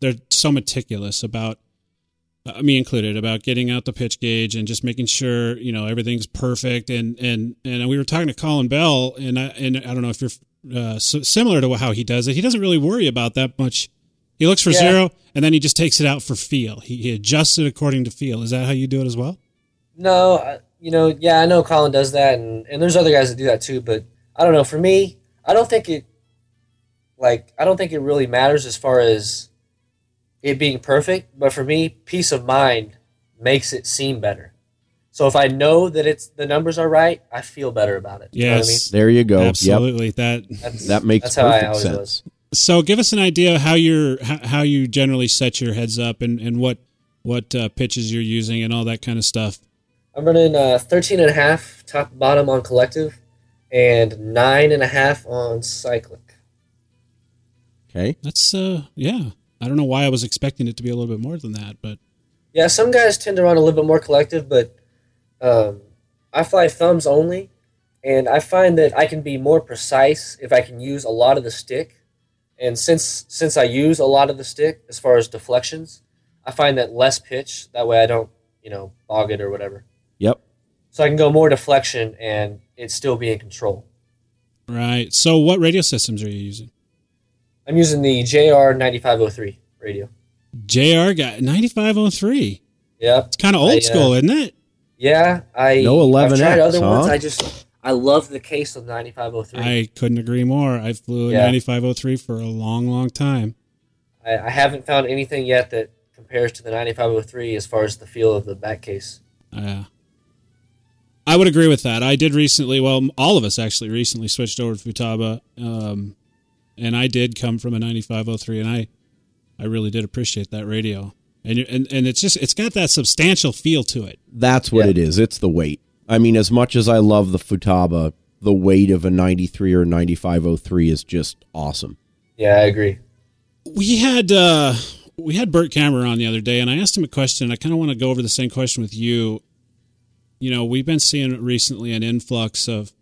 they're so meticulous about, uh, me included, about getting out the pitch gauge and just making sure, you know, everything's perfect. And and, and we were talking to Colin Bell, and I, and I don't know if you're uh, so similar to how he does it. He doesn't really worry about that much. He looks for yeah. zero, and then he just takes it out for feel. He, he adjusts it according to feel. Is that how you do it as well? No, I- You know, yeah, I know Colin does that, and, and there's other guys that do that too, but I don't know. For me, I don't think it, like, I don't think it really matters as far as it being perfect, but for me, peace of mind makes it seem better. So if I know that it's the numbers are right, I feel better about it. Yes. You know what I mean? There you go. Absolutely. Yep. That that's, that makes that's perfect how I always sense. Was. So give us an idea how you're, how you generally set your heads up and, and what, what uh, pitches you're using and all that kind of stuff. I'm running uh, thirteen and a half top bottom on collective and nine and a half on cyclic. Okay. That's, uh, yeah. I don't know why I was expecting it to be a little bit more than that, but. Yeah, some guys tend to run a little bit more collective, but um, I fly thumbs only, and I find that I can be more precise if I can use a lot of the stick. And since since I use a lot of the stick as far as deflections, I find that less pitch. That way I don't, you know, bog it or whatever. Yep. So I can go more deflection and it still be in control. Right. So what radio systems are you using? I'm using the J R ninety-five oh three radio. J R got ninety-five oh three. Yep. It's kind of old I, uh, school, isn't it? Yeah. I, no eleven X, I've tried other huh? ones. I just, I love the case of ninety-five oh three. I couldn't agree more. I flew a yeah. ninety-five oh three for a long, long time. I, I haven't found anything yet that compares to the ninety-five oh three as far as the feel of the back case. Yeah. Uh, I would agree with that. I did recently, well, all of us actually recently switched over to Futaba, um, and I did come from a ninety-five oh three, and I, I really did appreciate that radio. And and and it's just, it's got that substantial feel to it. That's what yeah. it is. It's the weight. I mean, as much as I love the Futaba, the weight of a ninety-three or ninety-five oh three is just awesome. Yeah, I agree. We had uh, we had Bert Cameron on the other day, and I asked him a question. I kind of want to go over the same question with you. You know, we've been seeing recently an influx of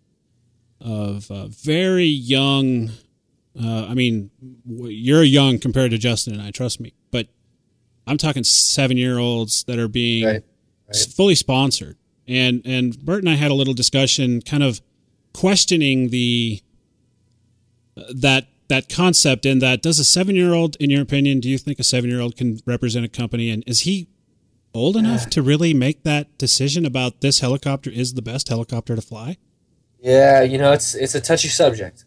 of uh, very young. Uh, I mean, you're young compared to Justin and I, trust me. But I'm talking seven-year-olds that are being right, right. fully sponsored. And and Bert and I had a little discussion, kind of questioning the that that concept. In that, does a seven-year-old, in your opinion, do you think a seven-year-old can represent a company? And is he old enough to really make that decision about this helicopter is the best helicopter to fly? Yeah, you know, it's it's a touchy subject.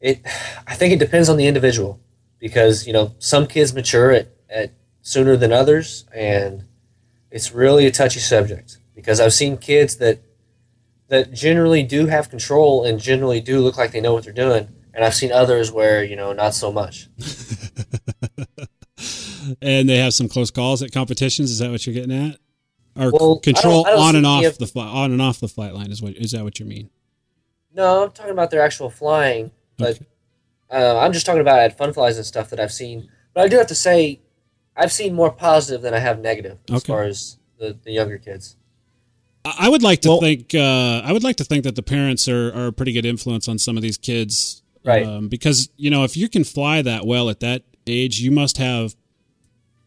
It, I think it depends on the individual, because, you know, some kids mature at, at sooner than others, and it's really a touchy subject, because I've seen kids that that generally do have control and generally do look like they know what they're doing, and I've seen others where, you know, not so much. And they have some close calls at competitions. Is that what you're getting at? Or well, control I don't, I don't on and off have, the fly, on and off the flight line is what is that what you mean? No, I'm talking about their actual flying, but okay. uh, I'm just talking about at fun flies and stuff that I've seen. But I do have to say, I've seen more positive than I have negative as okay. far as the, the younger kids. I would like to well, think uh, I would like to think that the parents are, are a pretty good influence on some of these kids, right? Um, because, you know, if you can fly that well at that age, you must have,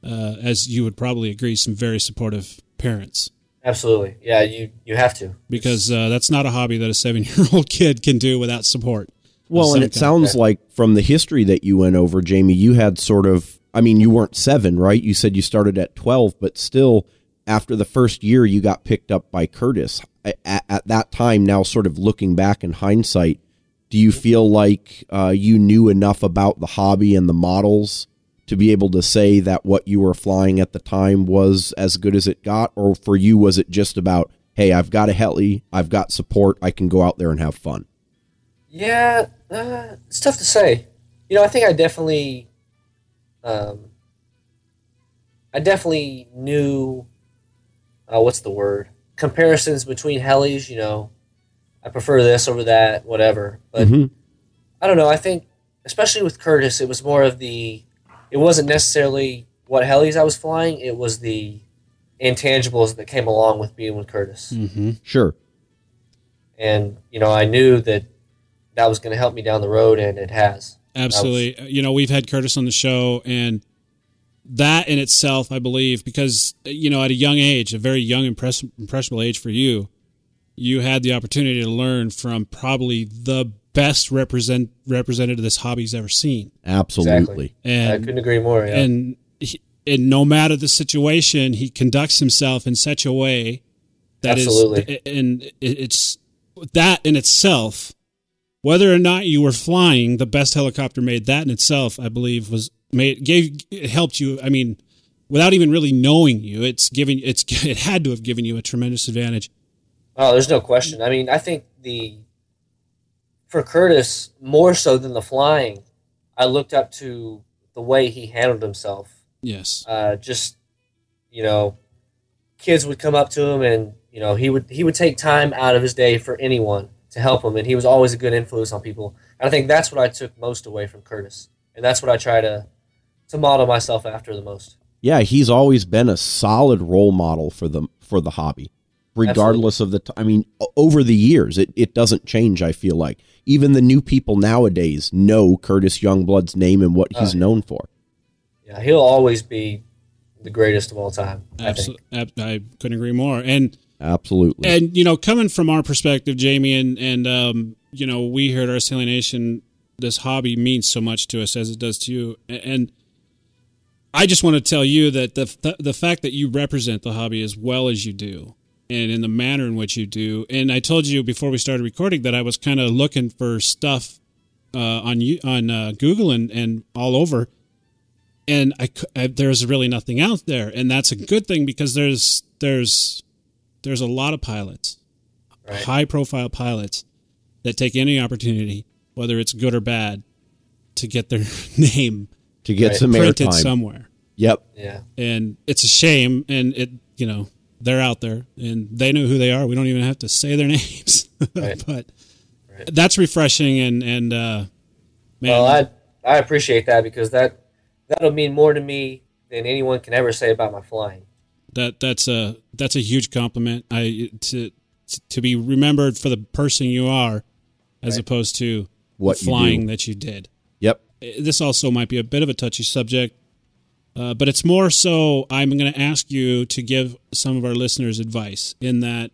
uh, as you would probably agree, some very supportive parents. Absolutely, yeah. You you have to, because uh, that's not a hobby that a seven-year-old kid can do without support. Well, and it sounds like from the history that you went over, Jamie, you had sort of. I mean, you weren't seven, right? You said you started at twelve, but still. After the first year, you got picked up by Curtis. At, at that time, now sort of looking back in hindsight, do you feel like uh, you knew enough about the hobby and the models to be able to say that what you were flying at the time was as good as it got? Or for you, was it just about, hey, I've got a heli, I've got support, I can go out there and have fun? Yeah, uh, it's tough to say. You know, I think I definitely, um, I definitely knew... Uh, what's the word? Comparisons between helis, you know, I prefer this over that, whatever. But mm-hmm. I don't know. I think, especially with Curtis, it was more of the, it wasn't necessarily what helis I was flying. It was the intangibles that came along with being with Curtis. Mm-hmm. Sure. And, you know, I knew that that was going to help me down the road, and it has. Absolutely. Was, you know, we've had Curtis on the show, and that in itself, I believe, because, you know, at a young age, a very young, impress- impressionable age for you, you had the opportunity to learn from probably the best represent representative this hobby's ever seen. Absolutely. Exactly. And I couldn't agree more. Yeah. And, he, and no matter the situation, he conducts himself in such a way that Absolutely. Is, and it's that in itself, whether or not you were flying the best helicopter made, that in itself, I believe, was Made, gave it helped you. I mean, without even really knowing you, it's giving it's it had to have given you a tremendous advantage. Oh, there's no question. I mean, I think the for Curtis more so than the flying, I looked up to the way he handled himself. Yes, uh, just you know, kids would come up to him, and you know he would he would take time out of his day for anyone to help him, and he was always a good influence on people. And I think that's what I took most away from Curtis, and that's what I try to. to model myself after the most. Yeah, he's always been a solid role model for the for the hobby, regardless Absolutely. Of the. T- I mean, over the years, it, it doesn't change. I feel like even the new people nowadays know Curtis Youngblood's name and what he's uh, known for. Yeah, he'll always be the greatest of all time. Absolutely, I, I couldn't agree more. And absolutely, and you know, coming from our perspective, Jamie, and and um, you know, we here at R C Heli Nation, this hobby means so much to us as it does to you, and. and I just want to tell you that the th- the fact that you represent the hobby as well as you do, and in the manner in which you do, and I told you before we started recording that I was kind of looking for stuff uh, on you, on uh, Google and, and all over, and I, I, there's really nothing out there, and that's a good thing because there's there's there's a lot of pilots, right. High profile pilots that take any opportunity, whether it's good or bad, to get their name. To get right. some airtime. Printed somewhere. Yep. Yeah. And it's a shame. And it, you know, they're out there and they know who they are. We don't even have to say their names. Right. But right. that's refreshing. And and uh, man, well, I I appreciate that because that that'll mean more to me than anyone can ever say about my flying. That that's a that's a huge compliment. I to to be remembered for the person you are, as right. opposed to what the flying you that you did. Yep. This also might be a bit of a touchy subject, uh, but it's more so I'm going to ask you to give some of our listeners advice in that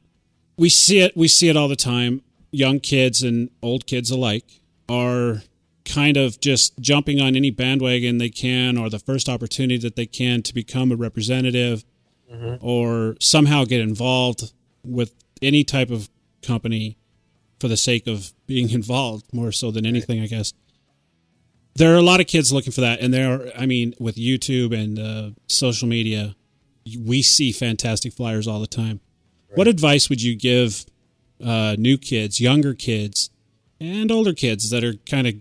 we see it, we see it all the time. Young kids and old kids alike are kind of just jumping on any bandwagon they can or the first opportunity that they can to become a representative mm-hmm. or somehow get involved with any type of company for the sake of being involved more so than anything, I guess. There are a lot of kids looking for that. And there are, I mean, with YouTube and uh, social media, we see fantastic flyers all the time. Right. What advice would you give uh, new kids, younger kids, and older kids that are kind of,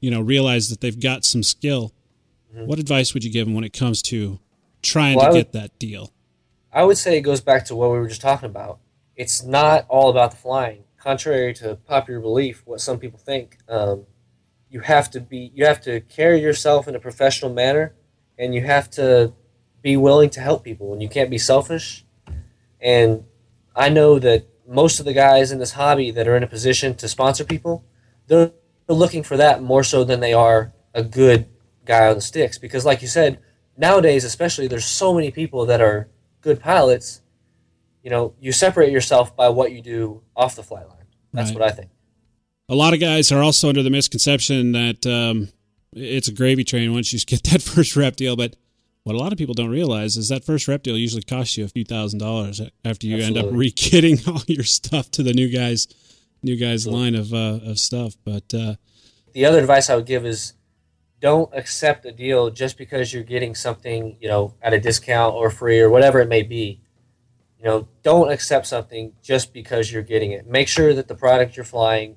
you know, realize that they've got some skill? Mm-hmm. What advice would you give them when it comes to trying well, to would, get that deal? I would say it goes back to what we were just talking about. It's not all about the flying. Contrary to popular belief, what some people think, um, you have to be, you have to carry yourself in a professional manner, and you have to be willing to help people, and you can't be selfish. And I know that most of the guys in this hobby that are in a position to sponsor people, they're looking for that more so than they are a good guy on the sticks. Because like you said, nowadays especially, there's so many people that are good pilots. You know, you separate yourself by what you do off the fly line. That's right. What I think. A lot of guys are also under the misconception that um, it's a gravy train once you get that first rep deal. But what a lot of people don't realize is that first rep deal usually costs you a few thousand dollars after you Absolutely. end up re-kitting all your stuff to the new guys, new guys Absolutely. line of uh, of stuff. But uh, the other advice I would give is don't accept a deal just because you're getting something, you know, at a discount or free or whatever it may be. You know, don't accept something just because you're getting it. Make sure that the product you're flying,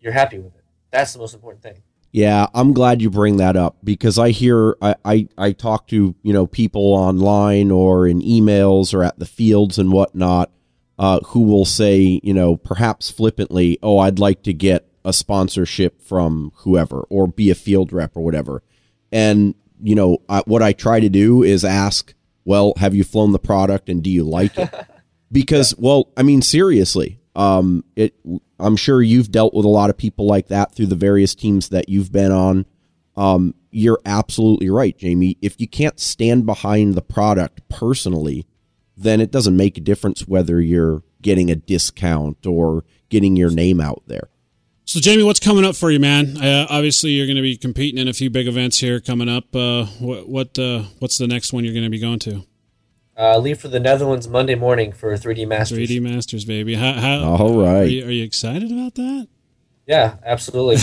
you're happy with it. That's the most important thing. Yeah, I'm glad you bring that up, because I hear, I, I, I talk to, you know, people online or in emails or at the fields and whatnot uh, who will say, you know, perhaps flippantly, oh, I'd like to get a sponsorship from whoever or be a field rep or whatever. And, you know, I, what I try to do is ask, well, have you flown the product and do you like it? Because, well, I mean, seriously, um, it. I'm sure you've dealt with a lot of people like that through the various teams that you've been on. Um, you're absolutely right, Jamie. If you can't stand behind the product personally, then it doesn't make a difference whether you're getting a discount or getting your name out there. So, Jamie, what's coming up for you, man? Uh, obviously, you're going to be competing in a few big events here coming up. Uh, what what uh, what's the next one you're going to be going to? Uh, leave for the Netherlands Monday morning for three D Masters. three D Masters, baby. How, how, All right. Are you, are you excited about that? Yeah, absolutely.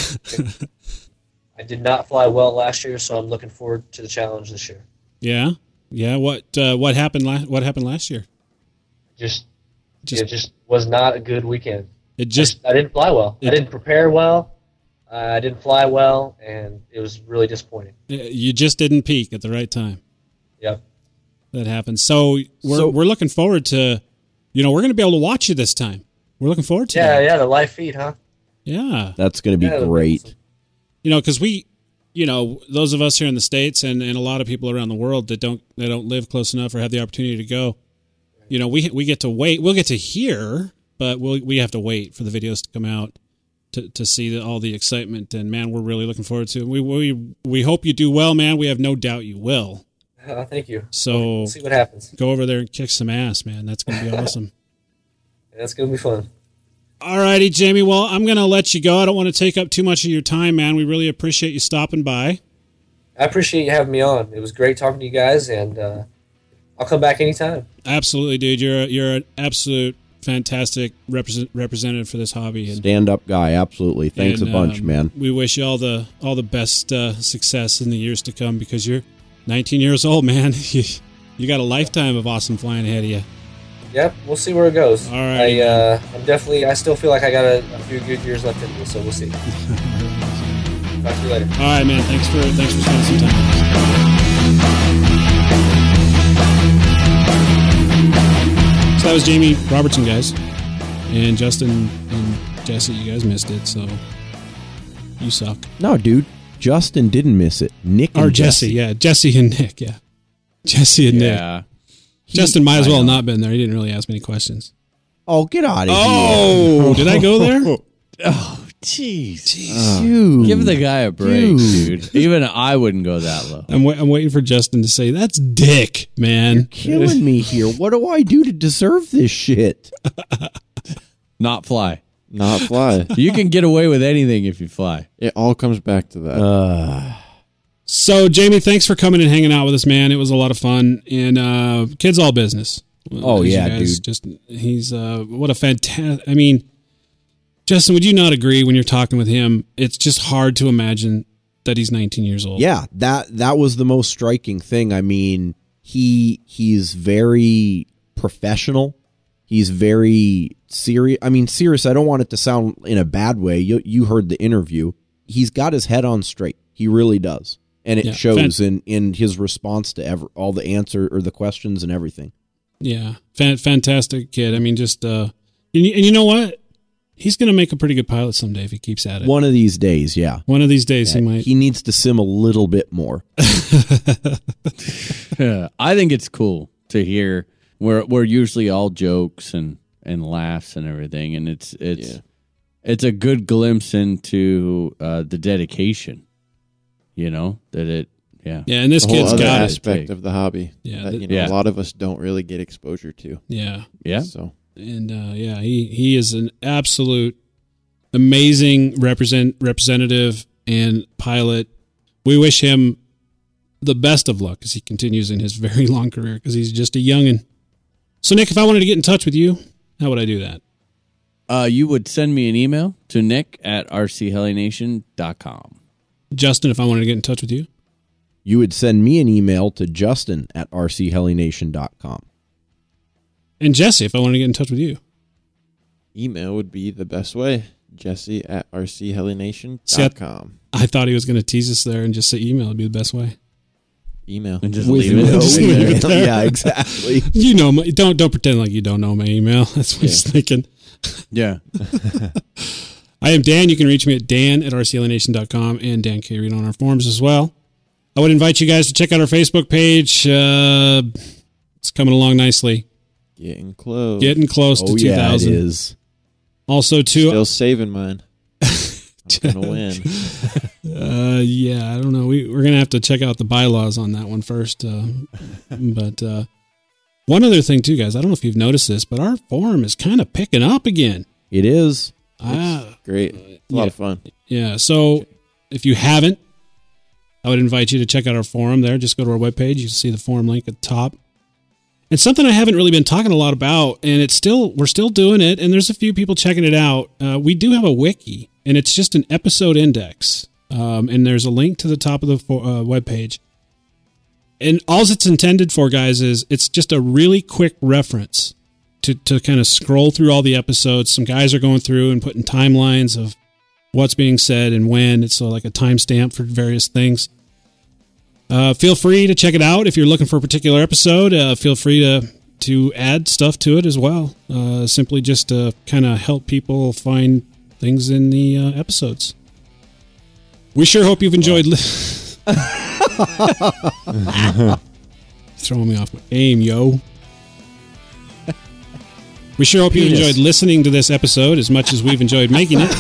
I did not fly well last year, so I'm looking forward to the challenge this year. Yeah, yeah. What uh, what happened? La- what happened last year? Just, just, it just was not a good weekend. It just. I, I didn't fly well. It, I didn't prepare well. Uh, I didn't fly well, and it was really disappointing. You just didn't peak at the right time. Yep. That happens. So we're so, we're looking forward to, you know, we're going to be able to watch you this time. We're looking forward to yeah, that. Yeah, yeah, the live feed, huh? Yeah. That's going to be yeah, great. Be awesome. You know, because we, you know, those of us here in the States and, and a lot of people around the world that don't that don't live close enough or have the opportunity to go, you know, we we get to wait. We'll get to hear, but we'll, we have to wait for the videos to come out to, to see the, all the excitement. And, man, we're really looking forward to it. We, we, we hope you do well, man. We have no doubt you will. Uh, thank you. So we'll see what happens. Go over there and kick some ass, man. That's going to be awesome. That's going to be fun. All righty, Jamie. Well, I'm going to let you go. I don't want to take up too much of your time, man. We really appreciate you stopping by. I appreciate you having me on. It was great talking to you guys, and uh, I'll come back anytime. Absolutely, dude. You're a, you're an absolute fantastic represent, representative for this hobby. And, stand-up guy, absolutely. Thanks and, a bunch, um, man. We wish you all the, all the best uh, success in the years to come, because you're nineteen years old, man. You, you got a lifetime of awesome flying ahead of you. Yep, we'll see where it goes. All right, I, uh, I'm definitely. I still feel like I got a, a few good years left in me, so we'll see. Talk to you later. All right, man. Thanks for thanks for spending some time. So that was Jamie Robertson, guys, and Justin and Jesse. You guys missed it, so you suck. No, dude. Justin didn't miss it. Nick and or Jesse. Jesse, yeah, Jesse and Nick, yeah, Jesse and yeah. Nick. He, Justin might as well not been there. He didn't really ask many questions. Oh, get out of oh, here! Oh, did I go there? Oh, jeez, jeez, oh, dude. Give the guy a break, dude. dude. Even I wouldn't go that low. I'm, wa- I'm waiting for Justin to say, "That's dick, man. You're killing me here. What do I do to deserve this shit?" Not fly. Not fly. You can get away with anything if you fly. It all comes back to that. Uh, so, Jamie, thanks for coming and hanging out with us, man. It was a lot of fun. And uh, kid's all business. Oh, yeah, dude. Just, he's, uh, what a fantastic, I mean, Justin, would you not agree when you're talking with him, it's just hard to imagine that he's nineteen years old? Yeah, that that was the most striking thing. I mean, he he's very professional. He's very serious. I mean, serious, I don't want it to sound in a bad way. You you heard the interview. He's got his head on straight. He really does. And it yeah, shows fan- in, in his response to ever, all the answer or the questions and everything. Yeah, fan- fantastic kid. I mean, just, uh, and, you, and you know what? He's going to make a pretty good pilot someday if he keeps at it. One of these days, yeah. One of these days, yeah, he might. He needs to sim a little bit more. Yeah, I think it's cool to hear. We're, we're usually all jokes and, and laughs and everything, and it's it's yeah. it's a good glimpse into uh, the dedication. You know that it, yeah, yeah. And this the kid's whole other got aspect of the hobby. Yeah, that, you know, yeah. a lot of us don't really get exposure to. Yeah, yeah. So and uh, yeah, he, he is an absolute amazing represent representative and pilot. We wish him the best of luck as he continues in his very long career because he's just a youngin. So Nick, if I wanted to get in touch with you, how would I do that? Uh, you would send me an email to Nick at r c heli nation dot com. Justin, if I wanted to get in touch with you? You would send me an email to Justin at r c heli nation dot com. And Jesse, if I wanted to get in touch with you? Email would be the best way. Jesse at r c heli nation dot com. I, I thought he was going to tease us there and just say email would be the best way. Email. And just leave it. Just leave it there. Yeah, exactly. You know, my, don't don't pretend like you don't know my email. That's what yeah. he's thinking. Yeah. I am Dan. You can reach me at Dan at r c heli nation dot com and Dan K. Reed on our forums as well. I would invite you guys to check out our Facebook page. Uh, it's coming along nicely. Getting close. Getting close oh, to yeah, two thousand. It is. Also, too. Still saving mine. I'm gonna win. uh, yeah, I don't know. We, we're going to have to check out the bylaws on that one first. Uh, but uh, one other thing, too, guys. I don't know if you've noticed this, but our forum is kind of picking up again. It is. Ah, great. It's a lot yeah. of fun. Yeah. So if you haven't, I would invite you to check out our forum there. Just go to our webpage. You'll see the forum link at the top. And something I haven't really been talking a lot about, and it's still we're still doing it, and there's a few people checking it out. Uh, we do have a wiki, and it's just an episode index. Um, and there's a link to the top of the fo- uh, webpage. And all it's intended for, guys, is it's just a really quick reference to, to kind of scroll through all the episodes. Some guys are going through and putting timelines of what's being said and when. It's like a timestamp for various things. Uh, feel free to check it out. If you're looking for a particular episode, uh, feel free to to add stuff to it as well. Uh, simply just to kind of help people find things in the uh, episodes. We sure hope you've enjoyed. Li- Throwing me off my aim, yo. We sure hope Penis. you enjoyed listening to this episode as much as we've enjoyed making it.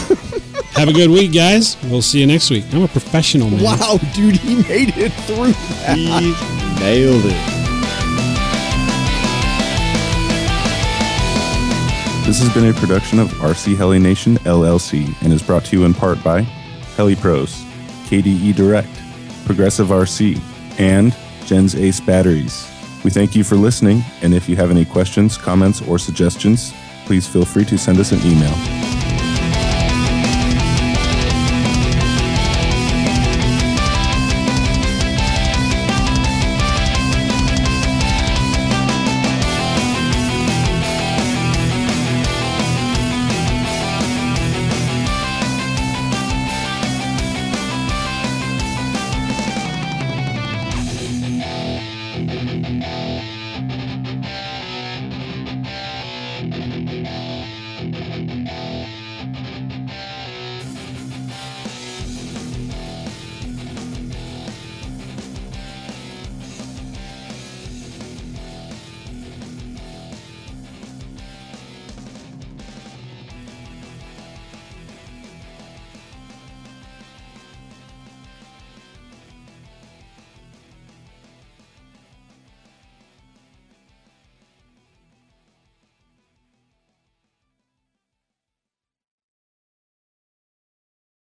Have a good week, guys. We'll see you next week. I'm a professional, man. Wow, dude, he made it through that. He nailed it. This has been a production of R C Heli Nation, L L C, and is brought to you in part by HeliPros, K D E Direct, Progressive R C, and Gen's Ace Batteries. We thank you for listening, and if you have any questions, comments, or suggestions, please feel free to send us an email.